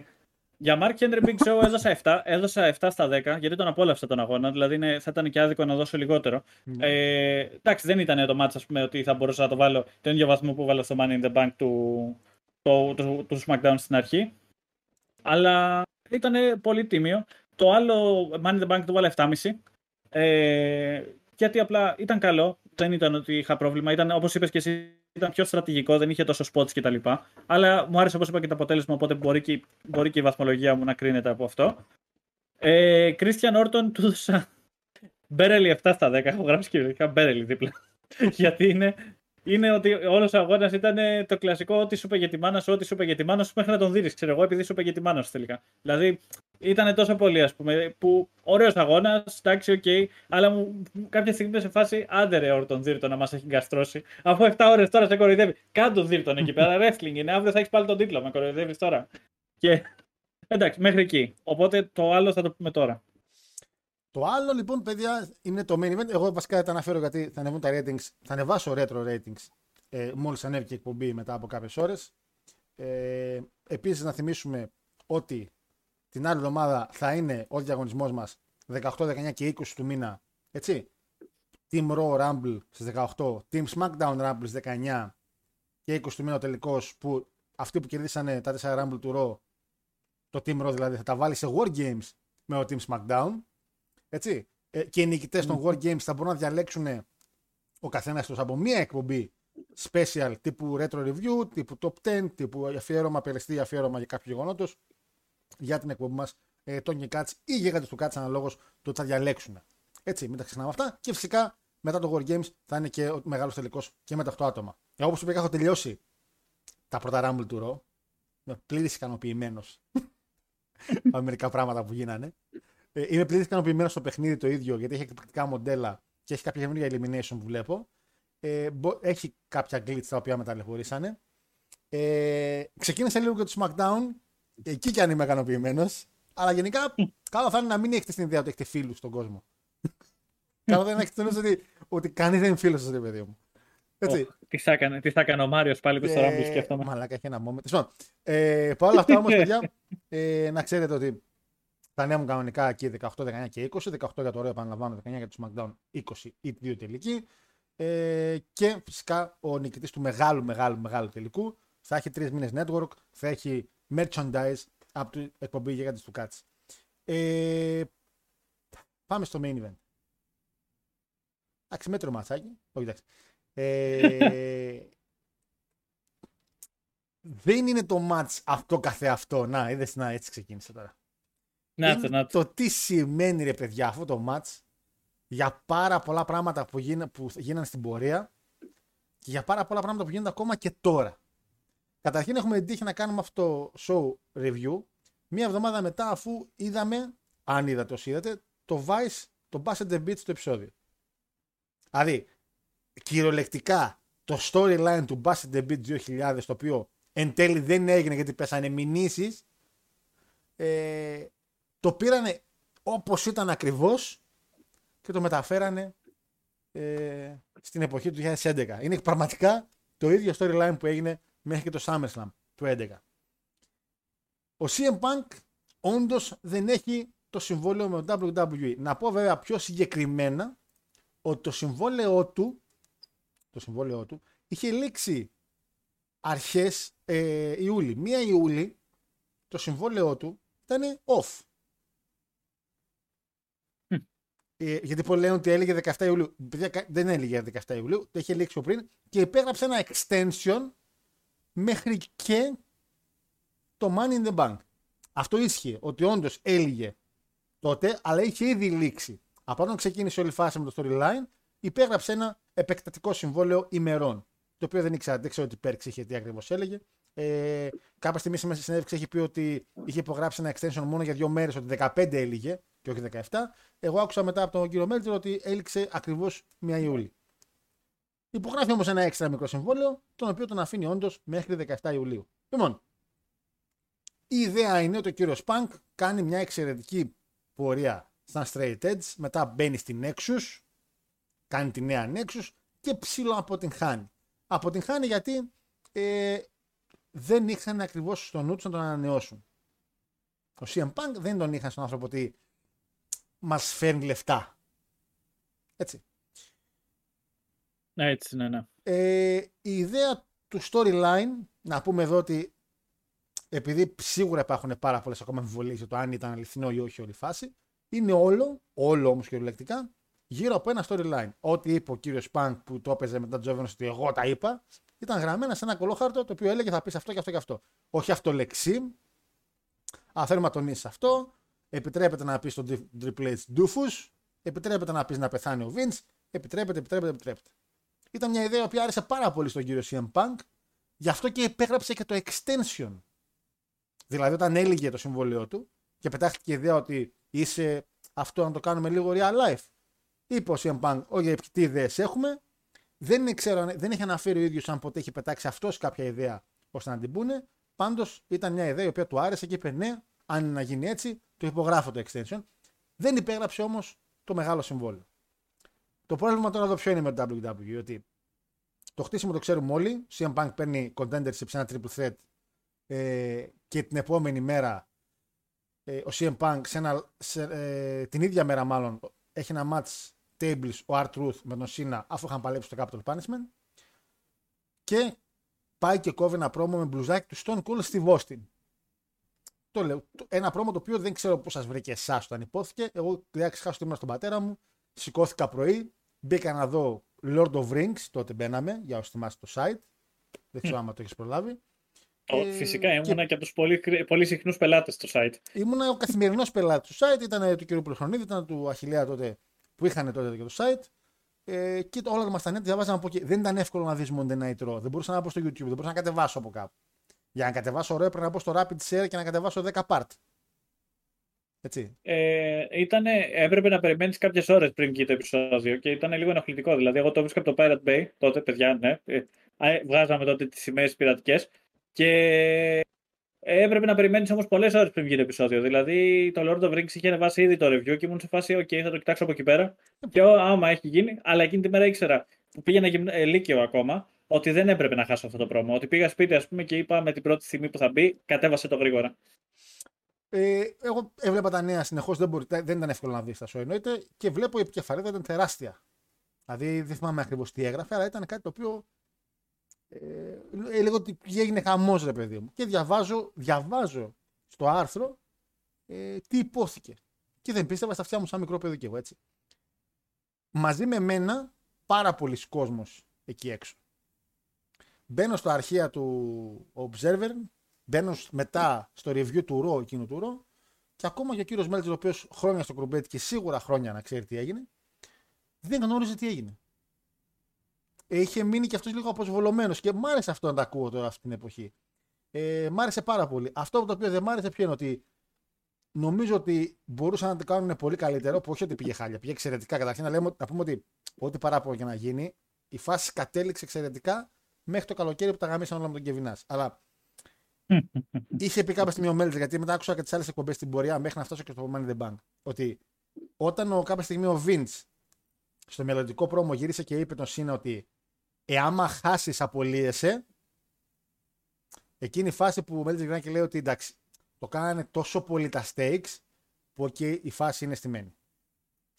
για Mark Henry Big Show έδωσα επτά, έδωσα επτά στα δέκα, γιατί τον απόλαυσα τον αγώνα, δηλαδή είναι, θα ήταν και άδικο να δώσω λιγότερο. Mm. Ε, εντάξει, δεν ήταν το μάτς, ας πούμε, ότι θα μπορούσα να το βάλω τον ίδιο βαθμό που βάλω στο Money in the Bank του, του, του, του SmackDown στην αρχή, αλλά ήταν πολύ τίμιο. Το άλλο Money in the Bank του βάλα επτά κόμμα πέντε, ε, γιατί απλά ήταν καλό, δεν ήταν ότι είχα πρόβλημα, ήταν, όπως είπες και εσύ, ήταν πιο στρατηγικό, δεν είχε τόσο spots κτλ. Αλλά μου άρεσε, όπως είπα, και το αποτέλεσμα, οπότε μπορεί και, μπορεί και η βαθμολογία μου να κρίνεται από αυτό. Ε, Christian Orton του έδωσα Μπέρελι επτά στα δέκα. Έχω γράψει κυριολεκτικά Μπέρελι δίπλα. Γιατί είναι, είναι ότι όλος ο αγώνας ήταν το κλασικό ό,τι σου είπε για τη μάνα σου, ό,τι σου είπε για τη μάνα σου, μέχρι να τον δεις, ξέρω εγώ, επειδή σου είπε για τη μάνα σου τελικά. Δηλαδή ήταν τόσο πολύ, ας πούμε, που ωραίος αγώνας, εντάξει, οκ, okay, αλλά μου, κάποια στιγμή σε φάση, άντε ρε Orton, Δίρτον να μας έχει γκαστρώσει. Αφού επτά ώρες τώρα σε κοροϊδεύει, κάντο Δίρτον εκεί πέρα, wrestling είναι, αύριο θα έχεις πάλι τον τίτλο, με κοροϊδεύεις τώρα. Και εντάξει, μέχρι εκεί. Οπότε το άλλο θα το πούμε τώρα. Το άλλο λοιπόν, παιδιά, είναι το main event. Εγώ βασικά τα αναφέρω γιατί θα ανεβούν τα ratings, θα ανεβάσω retro ratings ε, μόλις ανέβει και η εκπομπή μετά από κάποιες ώρες. Ε, επίσης, να θυμίσουμε ότι την άλλη εβδομάδα θα είναι ο διαγωνισμός μας δεκαοκτώ, δεκαεννιά και είκοσι του μήνα. Έτσι. Team Raw Rumble στις δεκαοκτώ, Team SmackDown Rumble στις δεκαεννιά και είκοσι του μήνα ο τελικός, που αυτοί που κερδίσανε τα τέσσερα Rumble του Raw, το Team Raw δηλαδή, θα τα βάλει σε War Games με το Team SmackDown. Έτσι. Ε, και οι νικητές mm. των War Games θα μπορούν να διαλέξουν ο καθένας τους από μία εκπομπή special τύπου retro review, τύπου top δέκα, τύπου αφιέρωμα, περιστή αφιέρωμα για κάποιο γεγονότος, για την εκπομπή μας, ε, τον Νικάτς ή γίγαντες του Κάτς, αναλόγως το τι θα διαλέξουν. Έτσι, μην τα ξεχνάμε αυτά. Και φυσικά μετά το War Games θα είναι και ο μεγάλος τελικός και με τα οκτώ άτομα. Εγώ, όπως είπα, έχω τελειώσει τα πρώτα Rumble του Ρο. Είμαι πλήρης ικανοποιημένος με μερικά πράγματα που γίνανε. Ε, είμαι πλήρης ικανοποιημένος στο παιχνίδι το ίδιο, γιατί έχει εκπληκτικά μοντέλα και έχει κάποια γεμνία elimination που βλέπω. Ε, μπο- έχει κάποια glitch τα οποία με ταλαιπωρήσανε. Ε, ξεκίνησε λίγο και το SmackDown. Εκεί κι αν είμαι ικανοποιημένος. Αλλά γενικά, καλό θα είναι να μην έχετε την ιδέα ότι έχετε φίλους στον κόσμο. Καλό θα είναι να έχετε την ιδέα ότι, ότι κανείς δεν είναι φίλος σας, ρε παιδί μου. Έτσι. Oh, τι θα έκανε, τι θα έκανε ο Μάριος πάλι που στο Rumble, σκέφτομαι. Μαλάκα, έχει ένα moment. Ε, παρ' όλα αυτά όμως, παιδιά, ε, να ξέρετε ότι θα ανέβουν κανονικά εκεί δεκαοκτώ, δεκαεννιά και είκοσι. δεκαοκτώ για το Raw, επαναλαμβάνω, δεκαεννιά για το SmackDown, είκοσι ή δύο τελικοί. Ε, και φυσικά ο νικητής του μεγάλου, μεγάλου, μεγάλου τελικού θα έχει τρεις μήνες network, θα έχει merchandise από την εκπομπή Γίγαντες του Κάτς. Ε, πάμε στο main event. Εντάξει, μέτρο ματσάκι. Όχι, εντάξει. Ε, δεν είναι το match αυτό καθεαυτό. Να, είδες, να, έτσι ξεκίνησε τώρα. Να, το, να, το. το τι σημαίνει, ρε παιδιά, αυτό το match για πάρα πολλά πράγματα που, γίνα, που γίνανε στην πορεία και για πάρα πολλά πράγματα που γίνονται ακόμα και τώρα. Καταρχήν, έχουμε την τύχη να κάνουμε αυτό το show review μία εβδομάδα μετά, αφού είδαμε, αν είδατε όσοι είδατε, το Vice, το Bash at the Beach, το επεισόδιο. Δηλαδή, κυριολεκτικά το storyline του Bash at the Beach δύο χιλιάδες, το οποίο εν τέλει δεν έγινε γιατί πέσανε μηνύσεις, ε, το πήρανε όπως ήταν ακριβώς και το μεταφέρανε ε, στην εποχή του δύο χιλιάδες έντεκα. Είναι πραγματικά το ίδιο storyline που έγινε μέχρι και το SummerSlam του δύο χιλιάδες έντεκα. Ο σι εμ Punk όντως δεν έχει το συμβόλαιο με το ντάμπλιου ντάμπλιου ι. Να πω βέβαια πιο συγκεκριμένα ότι το συμβόλαιό του, το συμβόλαιό του είχε λήξει αρχές ε, Ιούλη. Μία Ιούλη το συμβόλαιό του ήταν off. Mm. Ε, γιατί πολλοί λένε ότι έλεγε δεκαεπτά Ιουλίου. Δεν έλεγε δεκαεπτά Ιουλίου, το είχε λήξει πριν και υπέγραψε ένα extension μέχρι και το Money in the Bank. Αυτό ίσχυε, ότι όντως έλυγε τότε, αλλά είχε ήδη λήξει. Από όταν ξεκίνησε όλη η φάση με το storyline, υπέγραψε ένα επεκτατικό συμβόλαιο ημερών. το οποίο δεν ήξερα, δεν ξέρω τι υπέρ είχε, τι ακριβώς έλεγε. Ε, κάποια στιγμή μέσα στη συνέντευξη έχει πει ότι είχε υπογράψει ένα extension μόνο για δύο μέρες, ότι δεκαπέντε έλυγε και όχι δεκαεπτά. Εγώ άκουσα μετά από τον κύριο Μέλτζερ ότι έληξε ακριβώς μία Ιούλη. Υπογράφει όμως ένα έξτρα μικρό συμβόλαιο, τον οποίο τον αφήνει όντως μέχρι δεκαεπτά Ιουλίου. Λοιπόν, η ιδέα είναι ότι ο κύριος Πανκ κάνει μια εξαιρετική πορεία στα straight edge, μετά μπαίνει στην Nexus, κάνει τη νέα Nexus και ψήλο αποτυγχάνει. Αποτυγχάνει γιατί ε, δεν είχαν ακριβώς στο νου τους να τον ανανεώσουν. Ο σι εμ Punk δεν τον είχαν στον άνθρωπο ότι μας φέρνει λεφτά. Έτσι. Ναι, έτσι ναι, ναι. Ε, η ιδέα του storyline, να πούμε εδώ ότι επειδή σίγουρα υπάρχουν πάρα πολλές ακόμα αμφιβολίες για το αν ήταν αληθινό ή όχι όλη η φάση, είναι όλο, όλο όμως κυριολεκτικά, γύρω από ένα storyline. Ό,τι είπε ο κύριος Πανκ που το έπαιζε μετά τον Τζόβενος ότι εγώ τα είπα, ήταν γραμμένα σε ένα κολόχαρτο το οποίο έλεγε θα πεις αυτό και αυτό και αυτό. Όχι αυτό λεξί, αν θέλουμε να τονίσεις αυτό, επιτρέπεται να πεις τον Triple H ντούφους, επιτρέπεται να πεις να πεθάνει ο Vince, επιτρέπεται, επιτρέπεται, επιτρέπεται. Ήταν μια ιδέα που άρεσε πάρα πολύ στον κύριο σι εμ Punk, γι' αυτό και υπέγραψε και το extension. Δηλαδή, όταν έλυγε το συμβόλαιό του και πετάχτηκε η ιδέα ότι είσαι αυτό να το κάνουμε λίγο real life, είπε ο σι εμ Punk, όχι, τι ιδέες έχουμε. Δεν, ξέρω, δεν έχει αναφέρει ο ίδιος αν ποτέ έχει πετάξει αυτός κάποια ιδέα ώστε να την πούνε. Πάντως, ήταν μια ιδέα η οποία του άρεσε και είπε ναι, αν να γίνει έτσι, το υπογράφω το extension. Δεν υπέγραψε όμως το μεγάλο συμβόλαιο. Το πρόβλημα τώρα εδώ ποιο είναι με το ντάμπλιου ντάμπλιου ι, ότι το χτίσιμο το ξέρουμε όλοι. σι εμ Punk παίρνει contendership σε ένα triple threat ε, και την επόμενη μέρα ε, ο σι εμ Punk, σε ένα, σε, ε, την ίδια μέρα μάλλον, έχει ένα match tables ο R-Truth με τον Cena αφού είχαν παλέψει στο Capital Punishment και πάει και κόβει ένα πρόμο με μπλουζάκι του Stone Cold Steve Austin. Το λέω, ένα πρόμο το οποίο δεν ξέρω πώς σας βρήκε εσάς όταν υπόθηκε. Εγώ ξεχάσω το ήμουν στον πατέρα μου, σηκώθηκα πρωί, μπήκα να δω Lord of Rings, τότε μπαίναμε, για όσοι θυμάστε το site, δεν ξέρω άμα το έχεις προλάβει. Ε, φυσικά ήμουνα και, και από τους πολύ, πολύ συχνούς πελάτες στο site. Ήμουνα ο καθημερινός πελάτης του site, ήταν του κ. Πλεχρονίδη, ήταν του Αχιλλέα τότε που είχαν τότε και το site. Ε, και όλα μας τα νέα διαβάζαμε από εκεί. Δεν ήταν εύκολο να δεις Monday Night Raw, δεν μπορούσα να πω στο YouTube, δεν μπορούσα να κατεβάσω από κάπου. Για να κατεβάσω ωραίο πρέπει να πω στο Rapid Share και να κατεβάσω δέκα part. Έτσι. Ε, ήτανε, έπρεπε να περιμένεις κάποιες ώρες πριν βγει το επεισόδιο και ήταν λίγο ενοχλητικό. Δηλαδή, εγώ το βρίσκα από το Pirate Bay τότε, παιδιά, ναι. Βγάζαμε τότε τις σημαίες πειρατικές και έπρεπε να περιμένεις όμως πολλές ώρες πριν βγει το επεισόδιο. Δηλαδή, το Lord of Rings είχε ανεβάσει ήδη το review και ήμουν σε φάση, OK, θα το κοιτάξω από εκεί πέρα. Και άμα έχει γίνει, αλλά εκείνη τη μέρα ήξερα που πήγαινα ε, λύκειο ακόμα ότι δεν έπρεπε να χάσω αυτό το πρόμο. Ότι πήγα σπίτι, ας πούμε, και είπα με την πρώτη στιγμή που θα μπει, κατέβασε το γρήγορα. Ε, εγώ έβλεπα τα νέα συνεχώς, δεν, δεν ήταν εύκολο να δεις τα show εννοείται και βλέπω η επικεφαλίδα ήταν τεράστια. Δηλαδή δεν θυμάμαι ακριβώς τι έγραφε, αλλά ήταν κάτι το οποίο ε, λέγω ότι έγινε χαμός ρε παιδί μου. Και διαβάζω, διαβάζω στο άρθρο ε, τι υπόθηκε. Και δεν πίστευα στα αυτιά μου σαν μικρό παιδί και εγώ έτσι. Μαζί με μένα πάρα πολλοί κόσμος εκεί έξω. Μπαίνω στο αρχεία του Observer, μπαίνω μετά στο review του Raw, εκείνου του Raw, και ακόμα και ο κύριος Μέλτζερ, ο οποίος χρόνια στο κρουμπέτι και σίγουρα χρόνια να ξέρει τι έγινε, δεν γνώριζε τι έγινε. Είχε μείνει και αυτός λίγο αποσβολωμένος και μ' άρεσε αυτό να τα ακούω τώρα αυτή την εποχή. Ε, μ' άρεσε πάρα πολύ. Αυτό το οποίο δεν μ' άρεσε ποιο είναι ότι νομίζω ότι μπορούσαν να το κάνουν πολύ καλύτερο, που όχι ότι πήγε χάλια, πήγε εξαιρετικά. Καταρχήν να, λέμε, να πούμε ότι ό,τι παράπονο και να γίνει, η φάση κατέληξε εξαιρετικά μέχρι το καλοκαίρι που τα γαμίσαν όλα με τον Κεβινάς. Αλλά είχε πει κάποια στιγμή ο Μέλτζερ, γιατί μετά άκουσα και τις άλλες εκπομπές στην πορεία μέχρι να φτάσω και στο Money in the Bank. Ότι όταν ο, κάποια στιγμή ο Vince στο μελλοντικό πρόμο γύρισε και είπε τον Cena ότι εάμα χάσεις απολύεσαι, εκείνη η φάση που ο Μέλτζερ γυρνάει και λέει ότι εντάξει, το κάνανε τόσο πολύ τα stakes που okay, η φάση είναι στημένη.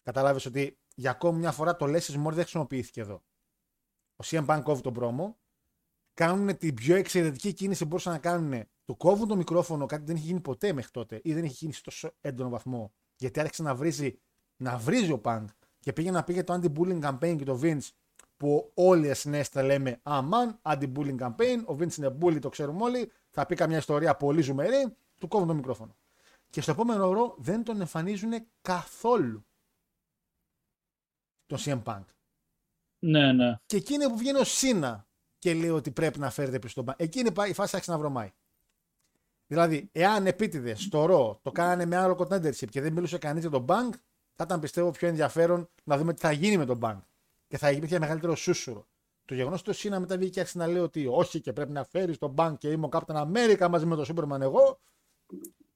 Καταλάβες ότι για ακόμη μια φορά το less is more δεν χρησιμοποιήθηκε εδώ. Ο σι εμ Punk κόβει τον πρόμο. Κάνουν την πιο εξαιρετική κίνηση που μπορούσαν να κάνουν. Του κόβουν το μικρόφωνο, κάτι δεν είχε γίνει ποτέ μέχρι τότε ή δεν είχε γίνει σε τόσο έντονο βαθμό. Γιατί άρχισε να βρίζει, να βρίζει ο Punk και πήγε να πήγε το anti-bullying campaign και το Vince που όλοι ασυνέστητα λέμε αμάν, anti-bullying campaign. Ο Vince είναι bully, το ξέρουμε όλοι. Θα πει καμιά ιστορία πολύ ζουμερή. Του κόβουν το μικρόφωνο. Και στο επόμενο ρο δεν τον εμφανίζουν καθόλου. Τον σι εμ Punk. Ναι, ναι. Και εκείνη που βγαίνει ο Cena. και λέει ότι πρέπει να φέρετε πίσω τον μπάσκετ. Εκείνη πάει, η φάση άρχισε να βρωμάει. Δηλαδή, εάν επίτηδες το ρο το κάνανε με άλλο contendership και δεν μιλούσε κανείς για τον Bank, θα ήταν πιστεύω πιο ενδιαφέρον να δούμε τι θα γίνει με τον Bank. Και θα υπήρχε μεγαλύτερο σούσουρο. Το γεγονός ότι ο Σίνα μετά βγήκε και άρχισε να λέει ότι όχι και πρέπει να φέρει τον Bank και είμαι ο Captain America μαζί με τον Superman εγώ,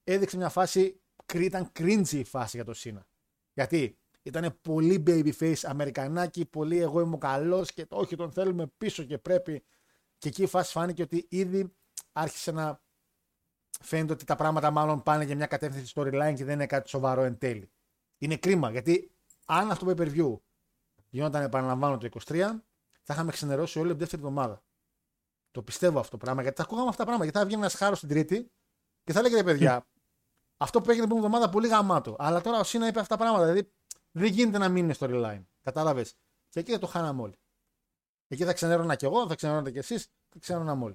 έδειξε μια φάση, ήταν cringy η φάση για τον Σίνα. Γιατί ήταν πολύ babyface αμερικανάκι, πολύ εγώ είμαι καλός και όχι τον θέλουμε πίσω και πρέπει. Και εκεί η φάση φάνηκε ότι ήδη άρχισε να. Φαίνεται ότι τα πράγματα μάλλον πάνε για μια κατεύθυνση storyline και δεν είναι κάτι σοβαρό εν τέλει. Είναι κρίμα γιατί αν αυτό το pay per view γινόταν επαναλαμβάνω το είκοσι τρία, θα είχαμε ξενερώσει όλη την δεύτερη εβδομάδα. Το πιστεύω αυτό το πράγμα γιατί θα ακούγαμε αυτά τα πράγματα. Γιατί θα βγαίνει ένα χάρο στην Τρίτη και θα λέγεται παιδιά, αυτό που έγινε την επόμενη εβδομάδα πολύ γαμάτο. Αλλά τώρα ο Σίνα είπε αυτά τα πράγματα. Δηλαδή δεν γίνεται να μην είναι storyline. Κατάλαβε. Και εκεί θα το χάναμε όλοι. Εκεί θα ξενέρωνα κι εγώ, θα ξενέρωνατε κι εσείς, θα ξενέρωναμε όλοι.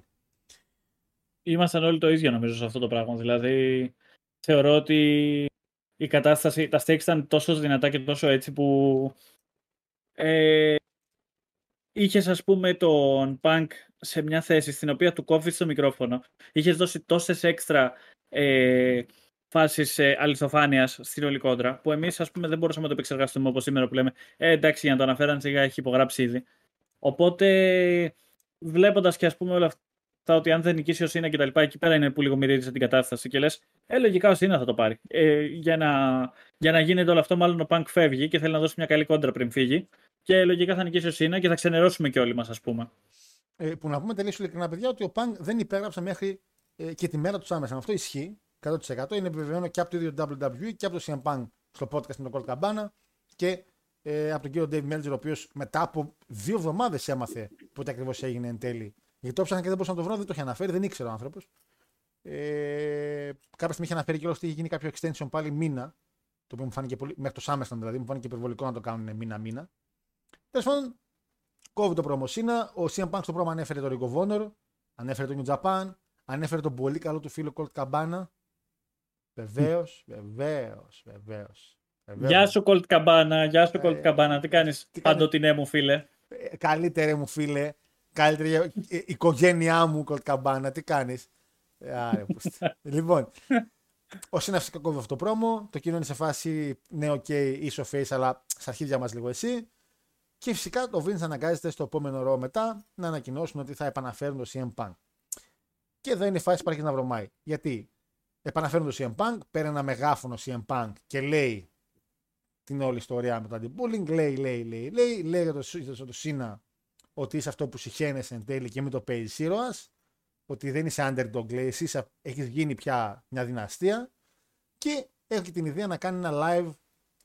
Ήμασταν όλοι το ίδιο νομίζω σε αυτό το πράγμα. Δηλαδή, θεωρώ ότι η κατάσταση, τα stakes ήταν τόσο δυνατά και τόσο έτσι που ε, είχες ας πούμε τον Punk σε μια θέση στην οποία του κόβεις το μικρόφωνο. Είχες δώσει τόσες έξτρα ε, φάσεις ε, αληθοφάνειας στην όλη κόντρα που εμείς ας πούμε δεν μπορούσαμε να το επεξεργαστούμε όπως σήμερα που λέμε ε, εντάξει για να το αναφέραν σιγά έχει υπογράψει ήδη. Οπότε βλέποντας και ας πούμε όλα αυτά ότι αν δεν νικήσει ο Σίνα και τα λοιπά, εκεί πέρα είναι που λίγο μυρίζει την κατάσταση και λες, ε, λογικά ο Σίνα θα το πάρει. Ε, για, να, για να γίνεται όλο αυτό, μάλλον ο Πανκ φεύγει και θέλει να δώσει μια καλή κόντρα πριν φύγει. Και λογικά θα νικήσει ο Σίνα και θα ξενερώσουμε κι όλοι μας, ας πούμε. Ε, που να πούμε τελείως ειλικρινά, παιδιά, ότι ο Πανκ δεν υπέγραψε μέχρι ε, και τη μέρα του άμεσα. Αυτό ισχύει εκατό τοις εκατό. Είναι επιβεβαιωμένο και από το ίδιο ντάμπλιου ντάμπλιου ι και από το σι εμ Punk στο podcast με τον Colt Cabana και ε, από τον κύριο Dave Meltzer, ο οποίος μετά από δύο εβδομάδες έμαθε πότε ακριβώς έγινε εν τέλει. Γιατί το ψάχνα και δεν μπορούσα να το βρω, δεν το είχε αναφέρει, δεν ήξερε ο άνθρωπος. Ε, κάποια στιγμή είχε αναφέρει και όλο ότι είχε γίνει κάποιο extension πάλι μήνα, το οποίο μου φάνηκε πολύ, μέχρι το Σάμεσταν δηλαδή, μου φάνηκε υπερβολικό να το κάνουν μήνα-μήνα. Τέλος πάντων, κόβει το πρόμο Σίνα, ο σι εμ Punk στο πρόμο ανέφερε τον Ring of Honor, ανέφερε τον New Japan, ανέφερε τον πολύ καλό του φίλο Colt Cabana. Βεβαίως, βεβαίως, βεβαίως. Γεια σου Colt Cabana, γεια σου Colt Cabana, τι κάνεις παντοτινέ μου φίλε. Καλύτερε μου φίλε. Καλύτερη οικογένειά μου, Colt Cabana, τι κάνεις. Άρα, λοιπόν, ο Σύναυσης κόβει αυτό το πρόμο, το κοινό είναι σε φάση ναι, οκ, okay, ίσο face, αλλά στα αρχίδια μας λίγο εσύ. Και φυσικά το Vince αναγκάζεται στο επόμενο ρο μετά να ανακοινώσουν ότι θα επαναφέρουν το σι εμ Punk. Και εδώ είναι η φάση που άρχισε να βρωμάει. Γιατί επαναφέρουν το σι εμ Punk, παίρνει ένα μεγάφωνο σι εμ Punk και λέει την όλη ιστορία με το anti-bullying, λέει, λέει, λέει, λέει, λέει για το Σίνα. Ότι είσαι αυτό που συχαίνεσαι εν τέλει και μην το παίζεις ήρωας, ότι δεν είσαι underdog, λέει, εσύ είσαι, έχεις γίνει πια μια δυναστεία και έχει την ιδέα να κάνει ένα live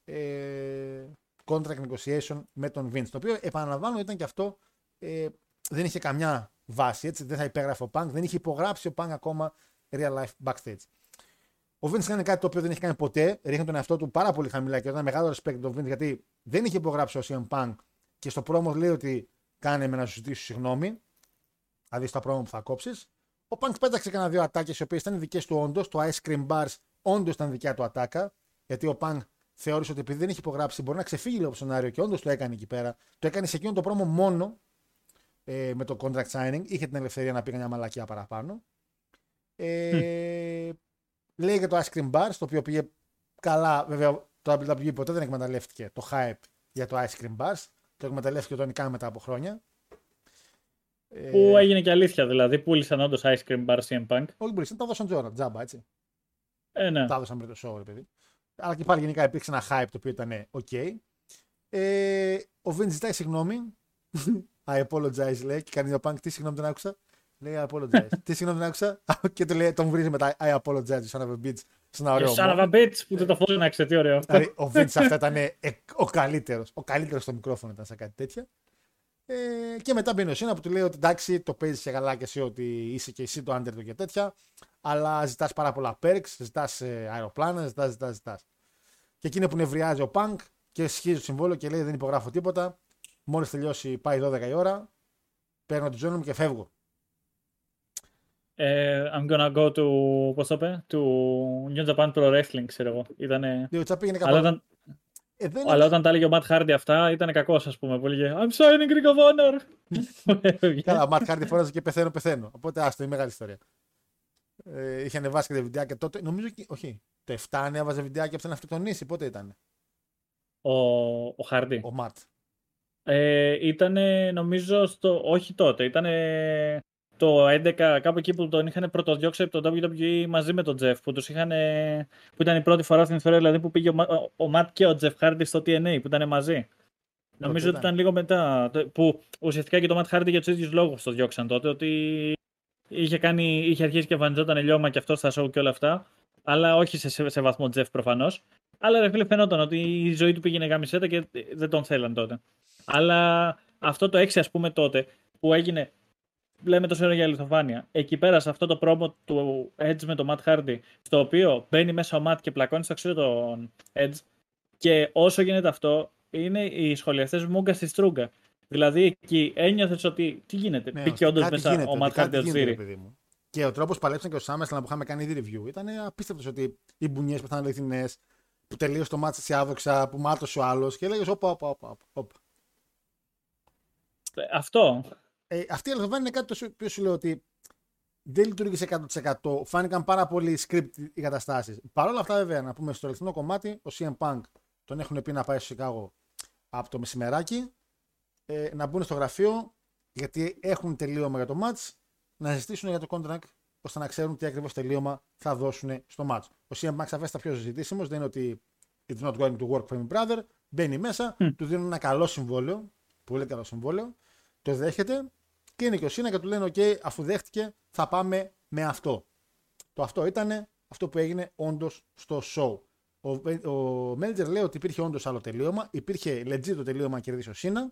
ε, contract negotiation με τον Vince, το οποίο επαναλαμβάνω ήταν και αυτό ε, δεν είχε καμιά βάση, έτσι, δεν θα υπέγραφε ο Punk, δεν είχε υπογράψει ο Punk ακόμα real life backstage. Ο Vince κάνει κάτι το οποίο δεν είχε κάνει ποτέ, ρίχνει τον εαυτό του πάρα πολύ χαμηλά και ήταν μεγάλο respect τον Vince γιατί δεν είχε υπογράψει ο σι εμ Punk και στο promo λέει ότι κάνε με να σου ζητήσω συγγνώμη, δηλαδή στα πρόμο που θα κόψεις. Ο Punk πέταξε κανένα δύο ατάκες οι οποίες ήταν δικές του όντως. Το Ice Cream Bars όντως ήταν δικιά του ατάκα. Γιατί ο Punk θεώρησε ότι επειδή δεν έχει υπογράψει, μπορεί να ξεφύγει λίγο από το σενάριο και όντως το έκανε εκεί πέρα. Το έκανε σε εκείνο το πρόμο μόνο ε, με το contract signing. Είχε την ελευθερία να πήγε μια μαλακιά παραπάνω. Ε, mm. Λέει για το Ice Cream Bars, το οποίο πήγε καλά. Βέβαια το ντάμπλιου ντάμπλιου ι ποτέ δεν εκμεταλλεύτηκε το hype για το Ice Cream Bars. Το εκμεταλλεύτηκε τον Νικά μετά από χρόνια. Που έγινε και αλήθεια δηλαδή. Πούλησαν όντως ice cream bar σι εμ Punk. Όχι, πούλησαν, τα δώσαν τζόρα, τζάμπα έτσι. Ε, ναι. Τα δώσαν πριν το show, ρε παιδί. Αλλά και πάλι γενικά υπήρξε ένα hype το οποίο ήταν OK. Ε, ο Vince ζητάει συγγνώμη. I apologize λέει. Και κάνει ο Punk, τι συγγνώμη δεν άκουσα. Λέει I apologize. Τι συγγνώμη δεν άκουσα. Και του λέει, τον βρίζει μετά. I apologize, son of a bitch. Σαν Βαμπίτς που δεν το φώναξε, τι ωραίο. Δηλαδή, ο Vince αυτά ήταν ε, ο καλύτερος. Ο καλύτερος στο μικρόφωνο ήταν σαν κάτι τέτοια. Ε, και μετά μπαίνει ο Σίνα που του λέει ότι εντάξει, το παίζεις και καλά και εσύ ότι είσαι και εσύ το underdog και τέτοια. Αλλά ζητάς πάρα πολλά perks, ζητάς ε, αεροπλάνα, ζητάς, ζητάς, ζητάς. Και εκείνο που νευριάζει ο Punk και σχίζει το συμβόλαιο και λέει δεν υπογράφω τίποτα. Μόλις τελειώσει, πάει δώδεκα η ώρα. Παίρνω τη ζώνη μου και φεύγω. I'm gonna go to, πώς το είπε, to New Japan Pro Wrestling, ξέρω εγώ. Ήτανε... Διότι θα πήγαινε κάπου. Ήταν... Ε, δεν Αλλά είναι... όταν τα έλεγε ο Ματ Χάρντι αυτά ήταν κακός, ας πούμε. Που έλεγε I'm signing Ring of Honor. Καλά, ο Ματ Χάρντι φώναζε και πεθαίνω, πεθαίνω. Οπότε άστο, είναι μεγάλη ιστορία. Ε, είχε ανεβάσει και τα βιντεάκια τότε. Νομίζω και. Όχι. Το εφτά ανέβαζε βιντεάκια από να αυτοκτονήσει. Πότε ήταν. Ο Χάρντι. Ο, ο Ματ. Ε, ήταν νομίζω. Στο... Όχι τότε. Ήταν το έντεκα, κάπου εκεί που τον είχαν πρωτοδιώξει από τον ντάμπλιου ντάμπλιου ι μαζί με τον Τζεφ. Που, τους είχαν, που ήταν η πρώτη φορά στην ιστορία δηλαδή, που πήγε ο, ο Ματ και ο Τζεφ Χάρντι στο τι εν έι που ήταν μαζί. Τότε νομίζω ήταν. Ότι ήταν λίγο μετά. Που ουσιαστικά και το Ματ Χάρντι για τους ίδιους λόγους το διώξαν τότε. Ότι είχε, κάνει, είχε αρχίσει και εμφανιζόταν ελιώμα και αυτό στα show και όλα αυτά. Αλλά όχι σε, σε βαθμό Τζεφ προφανώς. Αλλά ρε φίλε φαινόταν ότι η ζωή του πήγαινε γαμισέτα και δεν τον θέλαν τότε. Αλλά αυτό το έξι ας πούμε τότε που έγινε. Λέμε τόσο ώρα για λιθοφάνεια. Εκεί πέρα σε αυτό το πρόμο του Edge με τον Ματ Χάρντι, στο οποίο μπαίνει μέσα ο Matt και πλακώνει στο ξύλο τον Edge. Και όσο γίνεται αυτό, είναι οι σχολιαστές μούγκα στη στρούγκα. Δηλαδή εκεί ένιωθε ότι. Τι γίνεται, ναι, πήγε όντως μέσα γίνεται, ο Ματ Χάρντι ο Τζίρι. Και ο τρόπος που παλέψαν και ο SummerSlam που είχαμε κάνει ήδη review ήταν απίστευτο. Ότι οι μπουνιές που ήταν αληθινές, που τελείωσε το match σε άδοξα, που μάτωσε ο άλλος και έλεγε όπα, όπα, όπα. Αυτό. Ε, αυτή η αληθοφάνεια είναι κάτι το οποίο σου λέω ότι δεν λειτουργήσε εκατό τοις εκατό. Φάνηκαν πάρα πολύ script οι καταστάσεις. Παρ' όλα αυτά, βέβαια, να πούμε στο αληθινό κομμάτι, ο σι εμ Punk τον έχουν πει να πάει στο Σικάγο από το μεσημεράκι, ε, να μπουν στο γραφείο γιατί έχουν τελείωμα για το match, να συζητήσουν για το contract ώστε να ξέρουν τι ακριβώς τελείωμα θα δώσουν στο match. Ο σι εμ Punk σαφέστα πιο συζητήσιμος, δεν είναι ότι it's not going to work for my brother. Μπαίνει μέσα, mm. του δίνουν ένα καλό συμβόλαιο, πολύ καλό συμβόλαιο, το δέχεται. Και είναι και ο Σίνα και του λένε: οκ, okay, αφού δέχτηκε, θα πάμε με αυτό. Το αυτό ήταν αυτό που έγινε όντως στο show. Ο, ο manager λέει ότι υπήρχε όντως άλλο τελείωμα. Υπήρχε legit το τελείωμα να κερδίσει ο Σίνα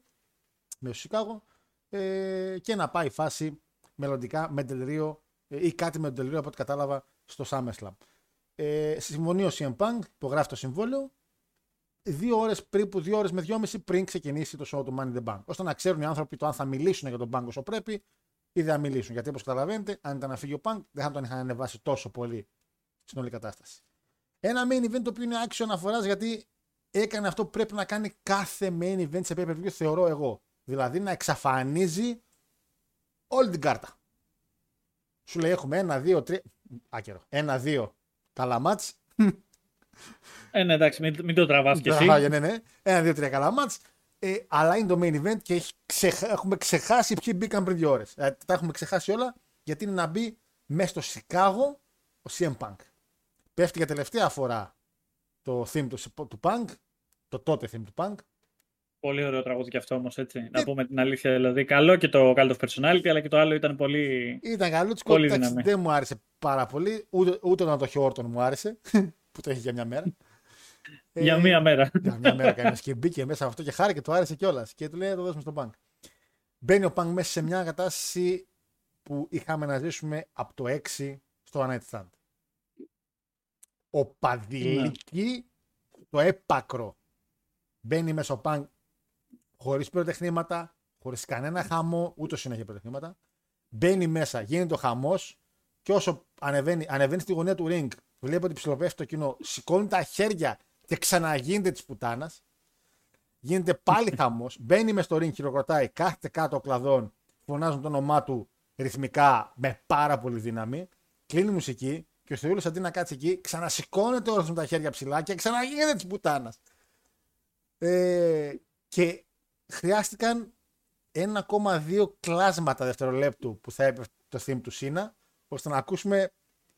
με το Σικάγο ε, και να πάει η φάση μελλοντικά με τελείω ε, ή κάτι με τον τελείω από ό,τι κατάλαβα στο SummerSlam. Ε, συμφωνεί ο σι εμ Punk, υπογράφει το συμβόλαιο, δύο ώρες περίπου, δύο ώρες με δυόμιση πριν ξεκινήσει το show του Money in the Bank. Ώστε να ξέρουν οι άνθρωποι το αν θα μιλήσουν για τον Bank όσο πρέπει ή δεν θα μιλήσουν. Γιατί όπως καταλαβαίνετε, αν ήταν να φύγει ο Bank, δεν θα τον είχαν ανεβάσει τόσο πολύ στην όλη κατάσταση. Ένα main event το οποίο είναι άξιο αναφοράς γιατί έκανε αυτό που πρέπει να κάνει κάθε main event σε pay-per-view, θεωρώ εγώ. Δηλαδή να εξαφανίζει όλη την κάρτα. Σου λέει: έχουμε ένα, δύο, τρία. Άκερο. Ένα, δύο. Καλά μάτς. Ε, ναι, εντάξει, μην, μην το τραβάς κι εσύ. Ναι, ναι. Ένα, δύο, τρία καλά μάτς. Ε, αλλά είναι το main event και έχει ξεχα... έχουμε ξεχάσει ποιοι μπήκαν πριν δύο ώρες. Ε, τα έχουμε ξεχάσει όλα γιατί είναι να μπει μέσα στο Σικάγο ο σι εμ Punk. Πέφτει για τελευταία φορά το theme του, του Punk, το τότε theme του Punk. Πολύ ωραίο τραγούδι κι αυτό όμως, έτσι. Ε... Να πούμε την αλήθεια. Δηλαδή, καλό και το Cult of Personality, αλλά και το άλλο ήταν πολύ. Ήταν καλό, πολύ δυναμή. Δεν μου άρεσε πάρα πολύ. Ούτε, ούτε να το έχει ο Όρτον μου άρεσε. Που το έχει για μια μέρα. ε, για μια μέρα. Για μια μέρα κανένα. Και μπήκε μέσα αυτό και χάρη και του άρεσε κιόλα. Και του λέει: το δώσουμε στον Punk. Μπαίνει ο Punk μέσα σε μια κατάσταση που είχαμε να ζήσουμε από το έξι στο One Night Stand. Ο παδιλική yeah. το έπακρο. Μπαίνει μέσα ο Punk χωρίς πυροτεχνήματα, χωρίς κανένα χαμό, ούτε συνέχεια πυροτεχνήματα. Μπαίνει μέσα, γίνεται ο χαμός και όσο ανεβαίνει, ανεβαίνει στη γωνία του ring. Βλέπει ότι ψιλοπέφτει το κοινό, σηκώνει τα χέρια και ξαναγίνεται τη πουτάνα. Γίνεται πάλι χαμός, μπαίνει μες στο ring, χειροκροτάει, κάθεται κάτω ο κλαδόν, φωνάζουν το όνομά του ρυθμικά με πάρα πολύ δύναμη. Κλείνει μουσική και ο Θεούλος αντί να κάτσει εκεί, ξανασηκώνεται όλος με τα χέρια ψηλά και ξαναγίνεται τη πουτάνα. Ε, και χρειάστηκαν ένα κόμμα δύο κλάσματα δευτερολέπτου που θα έπεφτε το theme του Σίνα, ώστε να ακούσουμε.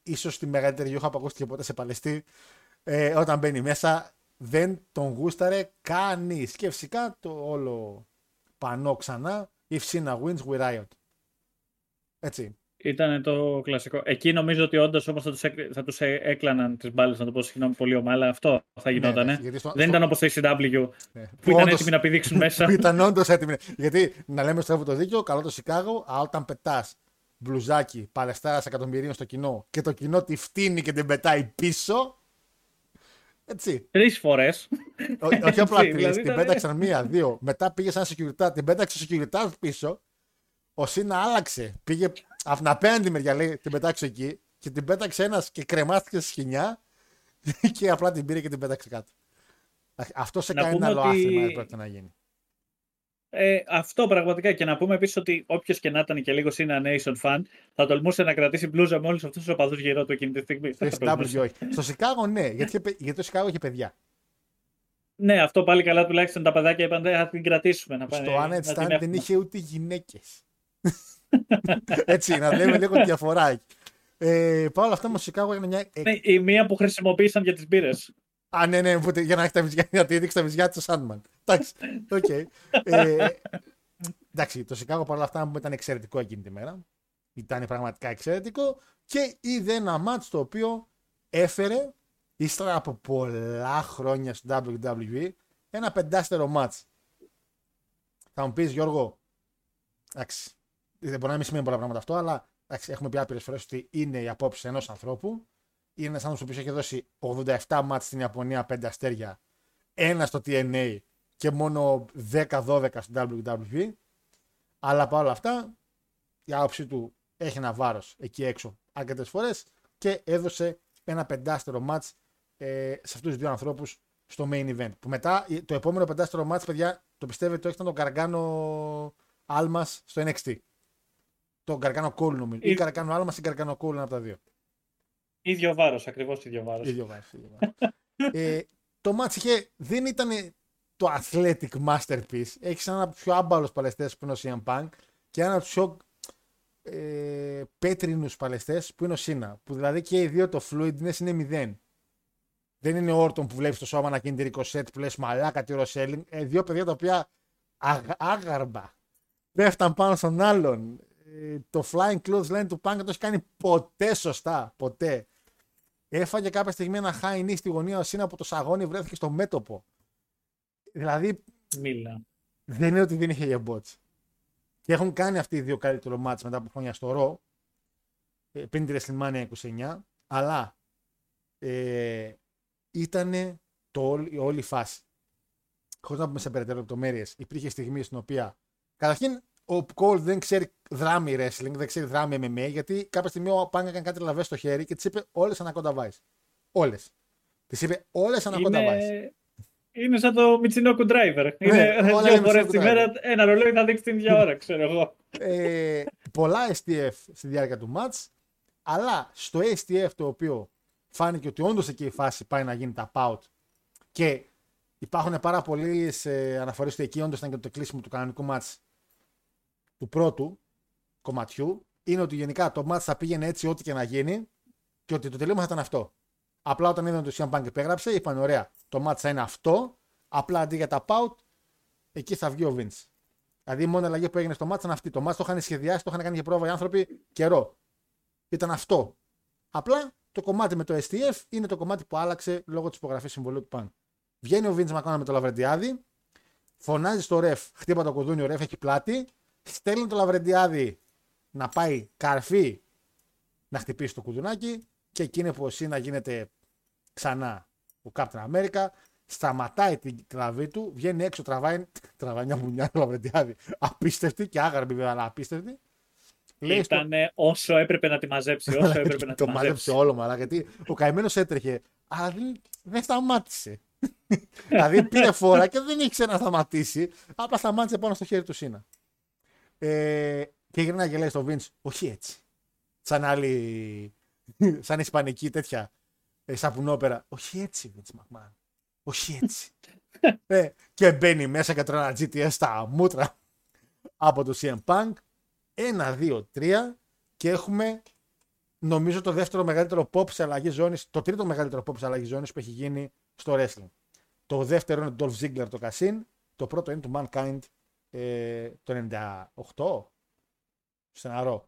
Ίσως τη μεγαλύτερη γιούχα που ακούστηκε ποτέ σε Παλαιστή, ε, όταν μπαίνει μέσα δεν τον γούσταρε κανείς. Και φυσικά το όλο πανό ξανά, if Cena wins we riot. Έτσι. Ήταν το κλασικό. Εκεί νομίζω ότι όντως όμως θα τους, έκ, θα τους έκλαναν τις μπάλες, να το πω συγγνώμη πολύ ομάλα, αυτό θα γινόταν. Ναι, ναι. Ε. Στο... Δεν στο... ήταν όπως το έι σι ντάμπλιου ναι. που, που ήταν όντως... έτοιμοι να πηδήξουν μέσα. Που ήταν όντως έτοιμοι. Γιατί να λέμε στρέφω το δίκιο, καλό το Σικάγο, αλλά όταν πετάς μπλουζάκι, παλαιστάρας εκατομμυρίων στο κοινό και το κοινό τη φτύνει και την πετάει πίσω. Έτσι. Τρεις φορές. Όχι απλά τρεις. Δηλαδή, την πέταξαν μία, δύο. Μετά πήγε σαν security, την πέταξε security πίσω. Ο Σίνα άλλαξε. Πήγε από την απέναντι μεριά, λέει, την πετάξε εκεί. Και την πέταξε ένας και κρεμάστηκε στη σκηνιά. Και απλά την πήρε και την πέταξε κάτω. Αυτό σε να κανένα άλλο ότι... άθλημα πρόκειται να γίνει. Ε, αυτό πραγματικά. Και να πούμε επίσης ότι όποιος και να ήταν και λίγο Nation fan θα τολμούσε να κρατήσει μπλούζα με όλους αυτούς τους οπαδούς γύρω του εκείνη τη στιγμή. Στο Σικάγο ναι, γιατί, γιατί το Σικάγο είχε παιδιά. Ναι, αυτό πάλι καλά, τουλάχιστον τα παιδάκια είπαν θα την κρατήσουμε. Να πάνε, στο Άννα δεν έχουμε. Είχε ούτε γυναίκες. Έτσι, να λέμε λίγο διαφορά. Ε, Παρ' όλα αυτά όμως το Σικάγο είναι μια... Ναι, η μία που χρησιμοποίησαν για τις μπύρες. Α, ναι, ναι, για να έχει τα βυζιά, να τη δείξει τα βυζιά του Σάντμαν. Εντάξει, οκ. Okay. Ε, εντάξει, το Σικάγο παρόλα αυτά ήταν εξαιρετικό εκείνη τη μέρα. Ήταν πραγματικά εξαιρετικό και είδε ένα μάτς το οποίο έφερε, ύστερα από πολλά χρόνια στο ντάμπλιου ντάμπλιου ι, ένα πεντάστερο μάτς. Θα μου πεις, Γιώργο, εντάξει, δεν μπορεί να μην σημαίνει πολλά πράγματα αυτό, αλλά εντάξει, έχουμε πει άπειρες φορές ότι είναι η απόψη ενός ανθρώπου. Είναι ένας άνθρωπος που έχει δώσει ογδόντα επτά μάτς στην Ιαπωνία, πέντε αστέρια, ένα στο τι εν έι και μόνο δέκα δώδεκα στο ντάμπλιου ντάμπλιου ι. Αλλά παρόλα αυτά, η άποψή του έχει ένα βάρος εκεί έξω αρκετές φορές και έδωσε ένα πεντάστερο μάτς ε, σε αυτούς τους δύο ανθρώπους στο main event. Που μετά το επόμενο πεντάστερο μάτς, παιδιά, το πιστεύετε ότι ήταν τον Καρκάνο Άλμας στο εν εξ τι. Τον Καρκάνο Κόλ, νομίζω. Ή Καρκάνο Άλμας ή Καρκάνο Κόλ, ένα από τα δύο. Ίδιο βάρος, ακριβώς ίδιο βάρος. Ίδιο βάρος. Ίδιο βάρος. ε, το μάτς είχε, δεν ήταν το athletic masterpiece. Έχεις έναν από τους πιο άμπαλους παλαιστές που είναι ο Σιαν Πανκ και έναν από τους πιο ε, πέτρινους παλαιστές που είναι ο Σίνα. Που δηλαδή και οι δύο το fluidness είναι μηδέν. Δεν είναι ο Όρτον που βλέπεις το σώμα να κινείται είκοσι σετ που λες μαλάκα τι ροσέλινγκ. Ε, δύο παιδιά τα οποία αγ, άγαρμπα πέφταν πάνω στον άλλον. Ε, το flying clothesline του Πανκ δεν το έχει κάνει ποτέ σωστά. Ποτέ. Έφαγε κάποια στιγμή ένα high knee στη γωνία ο Σίνα από το σαγόνι, βρέθηκε στο μέτωπο. Δηλαδή, μίλα. Δεν είναι ότι δεν είχε γεμπότς. Και έχουν κάνει αυτοί οι δύο καλύτερο μάτς μετά από χρόνια στο Ρο, πριν τη WrestleMania είκοσι εννιά, αλλά ε, ήταν όλη, όλη η φάση. Χωρίς να πούμε σε περαιτέρω λεπτομέρειες, υπήρχε στιγμή στην οποία, καταρχήν, ο Κόλ δεν ξέρει δράμι wrestling, δεν ξέρει δράμι εμ εμ έι, γιατί κάποια στιγμή ο Πανκ έκανε κάτι τρελαβές στο χέρι και της είπε όλες ανακόντα βάις. Όλες. Της είπε όλες ανακόντα βάις. Είναι... είναι σαν το Michinoku Driver. Είναι δύο φορές τη μέρα, ένα ρολόι να δείξει την ίδια ώρα, ξέρω εγώ. ε, πολλά ες τι εφ στη διάρκεια του μάτς, αλλά στο ες τι εφ το οποίο φάνηκε ότι όντως εκεί η φάση πάει να γίνει τα out και υπάρχουν πάρα πολλές ε, αναφορές ότι εκεί όντως ήταν και το κλείσιμο του κανονικού μάτς του πρώτου κομματιού, είναι ότι γενικά το μάτς θα πήγαινε έτσι ό,τι και να γίνει και ότι το τελείωμα θα ήταν αυτό. Απλά όταν είδαν το Σιαν Πανκ υπέγραψε, είπαν ωραία, το μάτς θα είναι αυτό, απλά αντί για τα out, εκεί θα βγει ο Vince. Δηλαδή η μόνη αλλαγή που έγινε στο μάτς ήταν αυτή. Το μάτς το είχαν σχεδιάσει, το είχαν κάνει για πρόβα οι άνθρωποι καιρό. Ήταν αυτό. Απλά το κομμάτι με το ες τι εφ είναι το κομμάτι που άλλαξε λόγω της υπογραφής συμβολίου του Πανκ. Βγαίνει ο Vince Μακάνα με το Λαβρεντιάδη, φωνάζει στο ρεφ, χτύπα το κουδούνι, ο ρεφ έχει πλάτη. Στέλνει το Λαβρεντιάδη να πάει καρφί να χτυπήσει το κουδουνάκι και εκείνη που ο Σίνα γίνεται ξανά ο Captain America, σταματάει την κλαβή του, βγαίνει έξω, τραβάει, τραβάει μια μπουνιά του Λαβρεντιάδη. Απίστευτη και άγαρμη βέβαια, αλλά απίστευτη. Ήταν όσο έπρεπε να τη μαζέψει, όσο έπρεπε να τη μαζέψει. Το μαζέψει όλο μαλά, γιατί ο καημένος έτρεχε, αλλά δεν σταμάτησε. Δηλαδή πήρε φορά και δεν ήξερε να σταματήσει, απλά σταμάτησε πάνω στο χέρι του Σίνα. Ε, και γυρνάει και λέει στο Βίντς, όχι έτσι. Σαν άλλη, σαν ισπανική τέτοια σαπουνόπερα. Όχι έτσι, Βίντς Μακμάν. Όχι έτσι. ε, και μπαίνει μέσα και τρώνε ένα τζι τι ες στα μούτρα από το σι εμ Punk. Ένα, δύο, τρία. Και έχουμε, νομίζω, το δεύτερο μεγαλύτερο pop σε αλλαγή ζώνης. Το τρίτο μεγαλύτερο pop σε αλλαγή ζώνης που έχει γίνει στο wrestling. Το δεύτερο είναι το Dolph Ziggler, το Κασίν. Το πρώτο είναι το Mankind. Ε, το ενενήντα οκτώ στεναρό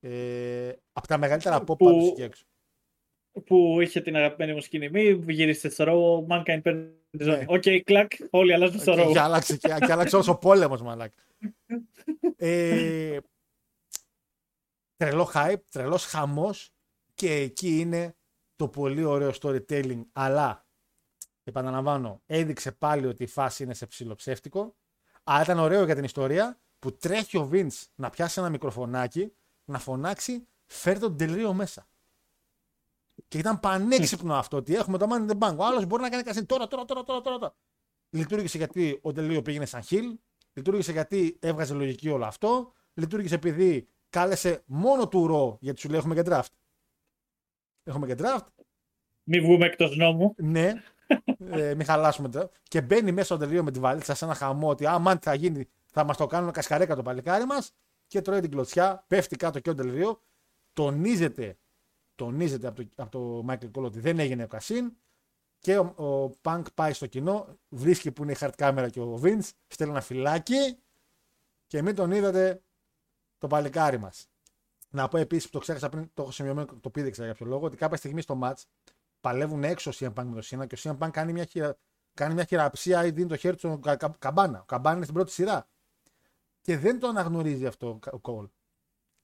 ε, από τα μεγαλύτερα pop που, και έξω. Που είχε την αγαπημένη μου σκηνή, γύρισε στο Ρο, Mankind παίρνει τη ζώνη. Οκ, κλακ, όλοι αλλάζουν στο Ρο. Και άλλαξε, και, και άλλαξε όσο πόλεμος μαλάκ. ε, τρελό hype, τρελός χαμός και εκεί είναι το πολύ ωραίο storytelling, αλλά επαναλαμβάνω, έδειξε πάλι ότι η φάση είναι σε ψιλοψεύτικο. Αλλά ήταν ωραίο για την ιστορία που τρέχει ο Vince να πιάσει ένα μικροφωνάκι, να φωνάξει, φέρει τον Del Rio μέσα. Και ήταν πανέξυπνο αυτό ότι έχουμε το money in the bank. Ο άλλος μπορεί να κάνει κασίνι τώρα, τώρα, τώρα, τώρα, τώρα. Λειτουργήσε γιατί ο Ντελίο πήγαινε σαν χιλ. Λειτουργήσε γιατί έβγαζε λογική όλο αυτό. Λειτουργήσε επειδή κάλεσε μόνο του ρο, γιατί σου λέει έχουμε και draft. Έχουμε και draft. Μην βγούμε εκτός νόμου. Ναι. ε, μην χαλάσουμε τώρα. Και μπαίνει μέσα ο Ντελίο με τη βαλίτσα σε ένα χαμό ότι αμάν τι θα γίνει, θα μας το κάνουν κασκαρέκα το παλικάρι μας. Και τρώει την κλωτσιά, πέφτει κάτω και ο Ντελίο. Τονίζεται, τονίζεται από το, από το Μάικλ Κόλ ότι δεν έγινε ο Κασίν. Και ο, ο Πανκ πάει στο κοινό, βρίσκει που είναι η hard camera και ο Vince, στέλνει ένα φυλάκι και μην τον είδατε το παλικάρι μας. Να πω επίσης που το ξέχασα πριν, το έχω σημειωμένο, το πήδεξα για κάποιο λόγο, ότι κάποια στιγμή στο match παλεύουν έξω ο σι εμ Punk με το Σίνα και ο σι εμ Punk κάνει μια, χειρα, κάνει μια χειραψία ή δίνει το χέρι του κα, κα, Καμπάνα. Ο Καμπάνα είναι στην πρώτη σειρά. Και δεν το αναγνωρίζει αυτό ο Κόλ.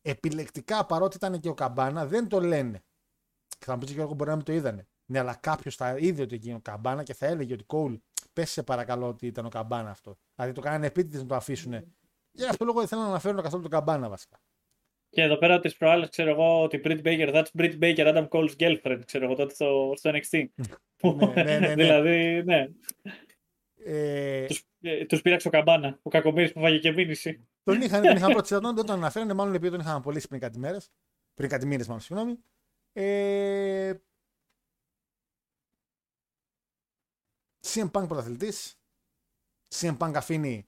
Επιλεκτικά, παρότι ήταν και ο Καμπάνα, δεν το λένε. Και θα μου πείτε και εγώ μπορεί να μην το είδανε. Ναι, αλλά κάποιος θα είδε ότι έγινε ο Καμπάνα και θα έλεγε ότι Κόουλ, πέσει σε παρακαλώ ότι ήταν ο Καμπάνα αυτό. Δηλαδή το κάνανε επίτηδες να το αφήσουν. Για αυτόν τον λόγο δεν θέλω να αναφέρω καθόλου τον Καμπάνα βασικά. Και εδώ πέρα τις προάλλες ξέρω εγώ ότι Britt Baker, that's Britt Baker, Adam Cole's girlfriend, ξέρω εγώ τότε στο, στο εν εξ τι. ναι, ναι, ναι. Δηλαδή, ναι. Ε... Τους, ε, τους πήραξε ο Καμπάνα, ο κακομοίρης που φάγε και μήνυση. Τον είχαν, τον είχαν πρώτη δεν τον αναφέρανε, μάλλον επειδή τον είχαν απολύσει πριν κάτι μέρες. Πριν κάτι μήνες, μάλλον, συγγνώμη. Ε... σι εμ Punk πρωταθλητής, σι εμ Punk αφήνει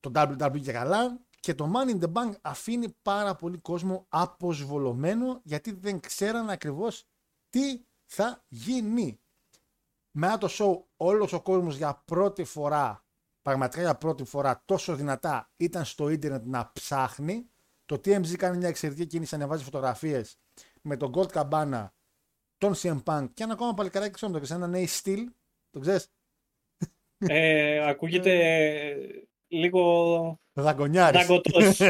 το ντάμπλιου ντάμπλιου ι και καλά και το Money in the Bank αφήνει πάρα πολύ κόσμο αποσβολωμένο γιατί δεν ξέραν ακριβώς τι θα γίνει. Μετά το show όλος ο κόσμος για πρώτη φορά, πραγματικά για πρώτη φορά τόσο δυνατά ήταν στο ίντερνετ να ψάχνει. Το τι εμ τζι κάνει μια εξαιρετική κίνηση, ανεβάζει φωτογραφίες με τον Gold Cabana, τον σι εμ Punk και ένα ακόμα παλικαράκι ξόμετο και σε έναν Ace Steel. Το ξέρεις. Ε, ακούγεται λίγο δαγκονιάρης.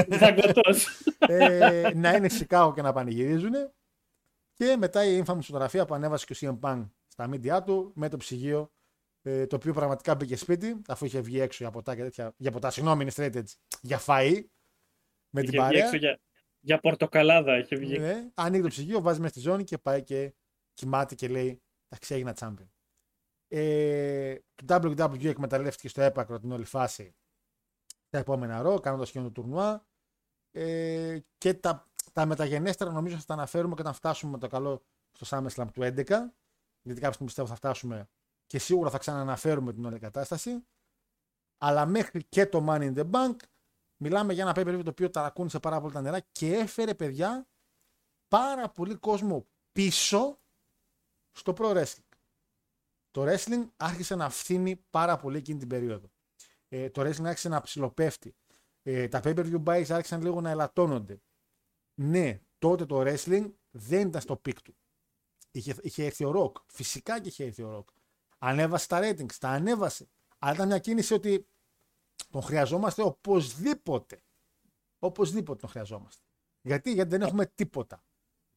Δαγκωτός. ε, να είναι Σικάγο και να πανηγυρίζουν. Και μετά η infamous φωτογραφία που ανέβασε και ο σι εμ Punk στα media του με το ψυγείο, ε, το οποίο πραγματικά μπήκε σπίτι, αφού είχε βγει έξω για ποτά και τέτοια. Για ποτά, συγγνώμη, είναι straight edge. Για φαΐ. Με είχε την παρέα. Για, για πορτοκαλάδα είχε βγει. Ναι, ανοίγει το ψυγείο, βάζει μέσα στη ζώνη και πάει και κοιμάται και λέει εντάξει, έγινα champion. Ε, το ντάμπλιου ντάμπλιου ι εκμεταλλεύτηκε στο έπακρο την όλη φάση τα επόμενα ρο, κάνοντας και το τουρνουά ε, και τα, τα μεταγενέστερα νομίζω θα τα αναφέρουμε και όταν φτάσουμε με το καλό στο SummerSlam του έντεκα, γιατί κάποια στιγμή πιστεύω θα φτάσουμε και σίγουρα θα ξανααναφέρουμε την όλη κατάσταση, αλλά μέχρι και το Money in the Bank μιλάμε για ένα pay-per-view το οποίο ταρακούνησε πάρα πολύ τα νερά και έφερε παιδιά πάρα πολύ κόσμο πίσω στο pro wrestling. Το wrestling άρχισε να φθήνει πάρα πολύ εκείνη την περίοδο. Ε, το wrestling άρχισε να ψηλοπέφτει. Ε, τα pay-per-view buys άρχισαν λίγο να ελαττώνονται. Ναι, τότε το wrestling δεν ήταν στο peak του. Είχε, είχε έρθει ο rock. Φυσικά και είχε έρθει ο rock. Ανέβασε τα ratings, τα ανέβασε. Αλλά ήταν μια κίνηση ότι τον χρειαζόμαστε οπωσδήποτε. Οπωσδήποτε τον χρειαζόμαστε. Γιατί, γιατί δεν έχουμε τίποτα.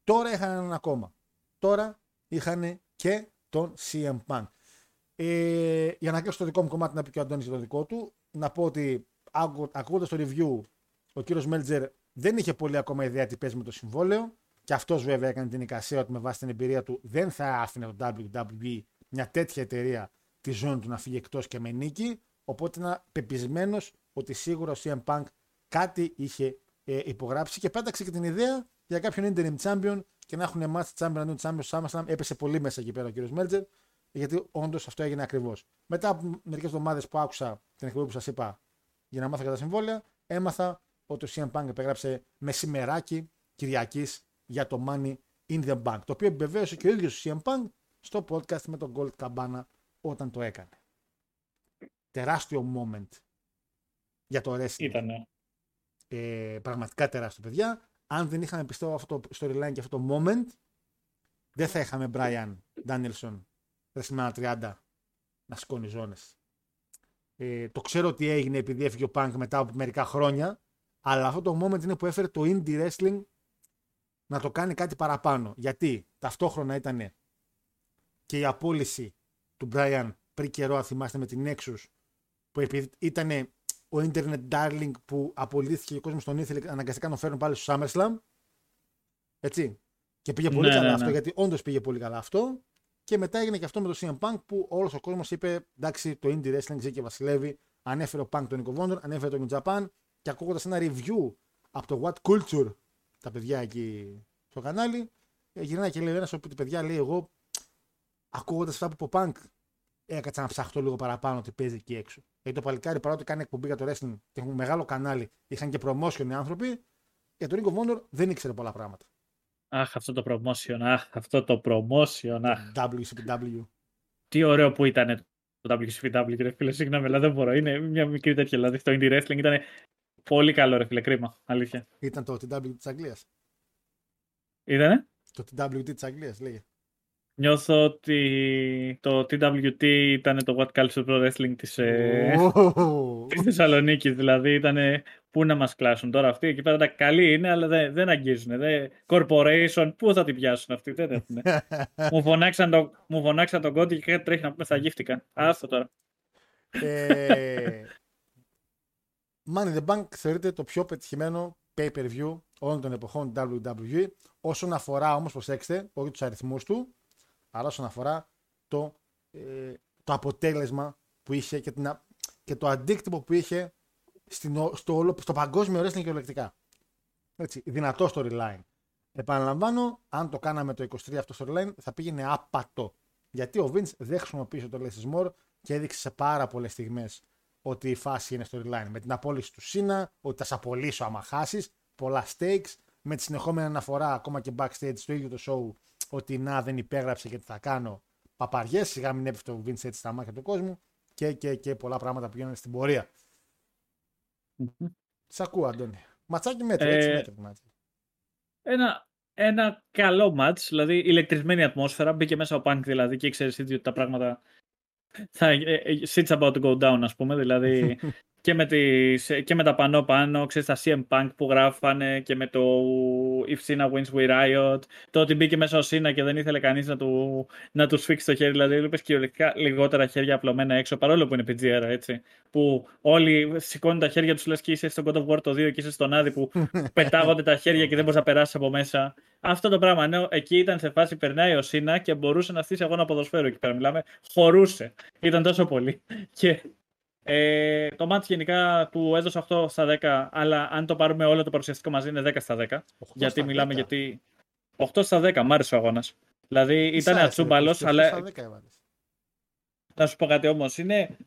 Τώρα είχαν έναν ακόμα. Τώρα είχαν και τον σι εμ Punk. Ε, για να κλείσω το δικό μου κομμάτι να πει και ο Αντώνης για το δικό του, να πω ότι ακούγοντας το review ο κύριος Μέλτζερ δεν είχε πολύ ακόμα ιδέα τι παίζει με το συμβόλαιο και αυτός βέβαια έκανε την εικασία ότι με βάση την εμπειρία του δεν θα άφηνε το ντάμπλιου ντάμπλιου ι μια τέτοια εταιρεία τη ζώνη του να φύγει εκτός και με νίκη, οπότε ήταν πεπισμένος ότι σίγουρα ο σι εμ Punk κάτι είχε ε, υπογράψει και πέταξε και την ιδέα για κάποιον interim champion και να έχουν match champion αντί champion στο SummerSlam. Έπεσε πολύ μέσα εκεί πέρα ο κύριος Μέλτζερ, γιατί όντως αυτό έγινε ακριβώς. Μετά από μερικές εβδομάδες που άκουσα την εκπομπή που σας είπα για να μάθω για τα συμβόλαια, έμαθα ότι ο σι εμ Punk επέγραψε μεσημεράκι Κυριακής για το Money in the Bank. Το οποίο επιβεβαίωσε και ο ίδιος ο σι εμ Punk στο podcast με τον Gold Cabana όταν το έκανε. Τεράστιο moment για το wrestling. Ήτανε. Ε, πραγματικά τεράστιο, παιδιά. Αν δεν είχαμε πιστεύω αυτό το storyline και αυτό το moment, δεν θα είχαμε Brian Danielson Ρεσιμένα τριάντα να σηκώνει ζώνες. Ε, το ξέρω ότι έγινε επειδή έφυγε ο Punk μετά από μερικά χρόνια, αλλά αυτό το moment είναι που έφερε το indie wrestling να το κάνει κάτι παραπάνω. Γιατί ταυτόχρονα ήταν και η απόλυση του Brian πριν καιρό, αν θυμάστε, με την Nexus, που ήταν ο internet darling που απολύθηκε και ο κόσμος τον ήθελε, αναγκαστικά να τον φέρουν πάλι στο SummerSlam. Έτσι. Και πήγε πολύ ναι, καλά ναι, αυτό, ναι. γιατί όντως πήγε πολύ καλά αυτό. Και μετά έγινε και αυτό με το σι εμ Punk που όλος ο κόσμος είπε: εντάξει, το indie wrestling ζει και βασιλεύει. Ανέφερε ο Punk τον Νίκο Βόντον, ανέφερε τον New Japan. Και ακούγοντας ένα review από το What Culture, τα παιδιά εκεί στο κανάλι, γυρνάει και λέει ένας από τα παιδιά: λέει, εγώ ακούγοντας αυτά που είπε ο Punk, έκατσα να ψαχτώ λίγο παραπάνω τι παίζει εκεί έξω. Γιατί το παλικάρι παρότι κάνει εκπομπή για το wrestling και έχουν μεγάλο κανάλι, είχαν και promotion οι άνθρωποι, για τον Ring of Honor δεν ήξερε πολλά πράγματα. Αχ, αυτό το promotion, αχ, αυτό το promotion, αχ. ντάμπλιου σι πι ντάμπλιου. Τι ωραίο που ήταν το ντάμπλιου σι πι ντάμπλιου, ρε φίλε, συγγνώμη, αλλά δεν μπορώ. Είναι μια μικρή τέτοια, δηλαδή το indie wrestling ήταν πολύ καλό, ρε φίλε, κρίμα, αλήθεια. Ήταν το τι ντάμπλιου της Αγγλίας. Ήτανε? Το τι ντάμπλιου τι της Αγγλίας, λέγε. Νιώθω ότι το τι ντάμπλιου τι ήταν το What Culture Pro Wrestling της, oh. της Θεσσαλονίκης. Δηλαδή ήταν πού να μας κλάσουν τώρα αυτοί. Εκεί πέρα τα καλοί είναι, αλλά δεν, δεν αγγίζουν. Δε, corporation, πού θα την πιάσουν αυτοί. Δεν έχουν. μου, φωνάξαν το, μου φωνάξαν τον κόντι και τρέχει να πούμε θα γύφτηκαν. Άστο τώρα. ε, Money in the Bank θεωρείται το πιο πετυχημένο pay-per-view όλων των εποχών ντάμπλιου ντάμπλιου ι. Όσον αφορά όμως, προσέξτε, όχι τους αριθμούς του, αλλά όσον αφορά το, ε, το αποτέλεσμα που είχε και, την, και το αντίκτυπο που είχε στην, στο, στο παγκόσμιο wrestling και ολεκτικά. Έτσι, δυνατό storyline. Επαναλαμβάνω, αν το κάναμε το είκοσι τρία αυτό storyline θα πήγαινε άπατο. Γιατί ο Vince δεν χρησιμοποίησε το Less is More και έδειξε σε πάρα πολλές στιγμές ότι η φάση είναι storyline. Με την απόλυση του Σίνα, ότι θα σε απολύσω άμα χάσεις, πολλά stakes, με τη συνεχόμενη αναφορά ακόμα και backstage στο ίδιο το show. Ότι να δεν υπέγραψε και τι θα κάνω. Παπαριές, σιγά μην έπεφτε ο Vince έτσι στα μάτια του κόσμου και, και, και πολλά πράγματα που γίνανε στην πορεία. Mm-hmm. Σ' ακούω, Αντώνη. Ματσάκι μέτρο, ε, έτσι μέτρο. Ένα, ένα καλό μάτς, δηλαδή ηλεκτρισμένη ατμόσφαιρα. Μπήκε μέσα ο Punk δηλαδή και ξέρεις ήδη ότι τα πράγματα θα, it's about to go down, ας πούμε. Δηλαδή και, με τις, και με τα πανώ πάνω, ξέρεις τα σι εμ Punk που γράφανε και με το If Cena Wins We Riot, το ότι μπήκε μέσα ο Cena και δεν ήθελε κανείς να του, να του σφίξει το χέρι, δηλαδή λείπες κυριολεκτικά λιγότερα χέρια απλωμένα έξω, παρόλο που είναι πι τζι αρ, έτσι, που όλοι σηκώνουν τα χέρια τους, λες και είσαι στον God of War το δύο και είσαι στον Άδη που πετάγονται τα χέρια και δεν μπορείς να περάσεις από μέσα. Αυτό το πράγμα, ναι, εκεί ήταν σε φάση, περνάει ο Σίνα και μπορούσε να στήσει αγώνα ποδοσφαίρου εκεί πέρα, μιλάμε, χωρούσε, ήταν τόσο πολύ. Και Ε, το match γενικά του έδωσε οκτώ στα δέκα, αλλά αν το πάρουμε όλο το παρουσιαστικό μαζί είναι δέκα στα δέκα. Γιατί μιλάμε, δέκα. Γιατί. οκτώ στα δέκα, μ' άρεσε ο αγώνας. Δηλαδή ήταν ατσούμπαλος, αλλά. Να σου πω κάτι όμως. Είναι.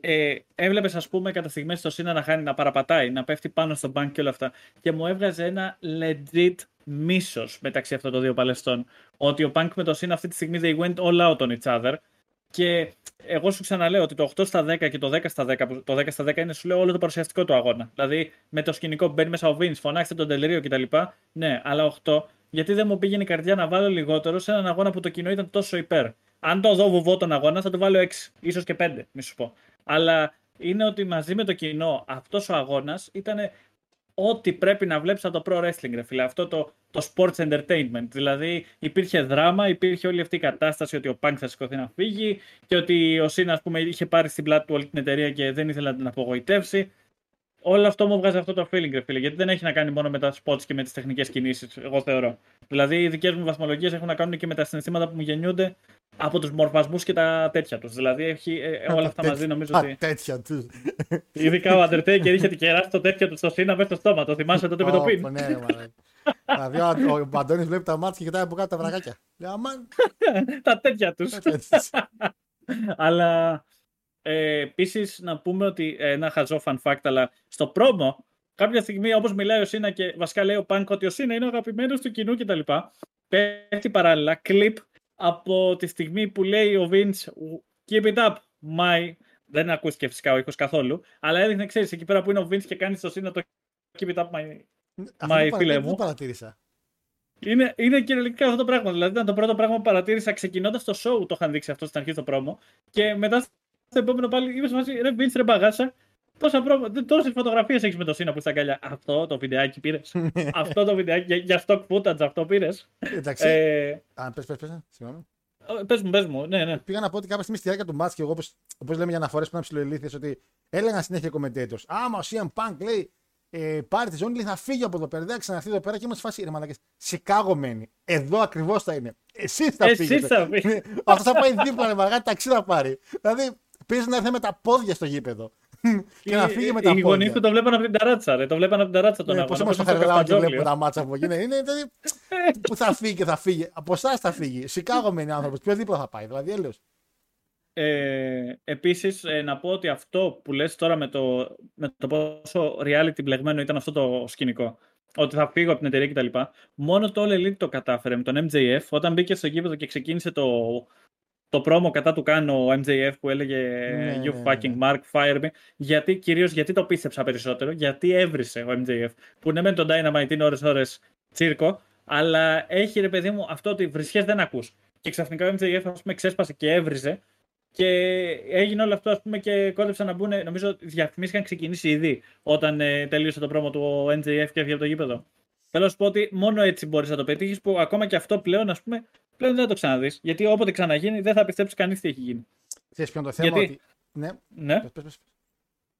Ε, έβλεπες, ας πούμε, κατά στιγμές το Σίνα να χάνει, να παραπατάει, να πέφτει πάνω στον μπανκ και όλα αυτά. Και μου έβγαζε ένα legit μίσος μεταξύ αυτών των δύο παλαιστών. Ότι ο Πανκ με το Σίνα αυτή τη στιγμή they went all out on each other. Και εγώ σου ξαναλέω ότι το οκτώ στα δέκα και το δέκα στα δέκα, το δέκα στα δέκα είναι σου λέω όλο το παρουσιαστικό του αγώνα. Δηλαδή με το σκηνικό μπαίνει μέσα ο Vince, φωνάξτε τον τελείω κτλ. Ναι, αλλά οκτώ, γιατί δεν μου πήγαινε η καρδιά να βάλω λιγότερο σε έναν αγώνα που το κοινό ήταν τόσο υπέρ. Αν το δω βουβό τον αγώνα θα το βάλω έξι, ίσως και πέντε, μη σου πω. Αλλά είναι ότι μαζί με το κοινό αυτός ο αγώνας ήταν ό,τι πρέπει να βλέπεις από το pro wrestling, ρε φίλε. Αυτό το, το sports entertainment. Δηλαδή υπήρχε δράμα, υπήρχε όλη αυτή η κατάσταση ότι ο Punk θα σηκωθεί να φύγει και ότι ο Σίνα, ας πούμε, είχε πάρει στην πλάτη του όλη την εταιρεία και δεν ήθελε να την απογοητεύσει. Όλο αυτό μου βγάζει αυτό το feeling, ρε φίλε. Γιατί δεν έχει να κάνει μόνο με τα spots και με τις τεχνικές κινήσεις, εγώ θεωρώ. Δηλαδή οι δικές μου βαθμολογίες έχουν να κάνουν και με τα συναισθήματα που μου γεννιούνται από τους μορφασμούς και τα τέτοια τους. Δηλαδή έχει ε, όλα αυτά μαζί, νομίζω ότι. Τα τέτοια τους. Ειδικά ο Undertaker είχε τη κεράσει το τέτοιο του στο Σίνα μέσα στο στόμα. Το θυμάσαι τότε με το πιν. Ναι, δηλαδή ο Αντώνης βλέπει τα μάτια και κοιτάει από κάτω τα βραγάκια. Τα τέτοια τους. Αλλά επίσης να πούμε ότι ένα χαζό fun fact, αλλά στο πρόμο κάποια στιγμή όπως μιλάει ο Σίνα και βασικά λέει ο Punk ότι ο Σίνα είναι αγαπημένος του κοινού κτλ. Πέφτει παράλληλα κλιπ από τη στιγμή που λέει ο Vince keep it up, my. Δεν ακούστηκε φυσικά ο ήχος καθόλου, αλλά έδειχνε, ξέρεις, εκεί πέρα που είναι ο Vince και κάνει στο Σίνα το keep it up, my, my φίλε μου. Δεν παρατήρησα. Είναι, είναι κυριολεκτικά αυτό το πράγμα. Δηλαδή ήταν το πρώτο πράγμα που παρατήρησα ξεκινώντας το show, το είχαν δείξει αυτό στην αρχή στο πρόμο και μετά στο επόμενο πάλι είπες μαζί, ρε Vince, ρε μπαγάσα, τόσες φωτογραφίες έχεις με το Σίνα που στα αγκαλιά. Αυτό το βιντεάκι πήρες. Αυτό το βιντεάκι για stock footage, αυτό πήρες. Εντάξει. Αν πες, πες, πες, συγγνώμη. Πες μου, πες μου, ναι, ναι. Πήγα να πω ότι κάποια στιγμή στη διάρκεια του μάτς και εγώ, όπως λέμε για αναφορές που ήταν ψιλοελήθειες, ότι έλεγαν συνέχεια οι commentators, άμα ο σι εμ Punk λέει Partizan θα φύγει από εδώ πέρα, θα ξαναρθεί εδώ πέρα και είμαστε φάση ρεμαλάκες. Σικάγο μένει. Εδώ ακριβώς θα είναι. Εσείς θα φύγετε. Αυτό θα πάει δίπλα ρεμαλάκες, ταξί θα πάρει. Δηλαδή πήρε να έρθει με τα πόδια στο γήπεδο. Και να φύγει με τα πόδια. Οι γονείς του το βλέπαν από την ταράτσα. Το βλέπαν από την ταράτσα τον αγώνα. Πώς είμαστε στο Χαριλάο και βλέπουμε τα μάτσα από εκεί. Είναι που θα φύγει και θα φύγει. Από εσάς θα φύγει. Σικάγο μένει άνθρωπος. Πιο δίπλα θα πάει. Δηλαδή έλεος. Ε, επίσης, ε, να πω ότι αυτό που λες τώρα με το, με το πόσο reality μπλεγμένο ήταν αυτό το σκηνικό, ότι θα φύγω από την εταιρεία κτλ. Μόνο το All Elite το κατάφερε με τον εμ τζέι εφ. Όταν μπήκε στο γήπεδο και ξεκίνησε το, το promo κατά του κάνω εμ τζέι εφ που έλεγε mm. You fucking Mark, fire me. Γιατί κυρίως γιατί το πίστεψα περισσότερο, γιατί έβρισε ο εμ τζέι εφ. Που ναι, με τον Dynamite είναι ώρες-ώρες τσίρκο, αλλά έχει ρε παιδί μου αυτό ότι βρισιές δεν ακούς. Και ξαφνικά ο εμ τζέι εφ ας πούμε, ξέσπασε και έβριζε. Και έγινε όλο αυτό, ας πούμε, και κόντεψαν να μπουν. Νομίζω ότι διαφημίσεις είχαν ξεκινήσει ήδη όταν ε, τελείωσε το πρόμο του εμ τζέι εφ και έφυγε από το γήπεδο. Θέλω να σου πω ότι μόνο έτσι μπορείς να το πετύχεις, που ακόμα και αυτό πλέον, ας πούμε, πλέον δεν θα το ξαναδείς. Γιατί όποτε ξαναγίνει, δεν θα πιστέψει κανείς τι έχει γίνει. Θες ποιο είναι το θέμα? Γιατί... ότι... Ναι. ναι. Πες, πες, πες.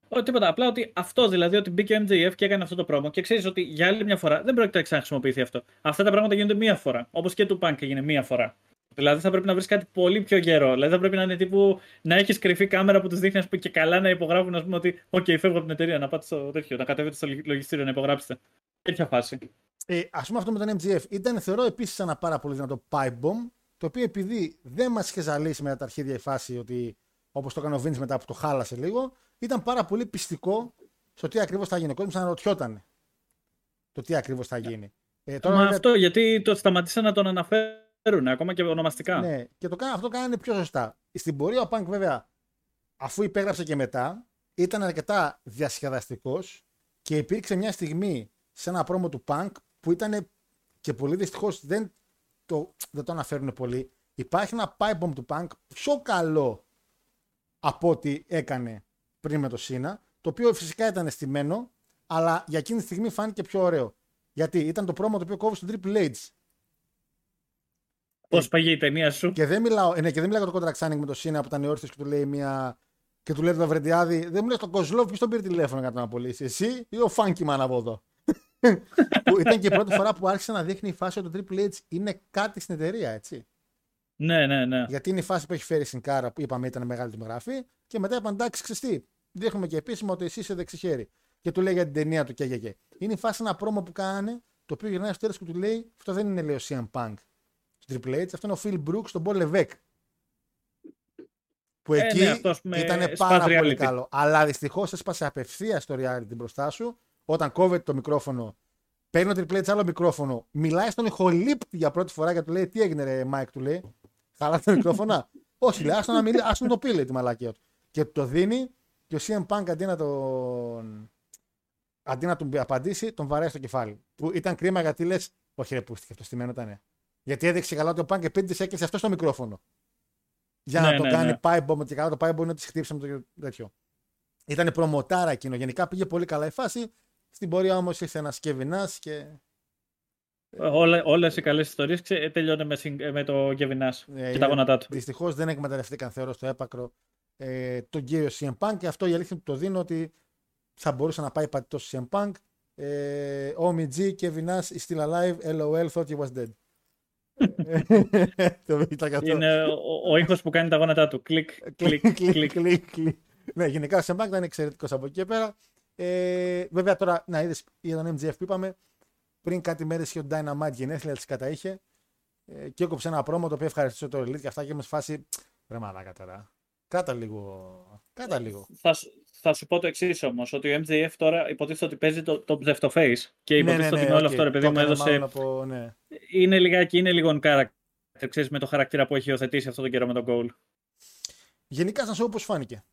Ό, τίποτα. Απλά ότι αυτό δηλαδή, ότι μπήκε ο εμ τζέι εφ και έκανε αυτό το πρόμο και ξέρεις ότι για άλλη μια φορά δεν πρόκειται να ξαναχρησιμοποιηθεί αυτό. Αυτά τα πράγματα γίνονται μία φορά. Όπως και του Punk έγινε μία φορά. Δηλαδή θα πρέπει να βρεις κάτι πολύ πιο γερό. Δηλαδή θα πρέπει να είναι τύπου να έχεις κρυφή κάμερα που τους δείχνει ας πούμε, και καλά να υπογράφουν. Ας πούμε ότι, οκ, okay, φεύγω από την εταιρεία, να πάτε στο τέτοιο, να κατέβετε στο λογιστήριο, να υπογράψετε. Τέτοια φάση. Ε, ας πούμε αυτό με τον εμ τζι εφ. Ήταν θεωρώ επίσης ένα πάρα πολύ δυνατό pipe bomb, το οποίο επειδή δεν μας είχε ζαλίσει μετά τα αρχίδια η φάση, ότι όπως το έκανε ο Vince μετά που το χάλασε λίγο, ήταν πάρα πολύ πιστικό στο τι ακριβώς θα γίνει. Ο κόσμος αναρωτιόταν το τι ακριβώς θα γίνει. Ε, τώρα, Μα βέβαια... αυτό γιατί το σταματήσαν να τον αναφέρουν. Ακόμα και ονομαστικά. Ναι, και το, αυτό το κάνανε πιο σωστά. Στην πορεία ο Πανκ, βέβαια, αφού υπέγραψε και μετά, ήταν αρκετά διασκεδαστικός και υπήρξε μια στιγμή σε ένα πρόμο του Πανκ που ήταν και πολύ δυστυχώς δεν το, δεν το αναφέρουν πολύ. Υπάρχει ένα pipe bomb του Πανκ πιο καλό από ό,τι έκανε πριν με το Σίνα, το οποίο φυσικά ήταν αισθημένο, αλλά για εκείνη τη στιγμή φάνηκε πιο ωραίο. Γιατί ήταν το πρόμο το οποίο κόβει στον Triple H. Πώς παγεί η ταινία σου. Και δεν μιλάω, ναι, και δεν μιλάω για το contract signing με το Σίνα που ήταν όρθιος και του λέει μια. Και του λέει το Βρεντιάδη, δεν μου λες τον Κοσλόφ, ποιος τον πήρε τηλέφωνο για να τον απολύσει, εσύ ή ο Funkyman από εδώ. Που ήταν και η πρώτη φορά που άρχισε να δείχνει η φάση ότι το Triple H είναι κάτι στην εταιρεία, έτσι. Ναι, ναι, ναι. Γιατί είναι η φάση που έχει φέρει στην Κάρα που είπαμε ήταν μεγάλη του γράφη και μετά είπαν εντάξει, ξεστή. Δείχνουμε και επίσημα ότι εσύ είσαι δεξιχέρι. Και του λέει για την ταινία του και και και. Είναι η φάση ένα πρόμο που κάνει, το οποίο γυρνάει στο τέλος και του λέει αυτό δεν είναι λέει ο σι εμ Punk. Triple H, αυτό είναι ο Phil Brooks στον Paul Levesque. Που εκεί ε, ναι, ήταν πάρα πολύ reality. Καλό. Αλλά δυστυχώς έσπασε απευθείας το reality μπροστά σου. Όταν κόβεται το μικρόφωνο, παίρνει ο Triple H άλλο μικρόφωνο, μιλάει στον ηχολήπτη για πρώτη φορά και του λέει: τι έγινε, ρε Mike, του λέει. Χαλάτε το μικρόφωνα. Όχι, λέει, άστον να μιλήσει, άστον το πει, λέει τη μαλακία του. Και το δίνει και ο σι εμ Punk αντί να τον, αντί να τον απαντήσει, τον βαράει στο κεφάλι. Που ήταν κρίμα γιατί λες: όχι, ρε, πούστηκε αυτό στημένο ήταν. Ναι. Γιατί έδειξε καλά ότι ο Punk επίτηδες έκλεισε αυτό στο μικρόφωνο. Για ναι, να ναι, το κάνει ναι. pipe bomb. Και καλά το pipe bomb είναι ότι χτύψαμε το τέτοιο. Ήτανε προμοτάρα εκείνο. Γενικά πήγε πολύ καλά η φάση. Στην πορεία όμως ήρθε ένας Κεβινάς και. Όλα, όλες οι καλές ιστορίες τελειώνουν με, με το Κεβινάς ε, και τα γόνατά του. Δυστυχώς δεν εκμεταλλευτήκαν θεωρώ στο έπακρο ε, τον κύριο σι εμ Punk και αυτό η αλήθεια του το δίνω ότι θα μπορούσε να πάει πατητός σι εμ Punk. Ε, Omi G, Κεβινάς, is still alive, LOL, thought he was dead. Είναι ο ήχος που κάνει τα γόνατά του. Κλικ, κλικ, κλικ, κλικ. Ναι, γενικά ο σι εμ Punk ήταν εξαιρετικός από εκεί και πέρα. Βέβαια τώρα, να είδες για τον εμ τζι εφ που είπαμε, πριν κάτι μέρες είχε ο Dynamite γενέθλια, της κατά είχε και έκοψε ένα πρόμο το οποίο ευχαριστούσε το Elite και αυτά και είμαι σε φάση ρε μαλάκα τώρα. Κάτα λίγο. Κάτα λίγο. Θα, θα σου πω το εξής όμως, ότι ο εμ τζέι εφ τώρα υποτίθεται ότι παίζει το, το ψευτοφέις και υποτίθεται ναι, ναι, ναι, ότι με όλο okay. αυτό ρε παιδί μου έδωσε. Από, ναι. Είναι λιγάκι, είναι λίγο character, ξέρεις, με το χαρακτήρα που έχει υιοθετήσει αυτόν τον καιρό με τον goal. Γενικά σαν σου όπως φάνηκε.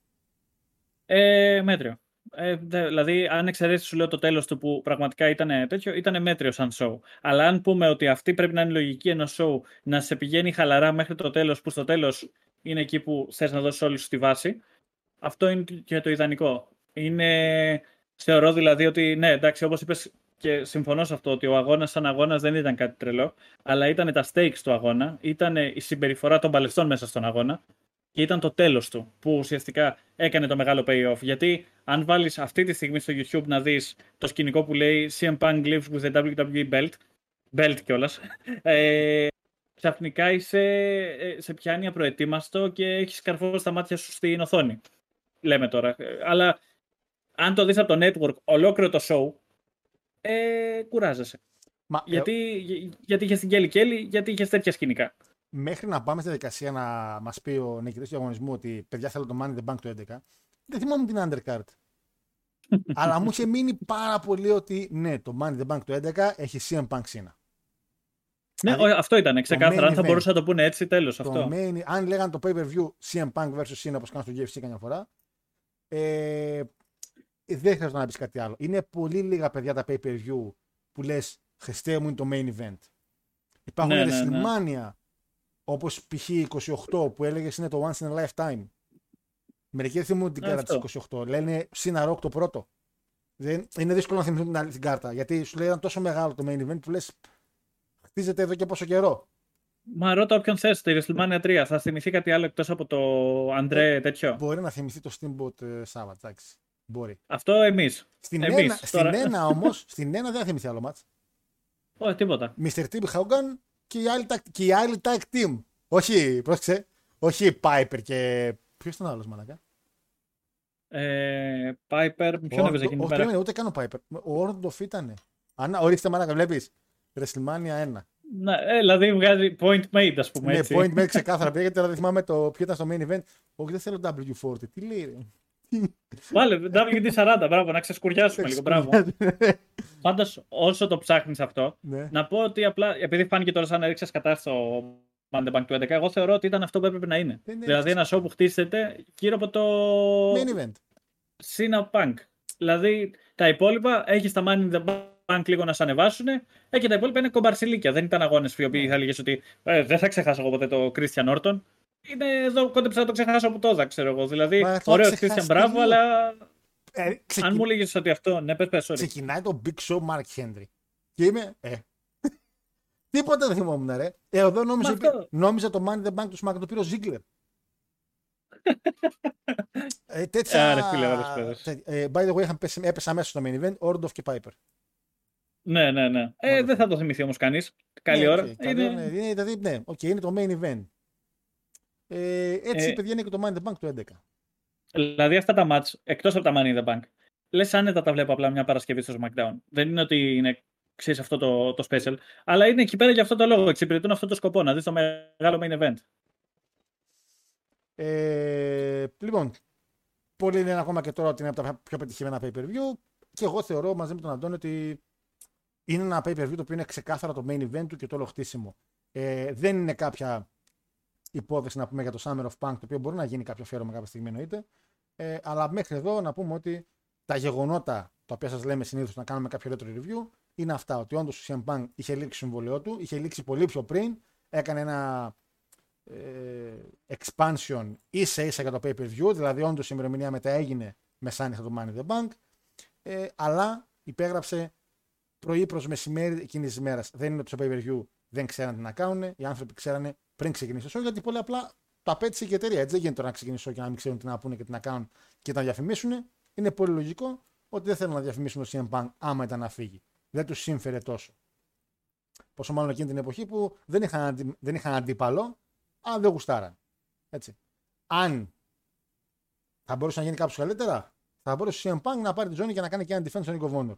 Ε, μέτριο. Ε, δηλαδή, αν εξαιρέσει, σου λέω το τέλος του που πραγματικά ήταν τέτοιο, ήταν μέτριο σαν show. Αλλά αν πούμε ότι αυτή πρέπει να είναι η λογική ενός show να σε πηγαίνει χαλαρά μέχρι το τέλος, που στο τέλος είναι εκεί που θες να δώσεις όλη σου τη βάση, αυτό είναι και το ιδανικό. Είναι, θεωρώ δηλαδή ότι ναι, εντάξει, όπως είπες και συμφωνώ σε αυτό, ότι ο αγώνας σαν αγώνας δεν ήταν κάτι τρελό, αλλά ήταν τα stakes του αγώνα, ήταν η συμπεριφορά των παλαιστών μέσα στον αγώνα. και ήταν το τέλος του που ουσιαστικά έκανε το μεγάλο payoff. Γιατί αν βάλεις αυτή τη στιγμή στο YouTube να δεις το σκηνικό που λέει σι εμ Punk lives with the ντάμπλιου ντάμπλιου ι belt, belt κιόλας, ε, ξαφνικά είσαι, σε πιάνει απροετοίμαστο και έχεις καρφό στα μάτια σου στην οθόνη. Λέμε τώρα. Αλλά αν το δεις από το network ολόκληρο το show, ε, κουράζεσαι. Μα, γιατί, ε... γιατί είχες την Κέλλη Κέλλη, γιατί είχες τέτοια σκηνικά. Μέχρι να πάμε στη δικασία να μας πει ο νικητής του διαγωνισμού ότι παιδιά θέλω το Money the Bank του έντεκα, δεν θυμόμουν την undercard. Αλλά μου είχε μείνει πάρα πολύ ότι ναι, το Money the Bank του έντεκα έχει σι εμ Punk Cena. Ναι, δηλαδή, αυτό ήταν ξεκάθαρα. Αν θα μπορούσαν να το πούνε έτσι, τέλος αυτό. Main, αν λέγανε το pay-per-view σι εμ Punk versus Cena, όπως κάνουν στο γιου εφ σι καμιά φορά, ε, δεν χρειάζεται να πεις κάτι άλλο. Είναι πολύ λίγα παιδιά τα pay-per-view που λες Χριστέ μου είναι το main event. Υπάρχουν ναι, WrestleMania, ναι, ναι. Όπως π.χ. είκοσι οκτώ που έλεγες είναι το once in a lifetime. Μερικοί θυμούν την κάρτα της είκοσι οκτώ. Λένε Cena Rock το πρώτο. Δεν, είναι δύσκολο να θυμηθούν την, την κάρτα. Γιατί σου λέει ήταν τόσο μεγάλο το main event που λες χτίζεται εδώ και πόσο καιρό. Μα ρώτα όποιον θες, τη WrestleMania τρία. Θα θυμηθεί κάτι άλλο εκτός από το Αντρέ τέτοιο. Μπορεί να θυμηθεί το Steamboat Savage. Εντάξει. Μπορεί. Αυτό εμείς. Στην, εμείς, ένα, στην ένα όμως, στην ένα δεν θα θυμηθεί άλλο μάτς. Όχι, τίποτα. μίστερ Tim Hogan και οι άλλοι, και οι άλλοι tag team. Όχι, πρόσεξε. Όχι Piper και. Ποιος ήταν άλλος, μαλάκα. Ε, Piper, ποιον έβγαζε εκείνη πέρα. Όχι, ούτε καν ο Piper. Ο Orndorff ήτανε. Ορίστε, μαλάκα, βλέπεις. WrestleMania ένα. Ναι, δηλαδή βγάζει point made, ας πούμε. Ναι, point made ξεκάθαρα. Πήγε τώρα, δεν θυμάμαι ποιο ήταν στο main event. Όχι, δεν θέλω ντάμπλιου φοράντα. Τι λέει. Βάλε, ντάμπλιου ντι σαράντα, μπράβο, να ξεσκουριάσουμε λίγο, μπράβο. Πάντως, όσο το ψάχνεις αυτό, ναι. Να πω ότι απλά, επειδή φάνηκε τώρα σαν να ρίξες κατά στο Money in the Bank του έντεκα, εγώ θεωρώ ότι ήταν αυτό που έπρεπε να είναι. Δεν δηλαδή, ένα show που χτίσεται γύρω από το main event. Cena Punk. Δηλαδή, τα υπόλοιπα έχεις τα Money in the Bank λίγο να σ' ανεβάσουν ε, και τα υπόλοιπα είναι κομπαρσιλίκια. Δεν ήταν αγώνες οι οποίοι θα έλεγες ότι ε, δεν θα ξεχάσω εγώ ποτέ το Christian Orton. Είναι εδώ κόντεψα να το ξεχάσω από τότε, ξέρω εγώ. Δηλαδή, μα, ωραίο Christian, μπράβο, αλλά. Ε, ξεκι... Αν μου έλεγες ότι αυτό. Ναι, πες, πες, sorry. Ξεκινάει το Big Show Mark Henry. Και είμαι. Ε. Τίποτα δεν θυμόμουν, ρε. Ε, εδώ νόμιζα, το... νόμιζα το Money the Bank του Σμακ, το πήρε ο Ziggler. ε, τέτοια. Άρα, φίλε, τέτοια... Ε, by the way, πέσει... έπεσα μέσα στο main event, Orndorff και Piper. Ναι, ναι, ναι. Ε, δεν θα το θυμηθεί όμως κανείς. Καλή ώρα. Ναι, οκ, είναι το main event. Ε, έτσι, ε, παιδιά, είναι και το Money the Bank του έντεκα. Δηλαδή, αυτά τα μάτς, εκτός από τα Money in the Bank, λες άνετα τα βλέπω απλά μια Παρασκευή στο SmackDown. Δεν είναι ότι είναι ξέρεις αυτό το, το special, αλλά είναι εκεί πέρα για αυτό το λόγο. Εξυπηρετούν αυτό το σκοπό, να δεις το μεγάλο main event. Ε, λοιπόν, πολλοί λένε ακόμα και τώρα ότι είναι από τα πιο πετυχημένα pay-per-view και εγώ θεωρώ μαζί με τον Αντώνη ότι είναι ένα pay-per-view το οποίο είναι ξεκάθαρα το main event του και το όλο χτίσιμο. Ε, δεν είναι κάποια υπόθεση να πούμε για το Summer of Punk, το οποίο μπορεί να γίνει κάποιο αφιέρωμα κάποια στιγμή εννοείται. Ε, αλλά μέχρι εδώ να πούμε ότι τα γεγονότα τα οποία σας λέμε συνήθως να κάνουμε κάποιο retro review είναι αυτά. Ότι όντως ο σι εμ Punk είχε λήξει το συμβολαιό του, είχε λήξει πολύ πιο πριν, έκανε ένα ε, expansion ίσα ίσα για το pay per view, δηλαδή όντως η ημερομηνία μετά έγινε μεσάνυχτα το Money the Bank, ε, αλλά υπέγραψε πρωί προς μεσημέρι εκείνης της μέρας. Δεν είναι ότι στο pay per view δεν ξέρανε τι να κάνουν, οι άνθρωποι ξέρανε πριν ξεκινήσει το show, γιατί πολύ απλά το απέτησε και η εταιρεία. Έτσι δεν γίνεται τώρα να ξεκινήσει και να μην ξέρουν τι να πούνε και τι να κάνουν και να διαφημίσουν. Είναι πολύ λογικό ότι δεν θέλουν να διαφημίσουν το σι εμ Punk άμα ήταν να φύγει. Δεν τους σύμφερε τόσο. Πόσο μάλλον εκείνη την εποχή που δεν είχαν, αντι... δεν είχαν αντίπαλο, αλλά δεν γουστάραν. Έτσι. Αν θα μπορούσε να γίνει κάποιος καλύτερα, θα μπορούσε ο σι εμ Punk να πάρει τη ζώνη και να κάνει και ένα defense στον Nick Vonor.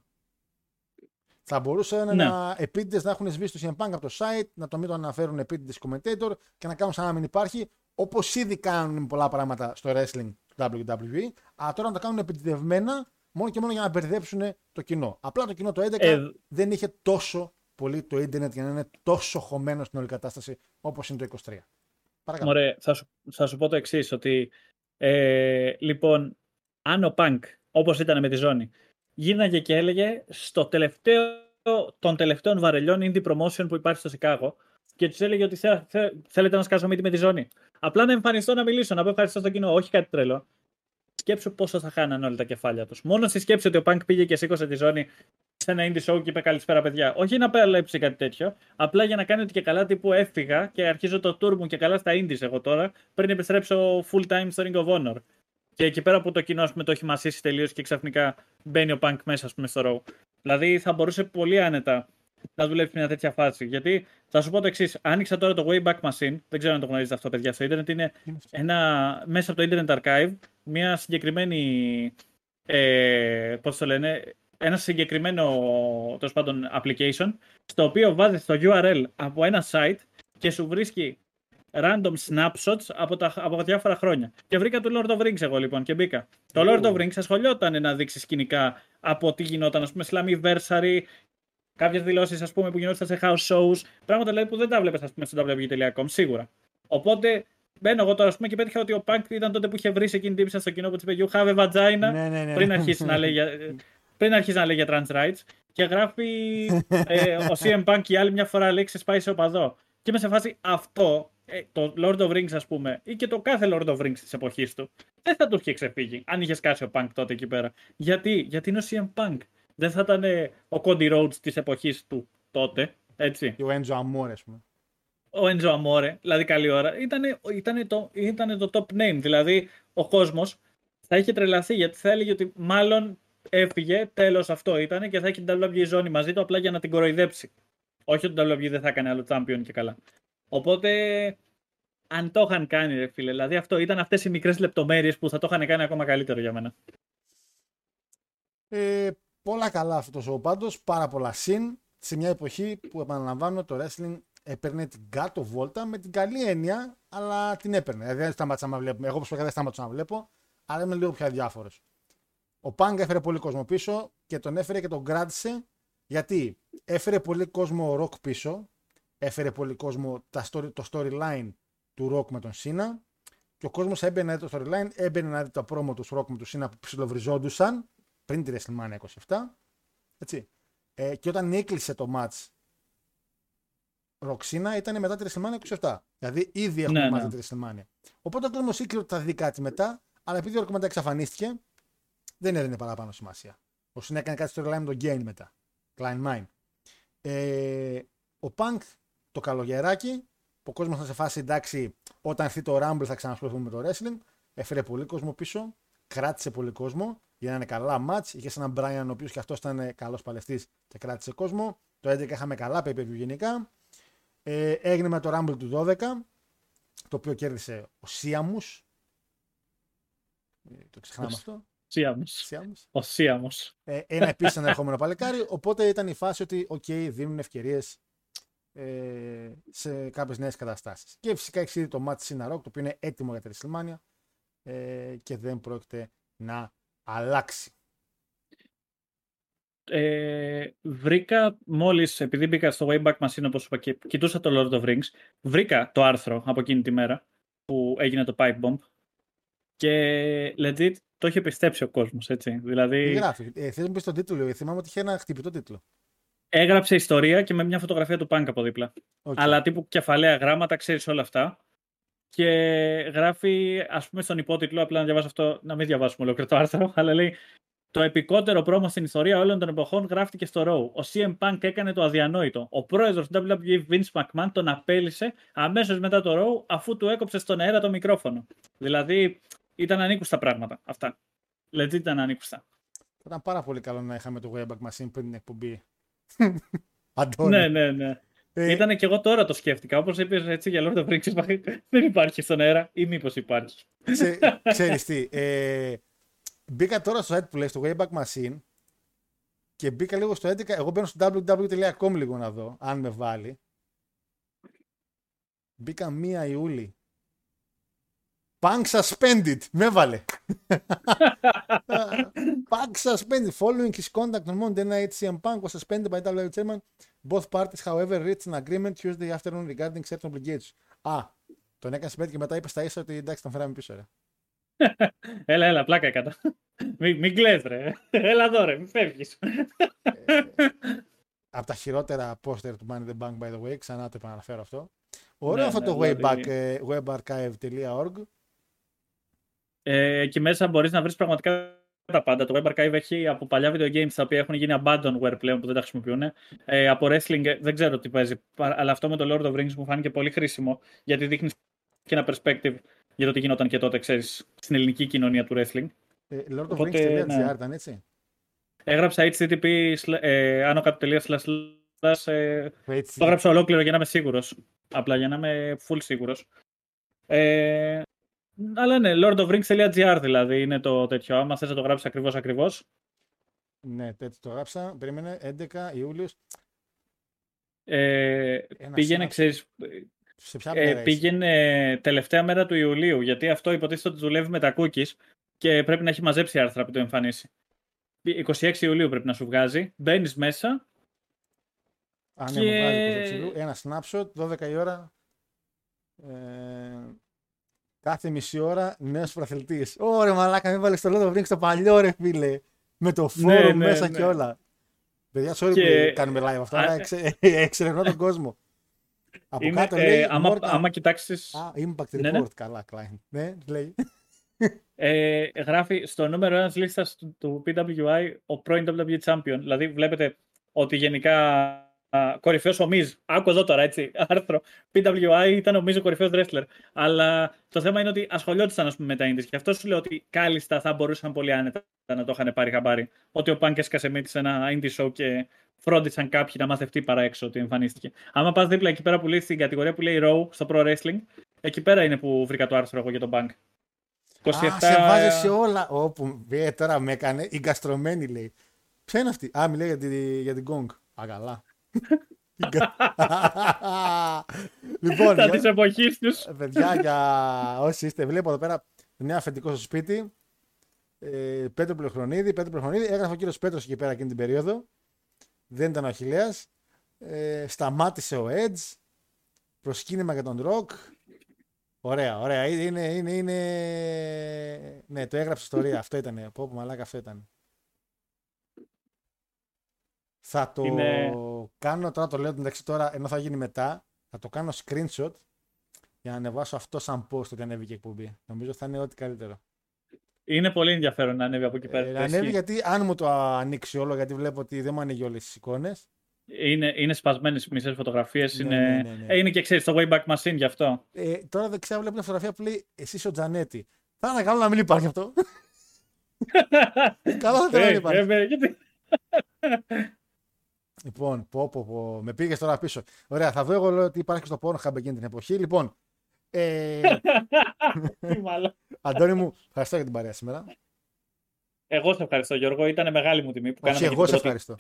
Θα μπορούσαν ναι. να επίτηδες να έχουν σβήσει το σι εμ Punk από το site, να το μην το αναφέρουν επίτηδες commentator και να κάνουν σαν να μην υπάρχει, όπως ήδη κάνουν πολλά πράγματα στο wrestling του ντάμπλιου ντάμπλιου ι, αλλά τώρα να το κάνουν επιτηδευμένα μόνο και μόνο για να μπερδέψουν το κοινό. Απλά το κοινό το έντεκα ε... δεν είχε τόσο πολύ το ίντερνετ για να είναι τόσο χωμένο στην όλη κατάσταση όπως είναι το είκοσι τρία. Παρακαλώ. Ωραία, θα σου, θα σου πω το εξής, ότι ε, λοιπόν, αν ο Punk, όπως ήταν με τη ζώνη, γίναγε και έλεγε στο τελευταίο, των τελευταίων βαρελιών indie promotion που υπάρχει στο Σικάγο και τους έλεγε ότι θε, θε, θέλετε να σκάσω μύτη με τη ζώνη. Απλά να εμφανιστώ να μιλήσω, να πω ευχαριστώ στο κοινό, όχι κάτι τρελό. Σκέψου πόσο θα χάνανε όλα τα κεφάλια τους. Μόνο στη σκέψη ότι ο Punk πήγε και σήκωσε τη ζώνη σε ένα indie show και είπε καλησπέρα παιδιά. Όχι να παλέψει κάτι τέτοιο, απλά για να κάνει ότι και καλά τύπου έφυγα και αρχίζω το tour μου και καλά στα indies εγώ τώρα, πριν επιστρέψω full time στο Ring of Honor. Και εκεί πέρα που το κοινό ας πούμε, το έχει μασίσει τελείως και ξαφνικά μπαίνει ο Punk μέσα ας πούμε, στο row. Δηλαδή θα μπορούσε πολύ άνετα να δουλέψει μια τέτοια φάση. Γιατί θα σου πω το εξής: άνοιξα τώρα το Wayback Machine, δεν ξέρω αν το γνωρίζετε αυτό παιδιά στο Ιντερνετ. Είναι ένα, μέσα από το Internet Archive, μια συγκεκριμένη. Ε, πώς το λένε, ένα συγκεκριμένο τέλος πάντων application, στο οποίο βάζεις το γιου αρ ελ από ένα site και σου βρίσκει random snapshots από, τα, από διάφορα χρόνια. Και βρήκα το Lord of Rings εγώ λοιπόν και μπήκα. Mm. Το Lord of Rings ασχολιόταν να δείξει σκηνικά από τι γινόταν, ας πούμε, Slammiversary, κάποιες δηλώσεις ας πούμε που γινόταν σε house shows, πράγματα δηλαδή που δεν τα βλέπεις ας πούμε στο ντάμπλιου ντάμπλιου ι τελεία κομ σίγουρα. Οπότε μπαίνω εγώ τώρα ας πούμε, και πέτυχα ότι ο Punk ήταν τότε που είχε βρει εκείνη την τύπησα στο κοινό που της είπε You have a vagina, ναι, ναι, ναι. Πριν αρχίσει να λέει για... Πριν αρχίζει να λέει για trans rights και γράφει ε, ο σι εμ Punk και η άλλη μια φορά λέξει πάει σε οπαδό. Και είμαι σε φάση αυτό, ε, το Lord of Rings ας πούμε, ή και το κάθε Lord of Rings της εποχής του, δεν θα του είχε ξεφύγει αν είχε σκάσει ο Punk τότε εκεί πέρα. Γιατί, γιατί είναι ο σι εμ Punk. Δεν θα ήταν ε, ο Cody Rhodes της εποχής του τότε, έτσι. Και ο Enzo Amore ας πούμε. Ο Enzo Amore, δηλαδή καλή ώρα, ήτανε, ήτανε, το, ήτανε το top name. Δηλαδή ο κόσμος θα είχε τρελαθεί γιατί θα έλεγε ότι μάλλον έφυγε, τέλος αυτό ήταν και θα έχει την ντάμπλιου ντάμπλιου ι ζώνη μαζί του απλά για να την κοροϊδέψει. Όχι ότι το ντάμπλιου ντάμπλιου ι δεν θα έκανε άλλο champion και καλά. Οπότε, αν το είχαν κάνει, ρε φίλε, δηλαδή αυτό ήταν αυτές οι μικρές λεπτομέρειες που θα το είχαν κάνει ακόμα καλύτερο για μένα. Ε, πολλά καλά αυτό το show πάντως, πάρα πολλά συν σε μια εποχή που επαναλαμβάνω το wrestling έπαιρνε την κάτω βόλτα με την καλή έννοια, αλλά την έπαιρνε. Δεν σταμάτησα να βλέπω. Εγώ προσωπικά δεν σταμάτησα να βλέπω, αλλά είμαι λίγο πιο αδιάφορος. Ο Punk έφερε πολύ κόσμο πίσω και τον έφερε και τον κράτησε γιατί έφερε πολύ κόσμο Rock πίσω, έφερε πολύ κόσμο τα story, το storyline του Rock με τον Σίνα και ο κόσμος έμπαινε να δει το storyline, έμπαινε να δει τα promo του Rock με τον Σίνα που ψιλοβριζόντουσαν πριν τη WrestleMania είκοσι επτά. Έτσι. Ε, και όταν έκλεισε το match Rock Σίνα ήταν μετά τη WrestleMania είκοσι επτά. Δηλαδή ήδη έχουμε ναι, μάθει ναι. τη WrestleMania. Οπότε ο κόσμος ήξερε ότι θα δει κάτι μετά, αλλά επειδή ο Rock μετά εξαφανίστηκε. Δεν έδινε παραπάνω σημασία. Ο Σίνα έκανε κάτι στο storyline με τον Γκέιν μετά. Klein Mine. Ε, ο Punk το καλογεράκι, που ο κόσμος θα σε φάσει εντάξει, όταν έρθει το Rumble θα ξανασχοληθούμε με το wrestling. Έφερε πολύ κόσμο πίσω, κράτησε πολύ κόσμο, γίνανε καλά match. Είχε έναν Brian ο οποίος και αυτός ήταν καλός παλαιστής και κράτησε κόσμο. Το έντεκα είχαμε καλά pay-per-view γενικά. Ε, έγινε με το Rumble του δώδεκα, το οποίο κέρδισε ο Σίαμους. Το ξεχνάμε αυτό. Σίαμος. Ο Σίαμος. Ε, ένα επίσης ανερχόμενο παλικάρι. Οπότε ήταν η φάση ότι, οκ, okay, δίνουν ευκαιρίες ε, σε κάποιες νέες καταστάσεις. Και φυσικά έχει ήδη το match Cena Rock, το οποίο είναι έτοιμο για τη WrestleMania ε, και δεν πρόκειται να αλλάξει. Ε, βρήκα μόλις, επειδή μπήκα στο Wayback Machine, όπως είπα, και κοιτούσα το Lord of Rings, βρήκα το άρθρο από εκείνη τη μέρα που έγινε το Pipe Bomb. Και legit το είχε πιστέψει ο κόσμος, έτσι. Δηλαδή. Τι γράφει. Ε, θες να μου πεις τον τίτλο, γιατί θυμάμαι ότι είχε ένα χτυπητό τίτλο. Έγραψε ιστορία και με μια φωτογραφία του Punk από δίπλα. Okay. Αλλά τύπου κεφαλαία γράμματα, ξέρεις όλα αυτά. Και γράφει, ας πούμε, στον υπότιτλο, απλά να διαβάσω αυτό, να μην διαβάσουμε ολόκληρο το άρθρο, αλλά λέει: Το επικότερο πρόμο στην ιστορία όλων των εποχών γράφτηκε στο Raw. Ο σι εμ Punk έκανε το αδιανόητο. Ο πρόεδρος του ντάμπλιου ντάμπλιου ι Vince McMahon τον απέλησε αμέσως μετά το Raw, αφού του έκοψε στον αέρα το μικρόφωνο. Δηλαδή. Ήταν ανήκουστα πράγματα αυτά. Δηλαδή ήταν ανήκουστα. Ήταν πάρα πολύ καλό να είχαμε το Wayback Machine πριν την εκπομπή. Αντώνη. Ναι, ναι, ναι. Ε... Ήτανε και εγώ τώρα το σκέφτηκα. Όπως είπες έτσι για Lord of Rings, δεν υπάρχει στον αέρα ή μήπως υπάρχει. Ξε, ξέρεις τι. Ε, μπήκα τώρα στο site που λέει στο Wayback Machine και μπήκα λίγο στο έντεκα. Εγώ μπαίνω στο ντάμπλιου ντάμπλιου ι τελεία κομ λίγο να δω, αν με βάλει. Μπήκα πρώτη Ιούλη. Punk suspended. Με έβαλε. Punk suspended. Following his conduct on Monday night, σι εμ Punk was suspended by ντάμπλιου ντάμπλιου ι chairman. Both parties, however, reached an agreement Tuesday afternoon regarding certain obligations. Α, τον έκανε suspended και μετά είπε στα ίσα ότι εντάξει, τον φέραμε πίσω, ρε. Έλα, έλα, πλάκα έκανα. Μην μη κλαις, ρε. Έλα εδώ, ρε, μην φεύγεις. Από τα χειρότερα poster του Money the Bank, by the way, ξανά το επαναφέρω αυτό. Ωραίο αυτό το web archive τελεία org. Ε, εκεί μέσα μπορείς να βρεις πραγματικά τα πάντα. Το Web Archive έχει από παλιά video games τα οποία έχουν γίνει abandonware πλέον που δεν τα χρησιμοποιούν. Ε, από wrestling δεν ξέρω τι παίζει, αλλά αυτό με το Lord of Rings μου φάνηκε πολύ χρήσιμο γιατί δείχνει και ένα perspective για το τι γινόταν και τότε, ξέρεις, στην ελληνική κοινωνία του wrestling. Ε, Lord of Rings.gr ναι. Ήταν έτσι. Έγραψα http ε, άνω κάτω ε, το έγραψα ολόκληρο για να είμαι σίγουρος. Απλά για να είμαι full σίγουρος. Ε, αλλά ναι, lord of rings dot gr δηλαδή είναι το τέτοιο. Άμα θες να το γράψεις ακριβώς ακριβώς. Ναι, τέτοιο το γράψα. Περίμενε, έντεκα Ιούλιο. Ε, πήγαινε, ξέρεις... Σε ποια μέρα ε, πήγαινε τελευταία μέρα του Ιουλίου, γιατί αυτό υποτίθεται ότι δουλεύει με τα cookies και πρέπει να έχει μαζέψει άρθρα που το εμφανίσει. είκοσι έξι Ιουλίου πρέπει να σου βγάζει. Μπαίνεις μέσα. Αν και... μου βγάζει είκοσι έξι Ιουλίου. Ένα snapshot, δώδεκα η ώρα. Ε... Κάθε μισή ώρα νέος προαθλητής. Ωραία, μαλάκα, μην βάλεις το Lord of Rings το παλιό, ρε φίλε. Με το φόρο ναι, μέσα ναι, και ναι. όλα. Παιδιά, sorry και... που κάνουμε live αυτά. Α... Εξε... Εξερευνώ τον κόσμο. Από είμαι, κάτω λέει. Ε, άμα, άμα κοιτάξεις. Α, Impact Report. Ναι, ναι. Καλά, Klein. Ναι, λέει. Ε, γράφει στο νούμερο ένα λίστα του, του πι ντάμπλιου άι ο πρώην ντάμπλιου ντάμπλιου ι Champion. Δηλαδή, βλέπετε ότι γενικά. Uh, κορυφαίος ο Miz. Άκου εδώ τώρα, έτσι, άρθρο. πι ντάμπλιου άι ήταν ο Miz ο κορυφαίος wrestler. Αλλά το θέμα είναι ότι ασχολιόντουσαν, ας πούμε, με τα Indies. Γι' αυτό σου λέω ότι κάλλιστα θα μπορούσαν πολύ άνετα να το είχαν πάρει χαμπάρι. Ότι ο Punk έσκασε μύτη σε ένα Indie show και φρόντισαν κάποιοι να μαθευτεί παρά έξω ότι εμφανίστηκε. Άμα πας δίπλα εκεί πέρα που λέει στην κατηγορία που λέει Raw στο Pro Wrestling, εκεί πέρα είναι που βρήκα το άρθρο εγώ για τον Punk. είκοσι επτά... Α, σε βάζει σε όλα. Όπου ε, τώρα με έκανε εγκαστρωμένη, λέει. Ποια είναι αυτή? Α, μιλάει για, τη, για την Gong. Α, καλά. Λοιπόν, τα της εποχής τους. Παιδιά, για όσοι είστε, βλέπω εδώ πέρα μια αφεντικό στο σπίτι, ε, Πέτρο Πλεχρονίδη. Πέτρο Πλεχρονίδη, έγραφε ο κύριος Πέτρος εκεί πέρα εκείνη την περίοδο. Δεν ήταν ο Αχιλλέας. Ε, σταμάτησε ο Edge. Προσκύνημα για τον Ροκ. Ωραία, ωραία. Είναι, είναι, είναι... Ναι, το έγραψε ιστορία. Αυτό ήταν. Πω, πω, μαλάκα, αυτό ήταν. Θα το είναι... κάνω τώρα, το λέω μεταξύ τώρα, ενώ θα γίνει μετά, θα το κάνω screenshot για να ανεβάσω αυτό σαν post ότι ανέβηκε η εκπομπή. Νομίζω θα είναι ό,τι καλύτερο. Είναι πολύ ενδιαφέρον να ανέβει από εκεί πέρα. Ε, να ανέβει γιατί αν μου το ανοίξει όλο, γιατί βλέπω ότι δεν μου ανοίγει όλες τις εικόνες. Είναι, είναι σπασμένες μισές φωτογραφίες. Ναι, είναι... Ναι, ναι, ναι. Ε, είναι και ξέρεις το Wayback Machine γι' αυτό. Ε, τώρα δεξιά βλέπω μια φωτογραφία που λέει εσείς ο Τζανέτη. Θα είναι καλό να μην υπάρχει αυτό. Καλό θα ήταν να υπάρχει. Λοιπόν, πω, πω, πω. Με πήγες τώρα πίσω. Ωραία, θα δω εγώ λέω, ότι υπάρχει στο Pornhub εκείνη την εποχή. Λοιπόν, ε... Αντώνη μου, ευχαριστώ για την παρέα σήμερα. Εγώ σε ευχαριστώ, Γιώργο. Ήταν μεγάλη μου τιμή που κάναμε. Όχι, εγώ σε ευχαριστώ.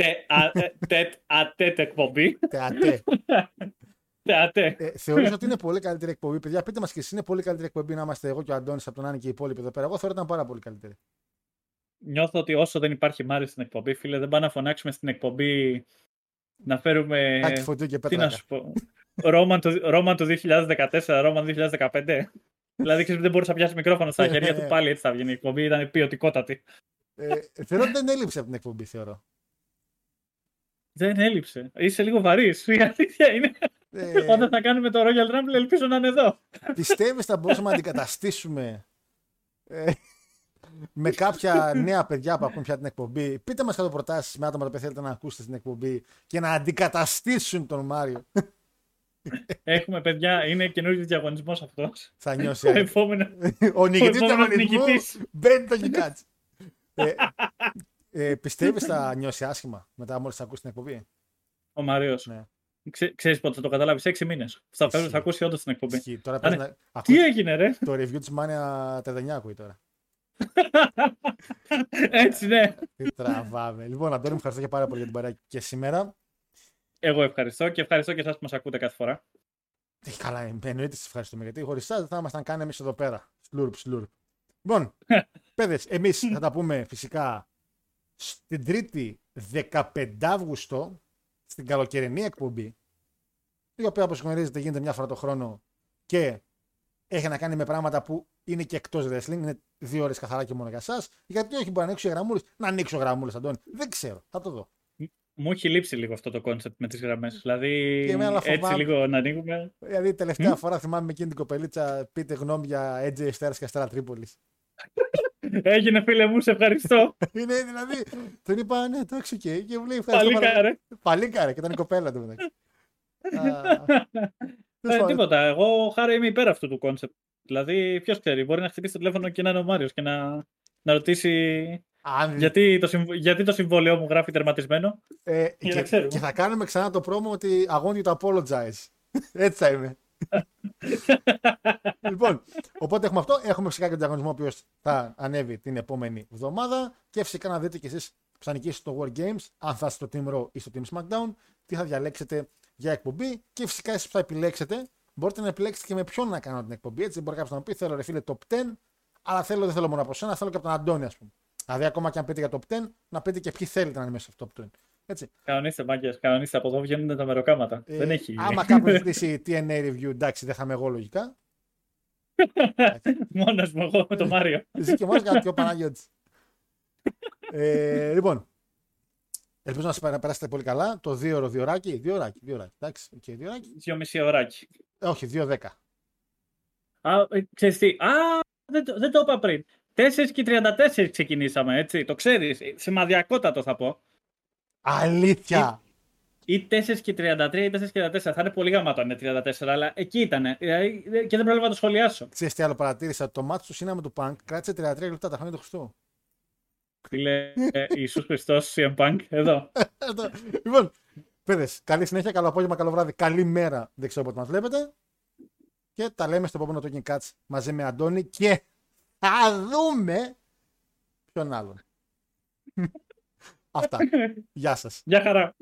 Τε-α-τέτ εκπομπή. Τε-α-τέ. Θεωρίζω ότι είναι πολύ καλύτερη εκπομπή. Παιδιά, πείτε μας και εσείς, είναι πολύ καλύτερη εκπομπή να είμαστε εγώ και ο Αντώνης από τον Άννη και οι υπόλοιποι εδώ πέρα. Εγώ θεωρώ ήταν πάρα πολύ καλύτερη. Νιώθω ότι όσο δεν υπάρχει Μάριος στην εκπομπή, φίλε, δεν πάμε να φωνάξουμε στην εκπομπή να φέρουμε. Άκη Φωτιού και Πέτρακα. Τι να σου πω. Ρόμαν του δύο χιλιάδες δεκατέσσερα, Ρόμαν δύο χιλιάδες δεκαπέντε. Δηλαδή, ξέρεις, δεν μπορούσα να πιάσει μικρόφωνο στα χέρια του, πάλι έτσι θα βγει η εκπομπή, ήταν ποιοτικότατη. Ε, θεωρώ ότι δεν έλειψε από την εκπομπή, θεωρώ. Δεν έλειψε. Είσαι λίγο βαρύς. Η αλήθεια είναι. Ε... Όταν θα κάνουμε το Royal Rumble, ελπίζω να είναι εδώ. Πιστεύεις θα μπορούσαμε να αντικαταστήσουμε. Με κάποια νέα παιδιά που ακούν πια την εκπομπή, πείτε μας κάτω προτάσεις με άτομα που θέλετε να ακούσετε στην εκπομπή και να αντικαταστήσουν τον Μάριο. Έχουμε παιδιά, είναι καινούργιος διαγωνισμός αυτός. Θα νιώσει. Επόμενο... Ο νικητής του διαγωνισμού μπαίνει το γικάτσι. ε, ε, πιστεύεις θα νιώσει άσχημα μετά μόλις θα ακούσει την εκπομπή? Ο Μάριος. Ναι. Ξέ, ξέρεις πότε θα το καταλάβεις, έξι μήνες. Θα, θα ακούσει όντως την εκπομπή. Τώρα Άνε, να... Τι έγινε ρε? Το review της Μάνια τριάντα εννιά ακούει τώρα. Έτσι ναι. Τι τραβάμε. Λοιπόν, Αντώνη, ευχαριστώ και πάρα πολύ για την παρέα και σήμερα. Εγώ ευχαριστώ και ευχαριστώ και εσάς που μας ακούτε κάθε φορά. Καλά, εννοείται σας ευχαριστούμε, γιατί χωρίς εσάς δεν θα ήμασταν καν εμείς εδώ πέρα. Σλουρπ, σλουρπ. Λοιπόν, παιδες, εμείς θα τα πούμε φυσικά στην Τρίτη δεκαπέντε Αυγούστου στην καλοκαιρινή εκπομπή, η οποία όπως γνωρίζετε γίνεται μια φορά το χρόνο και έχει να κάνει με πράγματα που είναι και εκτός wrestling, είναι δύο ώρες καθαρά και μόνο για εσάς. Γιατί όχι, μπορεί να ανοίξω γραμμούλες. Να ανοίξω γραμμούλες, Αντώνη. Δεν ξέρω, θα το δω. Μου έχει λείψει λίγο αυτό το κόνσεπτ με τις γραμμές. Δηλαδή, φοβάμαι, έτσι λίγο να ανοίγουμε. Δηλαδή, τελευταία mm? φορά θυμάμαι με εκείνη την κοπελίτσα, πείτε γνώμη για Edge Stars και Αστέρα Τρίπολης. Έγινε φίλε μου, σε ευχαριστώ. Είναι δηλαδή, τον είπα ναι, εντάξει, και μου λέει ευχαριστώ. Παλίκαρε. Παλίκαρε και ήταν η κοπέλα του μεταξύ. Ε, τίποτα. Εγώ χάρη είμαι υπέρ αυτού του κόνσεπτ. Δηλαδή, ποιο ξέρει, μπορεί να χτυπήσει το τηλέφωνο και να είναι ο Μάριος και να, να ρωτήσει αν... γιατί, το συμβ... γιατί το συμβόλαιο μου γράφει τερματισμένο. Ε, και, και, και θα κάνουμε ξανά το πρόμο ότι I want you to apologize. Έτσι θα είμαι. Λοιπόν, οπότε έχουμε αυτό. Έχουμε φυσικά και τον διαγωνισμό ο οποίος θα ανέβει την επόμενη εβδομάδα. Και φυσικά να δείτε κι εσείς ψανικήσεις στο War Games, αν θα είστε στο Team Raw ή στο Team SmackDown, τι θα διαλέξετε για εκπομπή. Και φυσικά εσείς που θα επιλέξετε, μπορείτε να επιλέξετε και με ποιον να κάνω την εκπομπή. Έτσι, μπορεί κάποιος να μου πει: θέλω ρε φίλε top δέκα, αλλά θέλω, δεν θέλω μόνο από σένα, θέλω και από τον Αντώνη, ας πούμε. Δηλαδή, ακόμα και αν πείτε για top δέκα, να πείτε και ποιοι θέλετε να είναι μέσα στο top δέκα. Έτσι. Κανονίστε, μάγκες, κανονίστε. Από εδώ βγαίνουν τα μεροκάματα. Ε, δεν έχει. Άμα κάποιος ζητήσει τι εν έι review, εντάξει, δεν θα είμαι εγώ λογικά. Μόνος μου, εγώ με τον Μάριο. Ζει και μόνος κάτι, ο Παναγιώτης. ε, λοιπόν, ελπίζω να σας περάσετε πολύ καλά. Το δύο ώρο, δύο ωράκι. Δύο ωράκι, δύο ωράκι. Εντάξει, okay, δύο ωράκι. Δύο μισή ωράκι. Ε, όχι, δύο δέκα. Α, ξέρεις τι. Α, δεν, δεν το είπα πριν. τέσσερα και τριάντα τέσσερα ξεκινήσαμε, έτσι. Το ξέρεις. Σημαδιακότατο θα πω. Αλήθεια! Ή τέσσερα και τριάντα τρία ή τέσσερα και τριάντα τέσσερα. Θα είναι πολύ γαμάτο αν είναι τριάντα τέσσερα, αλλά εκεί ήταν. Και δεν πρόλαβα να το σχολιάσω. Ξέρεις τι άλλο παρατήρησα? Το μάτι του Σίνα με του Πανκ κράτησε τριάντα τρία λεπτά. Τα χρόνια του Χριστού. Φίλε, Ιησούς Χριστός, σι εμ Punk, εδώ. Λοιπόν, παιδες, καλή συνέχεια, καλό απόγευμα, καλό βράδυ, καλή μέρα. Δεν ξέρω πότε μας βλέπετε. Και τα λέμε στο επόμενο Talking Cats μαζί με Αντώνη και θα δούμε ποιον άλλον. Αυτά. Γεια σας. Γεια χαρά.